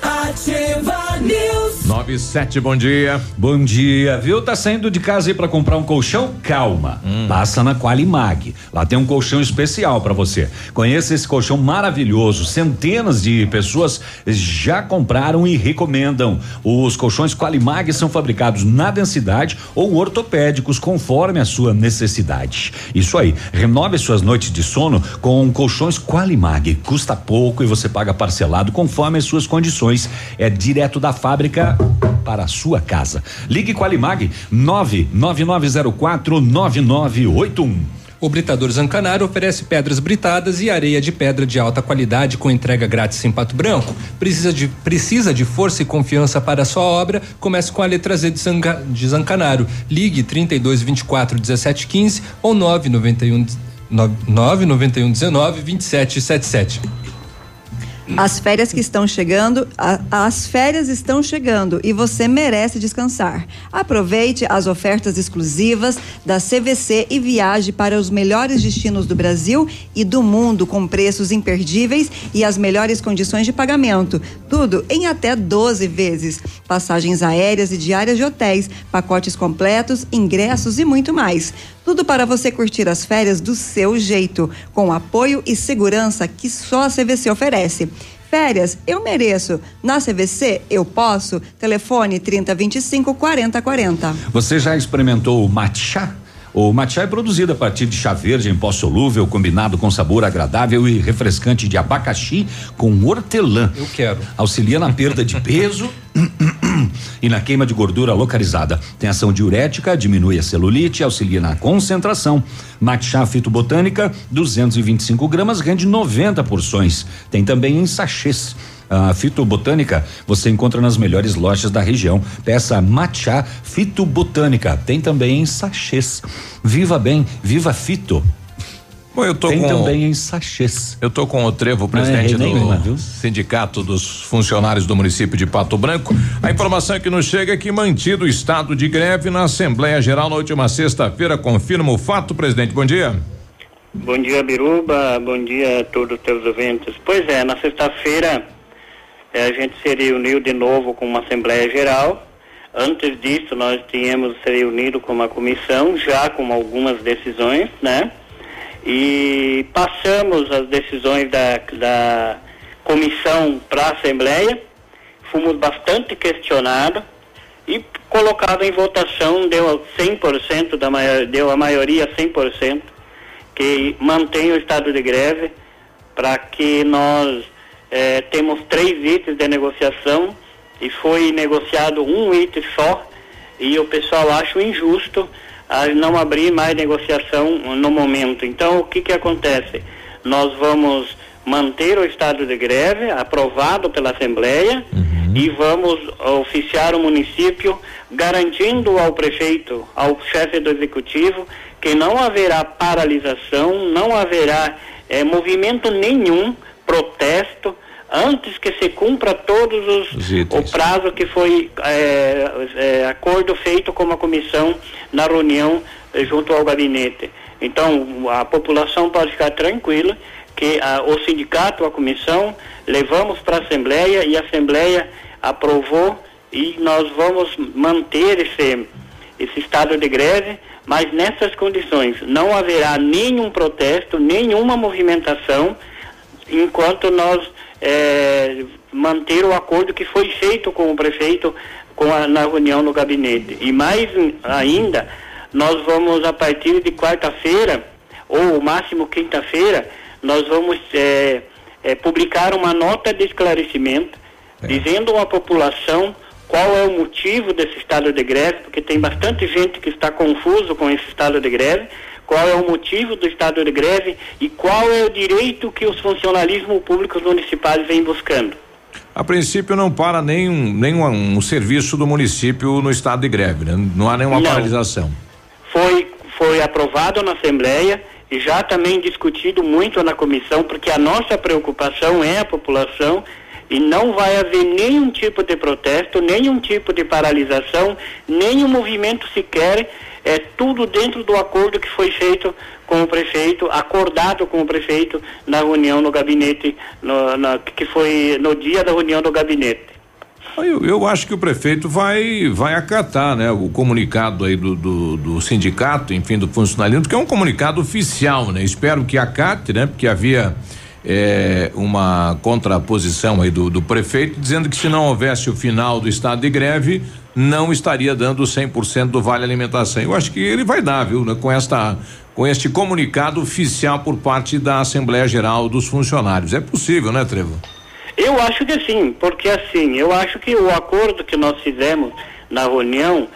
Ativa News. nove e sete, bom dia. Bom dia, viu? Tá saindo de casa aí pra comprar um colchão? Calma, hum. Passa na Qualimag. Lá tem um colchão especial pra você. Conheça esse colchão maravilhoso. Centenas de pessoas já compraram e recomendam. Os colchões Qualimag são fabricados na densidade ou ortopédicos, conforme a sua necessidade. Isso aí, renove suas noites de sono com colchões Qualimag. Custa pouco e você paga parcelado conforme as suas condições. É direto da fábrica para a sua casa. Ligue Qualimag nove nove nove zero quatro nove nove oito um. O Britador Zancanaro oferece pedras britadas e areia de pedra de alta qualidade com entrega grátis em Pato Branco. Precisa de, precisa de força e confiança para a sua obra? Comece com a letra Z de, Zanca, de Zancanaro. Ligue trinta e dois, vinte e quatro, dezessete, quinze ou nove nove um, dezenove, vinte e sete, setenta e sete. As férias que estão chegando, a, as férias estão chegando e você merece descansar. Aproveite as ofertas exclusivas da C V C e viaje para os melhores destinos do Brasil e do mundo com preços imperdíveis e as melhores condições de pagamento. Tudo em até doze vezes. Passagens aéreas e diárias de hotéis, pacotes completos, ingressos e muito mais. Tudo para você curtir as férias do seu jeito, com o apoio e segurança que só a C V C oferece. Férias, eu mereço. Na C V C, eu posso. Telefone trinta, vinte e cinco, quarenta, quarenta. Você já experimentou o matcha? O matcha é produzido a partir de chá verde em pó solúvel, combinado com sabor agradável e refrescante de abacaxi com hortelã. Eu quero. Auxilia na perda de peso e na queima de gordura localizada. Tem ação diurética, diminui a celulite, auxilia na concentração. Matcha Fitobotânica, duzentos e vinte e cinco gramas, rende noventa porções. Tem também em sachês. A Fitobotânica você encontra nas melhores lojas da região. Peça Matcha Fitobotânica. Tem também em sachês. Viva Bem, Viva Fito. Bom, eu tô Tem com, também em sachês. Eu tô com o Trevo, o presidente ah, é, do nenhuma, Sindicato dos Funcionários do município de Pato Branco. A informação que nos chega é que mantido o estado de greve na Assembleia Geral na última sexta-feira. Confirma o fato, presidente. Bom dia. Bom dia, Biruba. Bom dia a todos os teus ouvintes. Pois é, na sexta-feira eh, a gente se reuniu de novo com uma Assembleia Geral. Antes disso, nós tínhamos se reunido com uma comissão, já com algumas decisões, né? E passamos as decisões da, da comissão para a Assembleia, fomos bastante questionados e colocado em votação, deu cem por cento da maior, deu a maioria cem por cento, que mantém o estado de greve, para que nós eh, temos três itens de negociação e foi negociado um item só, e o pessoal acha injusto a não abrir mais negociação no momento. Então, o que que acontece? Nós vamos manter o estado de greve, aprovado pela Assembleia, uhum, e vamos oficiar o município, garantindo ao prefeito, ao chefe do executivo, que não haverá paralisação, não haverá eh, movimento nenhum, protesto, antes que se cumpra todos os, os o prazo que foi é, é, acordo feito com a comissão na reunião é, junto ao gabinete. Então a população pode ficar tranquila que a, o sindicato, a comissão, levamos para a Assembleia e a Assembleia aprovou, e nós vamos manter esse, esse estado de greve, mas nessas condições. Não haverá nenhum protesto, nenhuma movimentação, enquanto nós É, manter o acordo que foi feito com o prefeito com a, na reunião no gabinete. E mais ainda, nós vamos, a partir de quarta-feira ou o máximo quinta-feira, nós vamos é, é, publicar uma nota de esclarecimento é. dizendo à população qual é o motivo desse estado de greve, porque tem bastante gente que está confuso com esse estado de greve. Qual é o motivo do estado de greve e qual é o direito que os funcionalismos públicos municipais vêm buscando? A princípio não para nenhum, nenhum um serviço do município no estado de greve, né? Não há nenhuma não. paralisação. Foi, foi aprovado na Assembleia e já também discutido muito na comissão, porque a nossa preocupação é a população, e não vai haver nenhum tipo de protesto, nenhum tipo de paralisação, nenhum movimento sequer. É tudo dentro do acordo que foi feito com o prefeito, acordado com o prefeito na reunião no gabinete, no, na, que foi no dia da reunião do gabinete. Eu, eu acho que o prefeito vai, vai acatar, né? O comunicado aí do, do, do sindicato, enfim, do funcionalismo, que é um comunicado oficial, né? Espero que acate, né? Porque havia é, uma contraposição aí do, do prefeito, dizendo que se não houvesse o final do estado de greve, não estaria dando cem por cento do vale alimentação. Eu acho que ele vai dar, viu, né? Com esta, com este comunicado oficial por parte da Assembleia Geral dos Funcionários. É possível, né, Trevo? Eu acho que sim, porque assim, eu acho que o acordo que nós fizemos na reunião,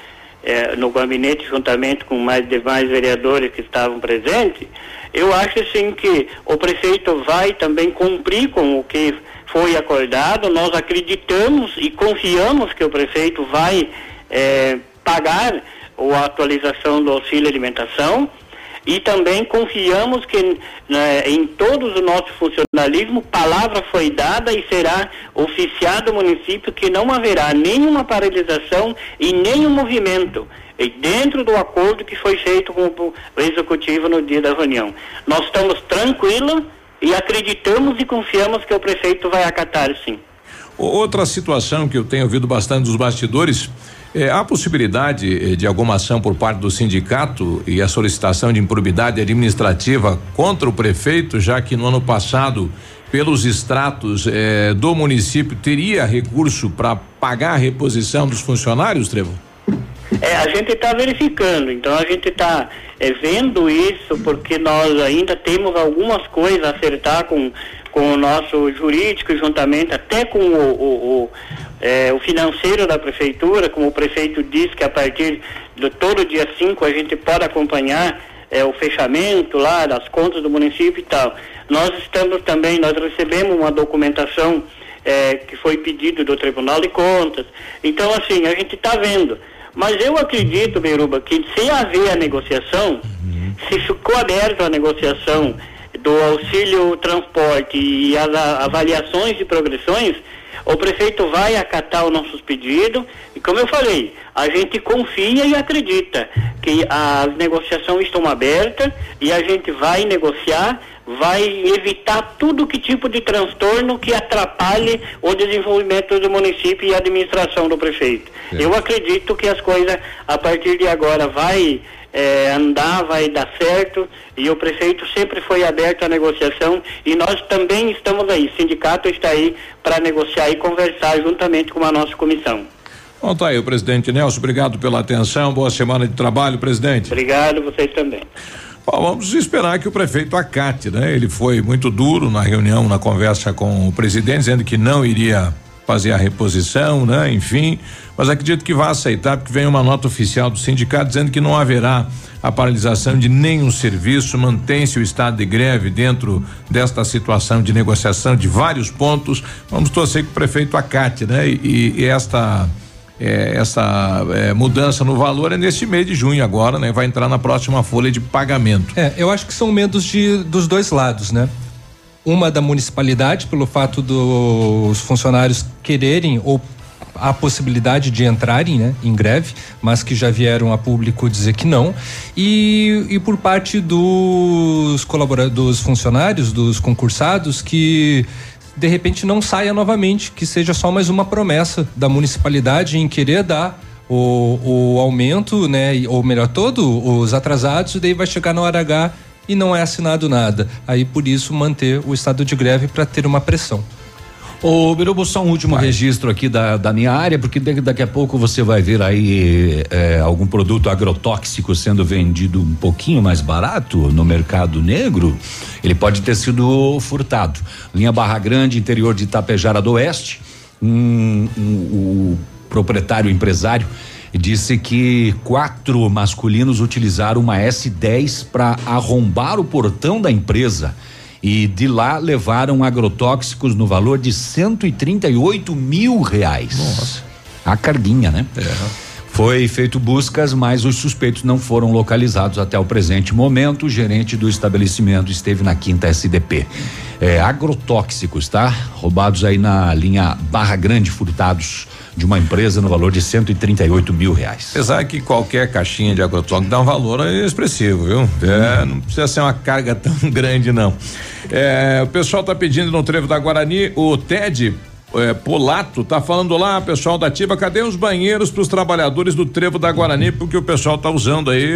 eh, no gabinete, juntamente com mais demais vereadores que estavam presentes, eu acho assim que o prefeito vai também cumprir com o que foi acordado. Nós acreditamos e confiamos que o prefeito vai eh, pagar a atualização do auxílio alimentação, e também confiamos que, né, em todos o nosso funcionalismo, palavra foi dada e será oficiado o município que não haverá nenhuma paralisação e nenhum movimento, e dentro do acordo que foi feito com o executivo no dia da reunião. Nós estamos tranquilos e acreditamos e confiamos que o prefeito vai acatar, sim. Outra situação que eu tenho ouvido bastante dos bastidores, é a possibilidade de alguma ação por parte do sindicato e a solicitação de improbidade administrativa contra o prefeito, já que no ano passado, pelos extratos eh, do município, teria recurso para pagar a reposição dos funcionários, Trevo? É, a gente está verificando, então a gente está é, vendo isso, porque nós ainda temos algumas coisas a acertar com, com o nosso jurídico, juntamente até com o, o, o, é, o financeiro da prefeitura. Como o prefeito disse que a partir de todo dia cinco a gente pode acompanhar é, o fechamento lá das contas do município e tal. Nós estamos também, nós recebemos uma documentação é, que foi pedido do Tribunal de Contas. Então assim, a gente está vendo. Mas eu acredito, Beruba, que sem haver a negociação, se ficou aberto a negociação do auxílio transporte e as avaliações e progressões, o prefeito vai acatar o nosso pedido e, como eu falei, a gente confia e acredita que as negociações estão abertas e a gente vai negociar, vai evitar tudo que tipo de transtorno que atrapalhe o desenvolvimento do município e a administração do prefeito. É. Eu acredito que as coisas, a partir de agora, vai é, andar, vai dar certo, e o prefeito sempre foi aberto à negociação, e nós também estamos aí, o sindicato está aí para negociar e conversar juntamente com a nossa comissão. Bom, tá aí o presidente Nelson, obrigado pela atenção, boa semana de trabalho, presidente. Obrigado, vocês também. Bom, vamos esperar que o prefeito acate, né? Ele foi muito duro na reunião, na conversa com o presidente, dizendo que não iria fazer a reposição, né? Enfim, mas acredito que vai aceitar, porque vem uma nota oficial do sindicato dizendo que não haverá a paralisação de nenhum serviço, mantém-se o estado de greve dentro desta situação de negociação de vários pontos. Vamos torcer que o prefeito acate, né? E, e esta É, essa é, mudança no valor é nesse mês de junho agora, né? Vai entrar na próxima folha de pagamento. É, eu acho que são medos de, dos dois lados, né? Uma da municipalidade, pelo fato dos funcionários quererem ou a possibilidade de entrarem, né, em greve, mas que já vieram a público dizer que não, e, e por parte dos colaboradores, dos funcionários, dos concursados, que de repente não saia novamente, que seja só mais uma promessa da municipalidade em querer dar o, o aumento, né, ou melhor, todos os atrasados, e daí vai chegar na hora H e não é assinado nada. Aí por isso manter o estado de greve para ter uma pressão. Ô, Biruba, só um último vai. registro aqui da, da minha área, porque daqui a pouco você vai ver aí é, algum produto agrotóxico sendo vendido um pouquinho mais barato no mercado negro. Ele pode ter sido furtado. Linha Barra Grande, interior de Itapejara do Oeste, um, um, o proprietário, empresário, disse que quatro masculinos utilizaram uma S dez para arrombar o portão da empresa. E de lá levaram agrotóxicos no valor de cento e trinta e oito mil reais. Nossa. A carguinha, né? É. Foi feito buscas, mas os suspeitos não foram localizados até o presente momento. O gerente do estabelecimento esteve na quinta S D P. É, agrotóxicos, tá? Roubados aí na linha Barra Grande, furtados de uma empresa no valor de cento e trinta e oito mil reais. Apesar que qualquer caixinha de agrotóxico dá um valor expressivo, viu? É, não precisa ser uma carga tão grande, não. É, o pessoal tá pedindo no Trevo da Guarani, o Ted é, Polato tá falando lá, pessoal da Ativa, cadê os banheiros pros trabalhadores do Trevo da Guarani, porque o pessoal tá usando aí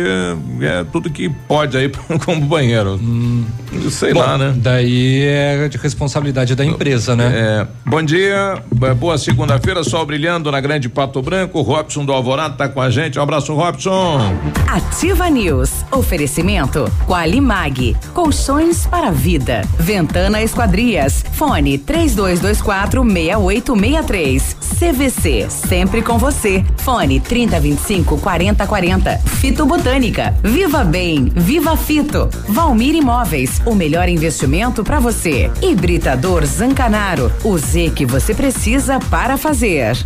é, tudo que pode aí como banheiro. Hum. Sei Bom, lá, né? Daí é de responsabilidade da empresa, né? É, bom dia, boa segunda-feira, sol brilhando na Grande Pato Branco. Robson do Alvorada tá com a gente. Um abraço, Robson. Ativa News. Oferecimento Qualimag, colchões para vida. Ventana Esquadrias. Fone três dois dois quatro, seis oito seis três. C V C, sempre com você. Fone trinta, vinte e cinco, quarenta, quarenta. Fitobotânica. Viva Bem, Viva Fito. Valmir Imóveis, o melhor investimento para você. Hibridador Zancanaro, o Z que você precisa para fazer.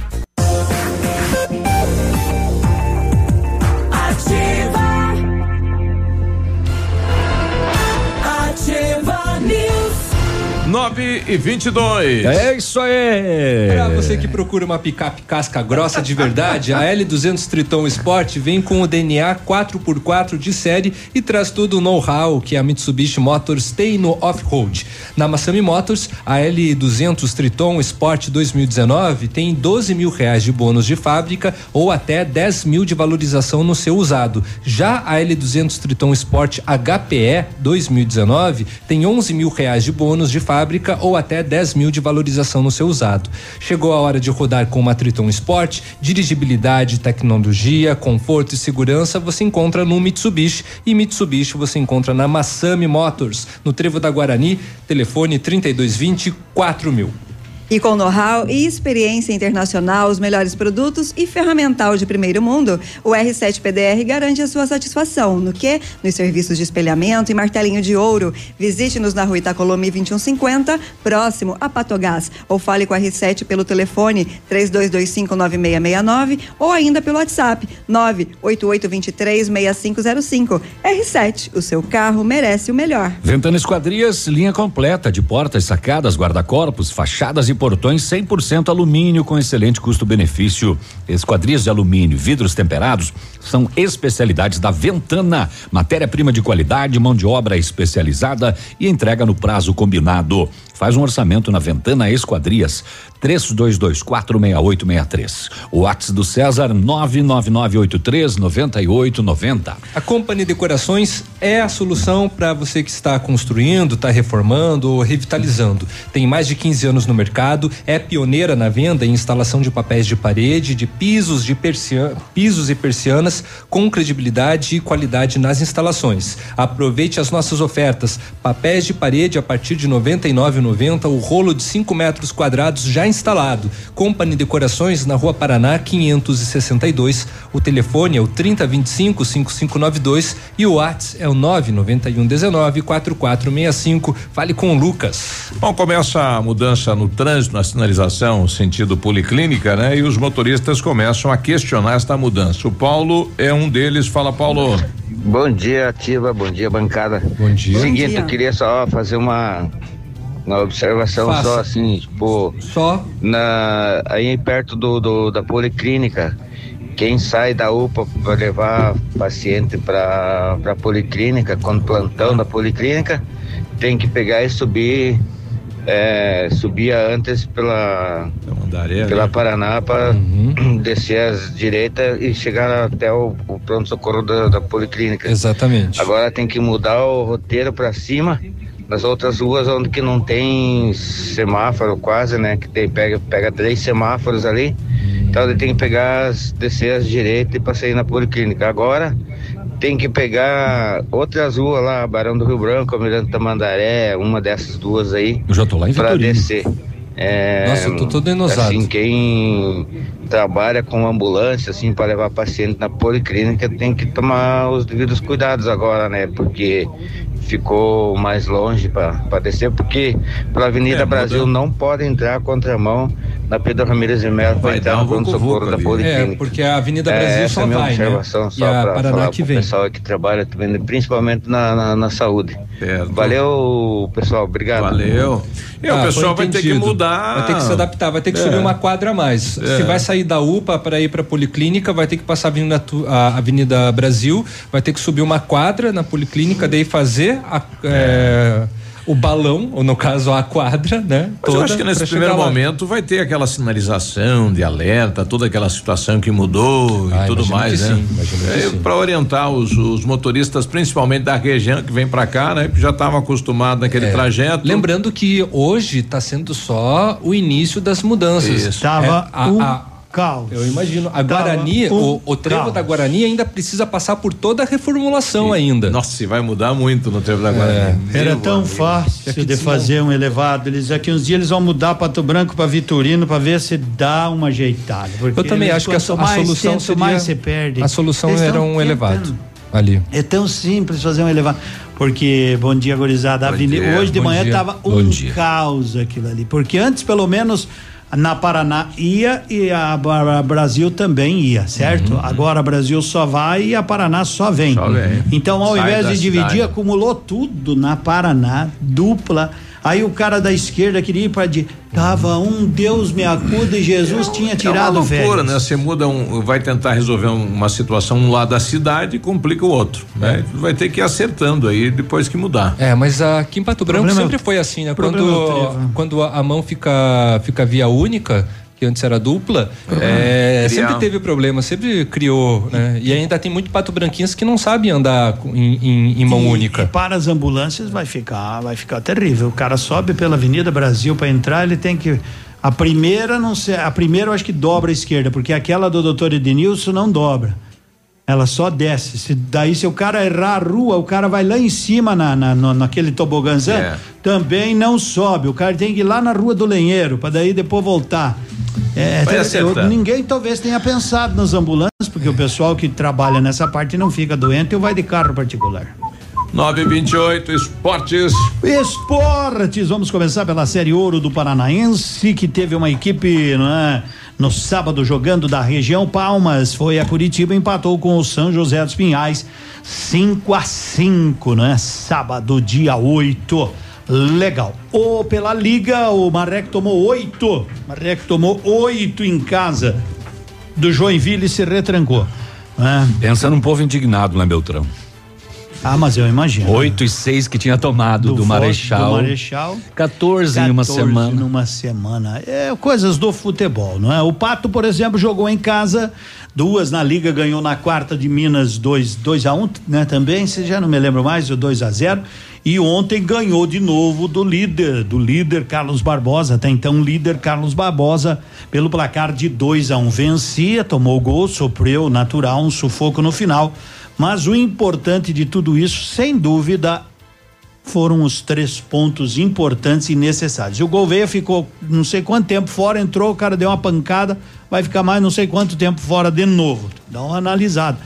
nove e vinte e dois. É isso aí. Pra você que procura uma picape casca grossa de verdade, a L duzentos Triton Sport vem com o D N A quatro por quatro de série e traz todo o know-how que a Mitsubishi Motors tem no off-road. Na Massami Motors, a L duzentos Triton Sport dois mil e dezenove tem doze mil reais de bônus de fábrica ou até dez mil de valorização no seu usado. Já a L duzentos Triton Sport H P E dois mil e dezenove tem onze mil reais de bônus de fábrica ou até dez mil de valorização no seu usado. Chegou a hora de rodar com uma Triton Sport. Dirigibilidade, tecnologia, conforto e segurança você encontra no Mitsubishi, e Mitsubishi você encontra na Massami Motors, no Trevo da Guarani, telefone trinta e dois vinte, quatro mil. E com know-how e experiência internacional, os melhores produtos e ferramental de primeiro mundo, o R sete P D R garante a sua satisfação. No quê? Nos serviços de espelhamento e martelinho de ouro. Visite-nos na rua Itacolomi vinte e um cinquenta, próximo a Patogás. Ou fale com o R sete pelo telefone três dois dois cinco nove seis seis nove ou ainda pelo WhatsApp nove oito oito dois três seis cinco zero cinco. R sete, o seu carro merece o melhor. Ventana Esquadrias, linha completa de portas, sacadas, guarda-corpos, fachadas e portões cem por cento alumínio com excelente custo-benefício. Esquadrias de alumínio, vidros temperados são especialidades da Ventana. Matéria-prima de qualidade, mão de obra especializada e entrega no prazo combinado. Faz um orçamento na Ventana Esquadrias, três dois dois quatro seis oito seis três. O WhatsApp do César, nove nove nove oito três nove oito nove zero. A Company Decorações é a solução para você que está construindo, está reformando ou revitalizando. Tem mais de quinze anos no mercado, é pioneira na venda e instalação de papéis de parede, de pisos, de persian, pisos e persianas com credibilidade e qualidade nas instalações. Aproveite as nossas ofertas. Papéis de parede a partir de noventa e nove reais e noventa centavos. O rolo de cinco metros quadrados já instalado. Company Decorações na Rua Paraná quinhentos e sessenta e dois. O telefone é o trinta vinte e cinco cinco cinco nove dois e o WhatsApp é o nove nove um um nove quatro quatro seis cinco. Fale com o Lucas. Bom, começa a mudança no trânsito, na sinalização sentido Policlínica, né? E os motoristas começam a questionar esta mudança. O Paulo é um deles. Fala, Paulo. Bom dia, Ativa. Bom dia, bancada. Bom dia. Seguinte, eu queria só fazer uma Uma observação. Faça. Só assim, tipo, só na, aí perto do, do da Policlínica, quem sai da U P A para levar paciente para para Policlínica, quando plantão da Policlínica, tem que pegar e subir, é, subia antes pela andaria, pela né? Paraná para uhum. descer às direitas e chegar até o, o pronto socorro da, da Policlínica. Exatamente. Agora tem que mudar o roteiro para cima. Nas outras ruas onde que não tem semáforo quase, né? Que tem, pega, pega três semáforos ali. Então ele tem que pegar, as, descer as direitas e passar na Policlínica. Agora tem que pegar outras ruas lá, Barão do Rio Branco, Almirante Tamandaré, uma dessas duas aí. Eu já tô lá em Vitorino. Pra descer. É, nossa, eu tô todo denosado. Assim, quem trabalha com ambulância, assim, para levar paciente na Policlínica tem que tomar os devidos cuidados agora, né? Porque ficou mais longe para descer, porque para a Avenida é, Brasil não pode entrar contramão na Pedro Ramírez de Melo para entrar no pronto-socorro da Policlínica. É, porque a Avenida Brasil é, só vai, observação, né? Só e a Paraná que vem. O pessoal que trabalha também, principalmente na, na, na saúde. Certo. Valeu, pessoal, obrigado. Valeu. E ah, o pessoal vai ter que mudar. Vai ter que se adaptar, vai ter que é. subir uma quadra a mais. É. Se vai sair da U P A para ir para a Policlínica, vai ter que passar a Avenida, a Avenida Brasil, vai ter que subir uma quadra na Policlínica, daí fazer A, é, o balão, ou no caso a quadra, né? Mas toda, eu acho que nesse primeiro momento vai ter aquela sinalização de alerta, toda aquela situação que mudou ah, e tudo mais, né? É, para orientar os, os motoristas, principalmente da região que vem para cá, né? Que já estavam acostumados naquele é. trajeto. Lembrando que hoje está sendo só o início das mudanças. Estava é, um... a, a caos. Eu imagino. A Tava Guarani, um o, o trevo caos. da Guarani ainda precisa passar por toda a reformulação Sim. ainda. Nossa, vai mudar muito no trevo da Guarani. É. Era Meu tão amigo. fácil de desmão. fazer um elevado. Eles daqui uns dias eles vão mudar Pato Branco para Vitorino para ver se dá uma ajeitada. Eu também acho que a, a solução tento, seria, mais se perde. A solução eles era um tentando. elevado ali. É tão simples fazer um elevado. Porque, bom dia, gurizada. Bom avenida, dia, hoje de manhã dia. tava um dia. caos aquilo ali. Porque antes, pelo menos, na Paraná ia e a, a Brasil também ia, certo? Uhum. Agora a Brasil só vai e a Paraná só vem. Só vem. Então, ao Sai invés de dividir, cidade. acumulou tudo na Paraná, dupla. Aí o cara da esquerda queria ir pra de tava um Deus me acuda e Jesus é, tinha tirado o velho. É uma loucura, né? Você muda um, vai tentar resolver uma situação um lado da cidade e complica o outro, né? Vai ter que ir acertando aí depois que mudar. É, mas aqui em Pato Branco sempre foi assim, né? Quando, quando a mão fica, fica via única, que antes era dupla, é, sempre teve problema, sempre criou, né? E ainda tem muito pato branquinhos que não sabem andar em, em, em mão e, única. E para as ambulâncias vai ficar, vai ficar terrível. O cara sobe pela Avenida Brasil para entrar, ele tem que a primeira não sei, a primeira eu acho que dobra a esquerda, porque aquela do doutor Edenilson não dobra. Ela só desce. Se, daí, se o cara errar a rua, o cara vai lá em cima na, na, na, naquele tobogãzão, é. também não sobe. O cara tem que ir lá na Rua do Lenheiro, para daí depois voltar. É, tem, eu, ninguém talvez tenha pensado nas ambulâncias, porque o pessoal que trabalha nessa parte não fica doente e vai de carro particular. nove e vinte e oito, esportes. Esportes, vamos começar pela Série Ouro do Paranaense, que teve uma equipe, não é? No sábado, jogando da região Palmas, foi a Curitiba, empatou com o São José dos Pinhais, cinco a cinco, né? Sábado, dia oito. Legal. Ou pela Liga, o Marreco tomou oito. Marreco tomou oito em casa do Joinville e se retrancou. Né? Pensando um povo indignado, né, Beltrão? Ah, mas eu imagino. Oito e seis que tinha tomado do, do Marechal. Do Marechal. quatorze em uma semana. quatorze numa semana. É, coisas do futebol, não é? O Pato, por exemplo, jogou em casa, duas na Liga, ganhou na quarta de Minas dois, dois a um, né? Também, você já não me lembro mais, o dois a zero. E ontem ganhou de novo do líder, do líder Carlos Barbosa, até então líder Carlos Barbosa, pelo placar de dois a um. Vencia, tomou gol, sofreu, natural, um sufoco no final. Mas o importante de tudo isso, sem dúvida, foram os três pontos importantes e necessários. O Gouveia ficou não sei quanto tempo fora, entrou, o cara deu uma pancada, vai ficar mais não sei quanto tempo fora de novo. Dá uma analisada.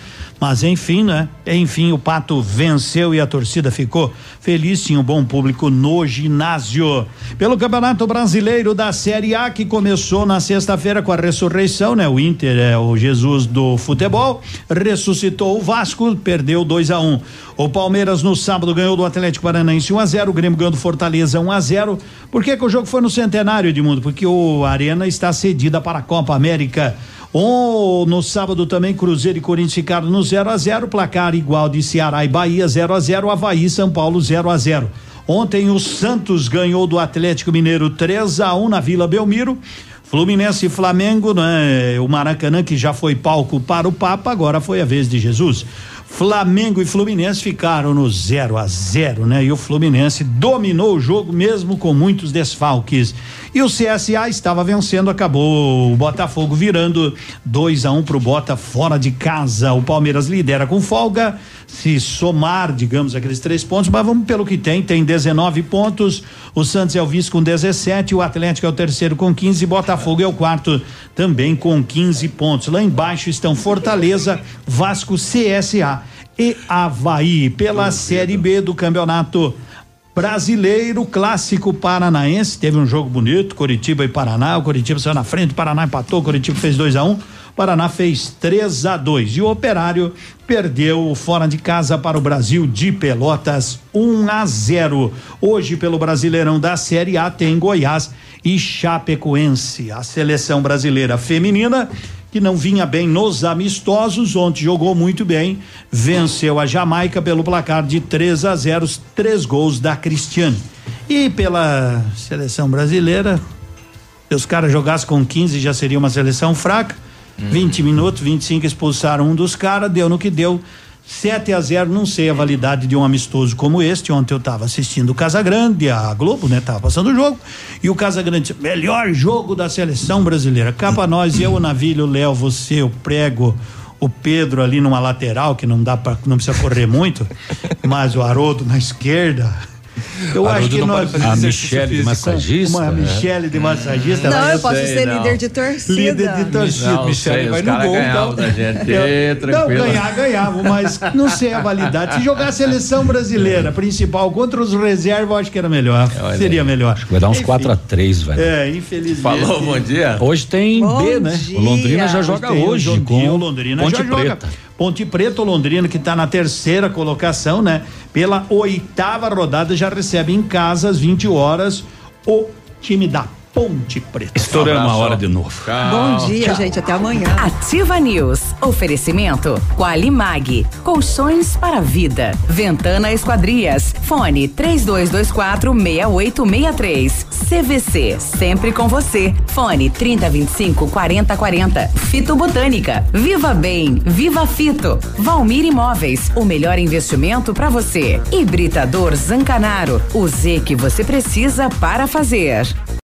Mas enfim, né? Enfim, o Pato venceu e a torcida ficou feliz, tinha um bom público no ginásio. Pelo Campeonato Brasileiro da Série A, que começou na sexta-feira com a ressurreição, né? O Inter é o Jesus do futebol, ressuscitou o Vasco, perdeu dois a um. O Palmeiras no sábado ganhou do Atlético Paranaense um a zero, o Grêmio ganhou do Fortaleza um a zero. Por que que o jogo foi no Centenário, Edmundo? Porque o Arena está cedida para a Copa América. Oh, no sábado também Cruzeiro e Corinthians ficaram no zero a zero, placar igual de Ceará e Bahia zero a zero, Avaí e São Paulo zero a zero. Ontem o Santos ganhou do Atlético Mineiro três a um na Vila Belmiro. Fluminense e Flamengo, né? O Maracanã, que já foi palco para o Papa, agora foi a vez de Jesus. Flamengo e Fluminense ficaram no zero a zero, né? E o Fluminense dominou o jogo mesmo com muitos desfalques. E o C S A estava vencendo, acabou o Botafogo virando dois a um pro Bota fora de casa. O Palmeiras lidera com folga, se somar, digamos, aqueles três pontos, mas vamos pelo que tem, tem dezenove pontos. O Santos é o vice com dezessete, o Atlético é o terceiro com quinze, Botafogo é o quarto também com quinze pontos. Lá embaixo estão Fortaleza, Vasco, C S A e Avaí. Pela Série B do Campeonato Brasileiro, Clássico Paranaense, teve um jogo bonito, Coritiba e Paraná, o Coritiba saiu na frente, o Paraná empatou, o Coritiba fez dois a um, Paraná fez três a dois e o Operário perdeu fora de casa para o Brasil de Pelotas um a zero. Hoje, pelo Brasileirão da Série A, tem Goiás e Chapecoense. A seleção brasileira feminina, que não vinha bem nos amistosos, ontem jogou muito bem, venceu a Jamaica pelo placar de três a zero, três gols da Cristiane. E pela seleção brasileira, se os caras jogassem com quinze já seria uma seleção fraca. vinte minutos, vinte e cinco, expulsaram um dos caras, deu no que deu, sete a zero, não sei a validade de um amistoso como este. Ontem eu estava assistindo o Casagrande, a Globo, né? Tava passando o jogo, e o Casagrande disse, melhor jogo da seleção brasileira. Cá pra nós, eu, o Navilho, o Léo, você, o Prego, o Pedro ali numa lateral, que não dá pra, não precisa correr muito, mas o Haroldo na esquerda. Eu Haroldo acho que nós. A Michele de massagista. Uma Michele de massagista. Não, eu posso sei, ser não. líder de torcida. Líder de torcida. Não, Michele vai no gol. Ganhava, então. Gente. Eu, tranquilo. Não, ganhar, ganhava, mas não sei a validade. Se jogar a seleção brasileira principal contra os reservas, acho que era melhor. Olha, seria melhor. Acho que vai dar uns quatro a três, velho. É, infelizmente. Falou, bom dia. Hoje tem bom B, né? Dia. O Londrina já joga hoje. hoje com o Londrina Ponte já Preta. Joga. Ponte Preta, Londrina, que está na terceira colocação, né? Pela oitava rodada, já recebe em casa às vinte horas o time da Ponte Preta. Estourando uma hora de novo. Tchau. Bom dia, Tchau. gente, até amanhã. Ativa News, oferecimento Qualimag, colchões para vida. Ventana Esquadrias, fone três dois dois quatro, seis oito seis três. C V C, sempre com você, fone trinta, vinte e cinco, quarenta, quarenta. Fitobotânica, Viva Bem, Viva Fito. Valmir Imóveis, o melhor investimento para você. Hibridador Zancanaro, o Z que você precisa para fazer.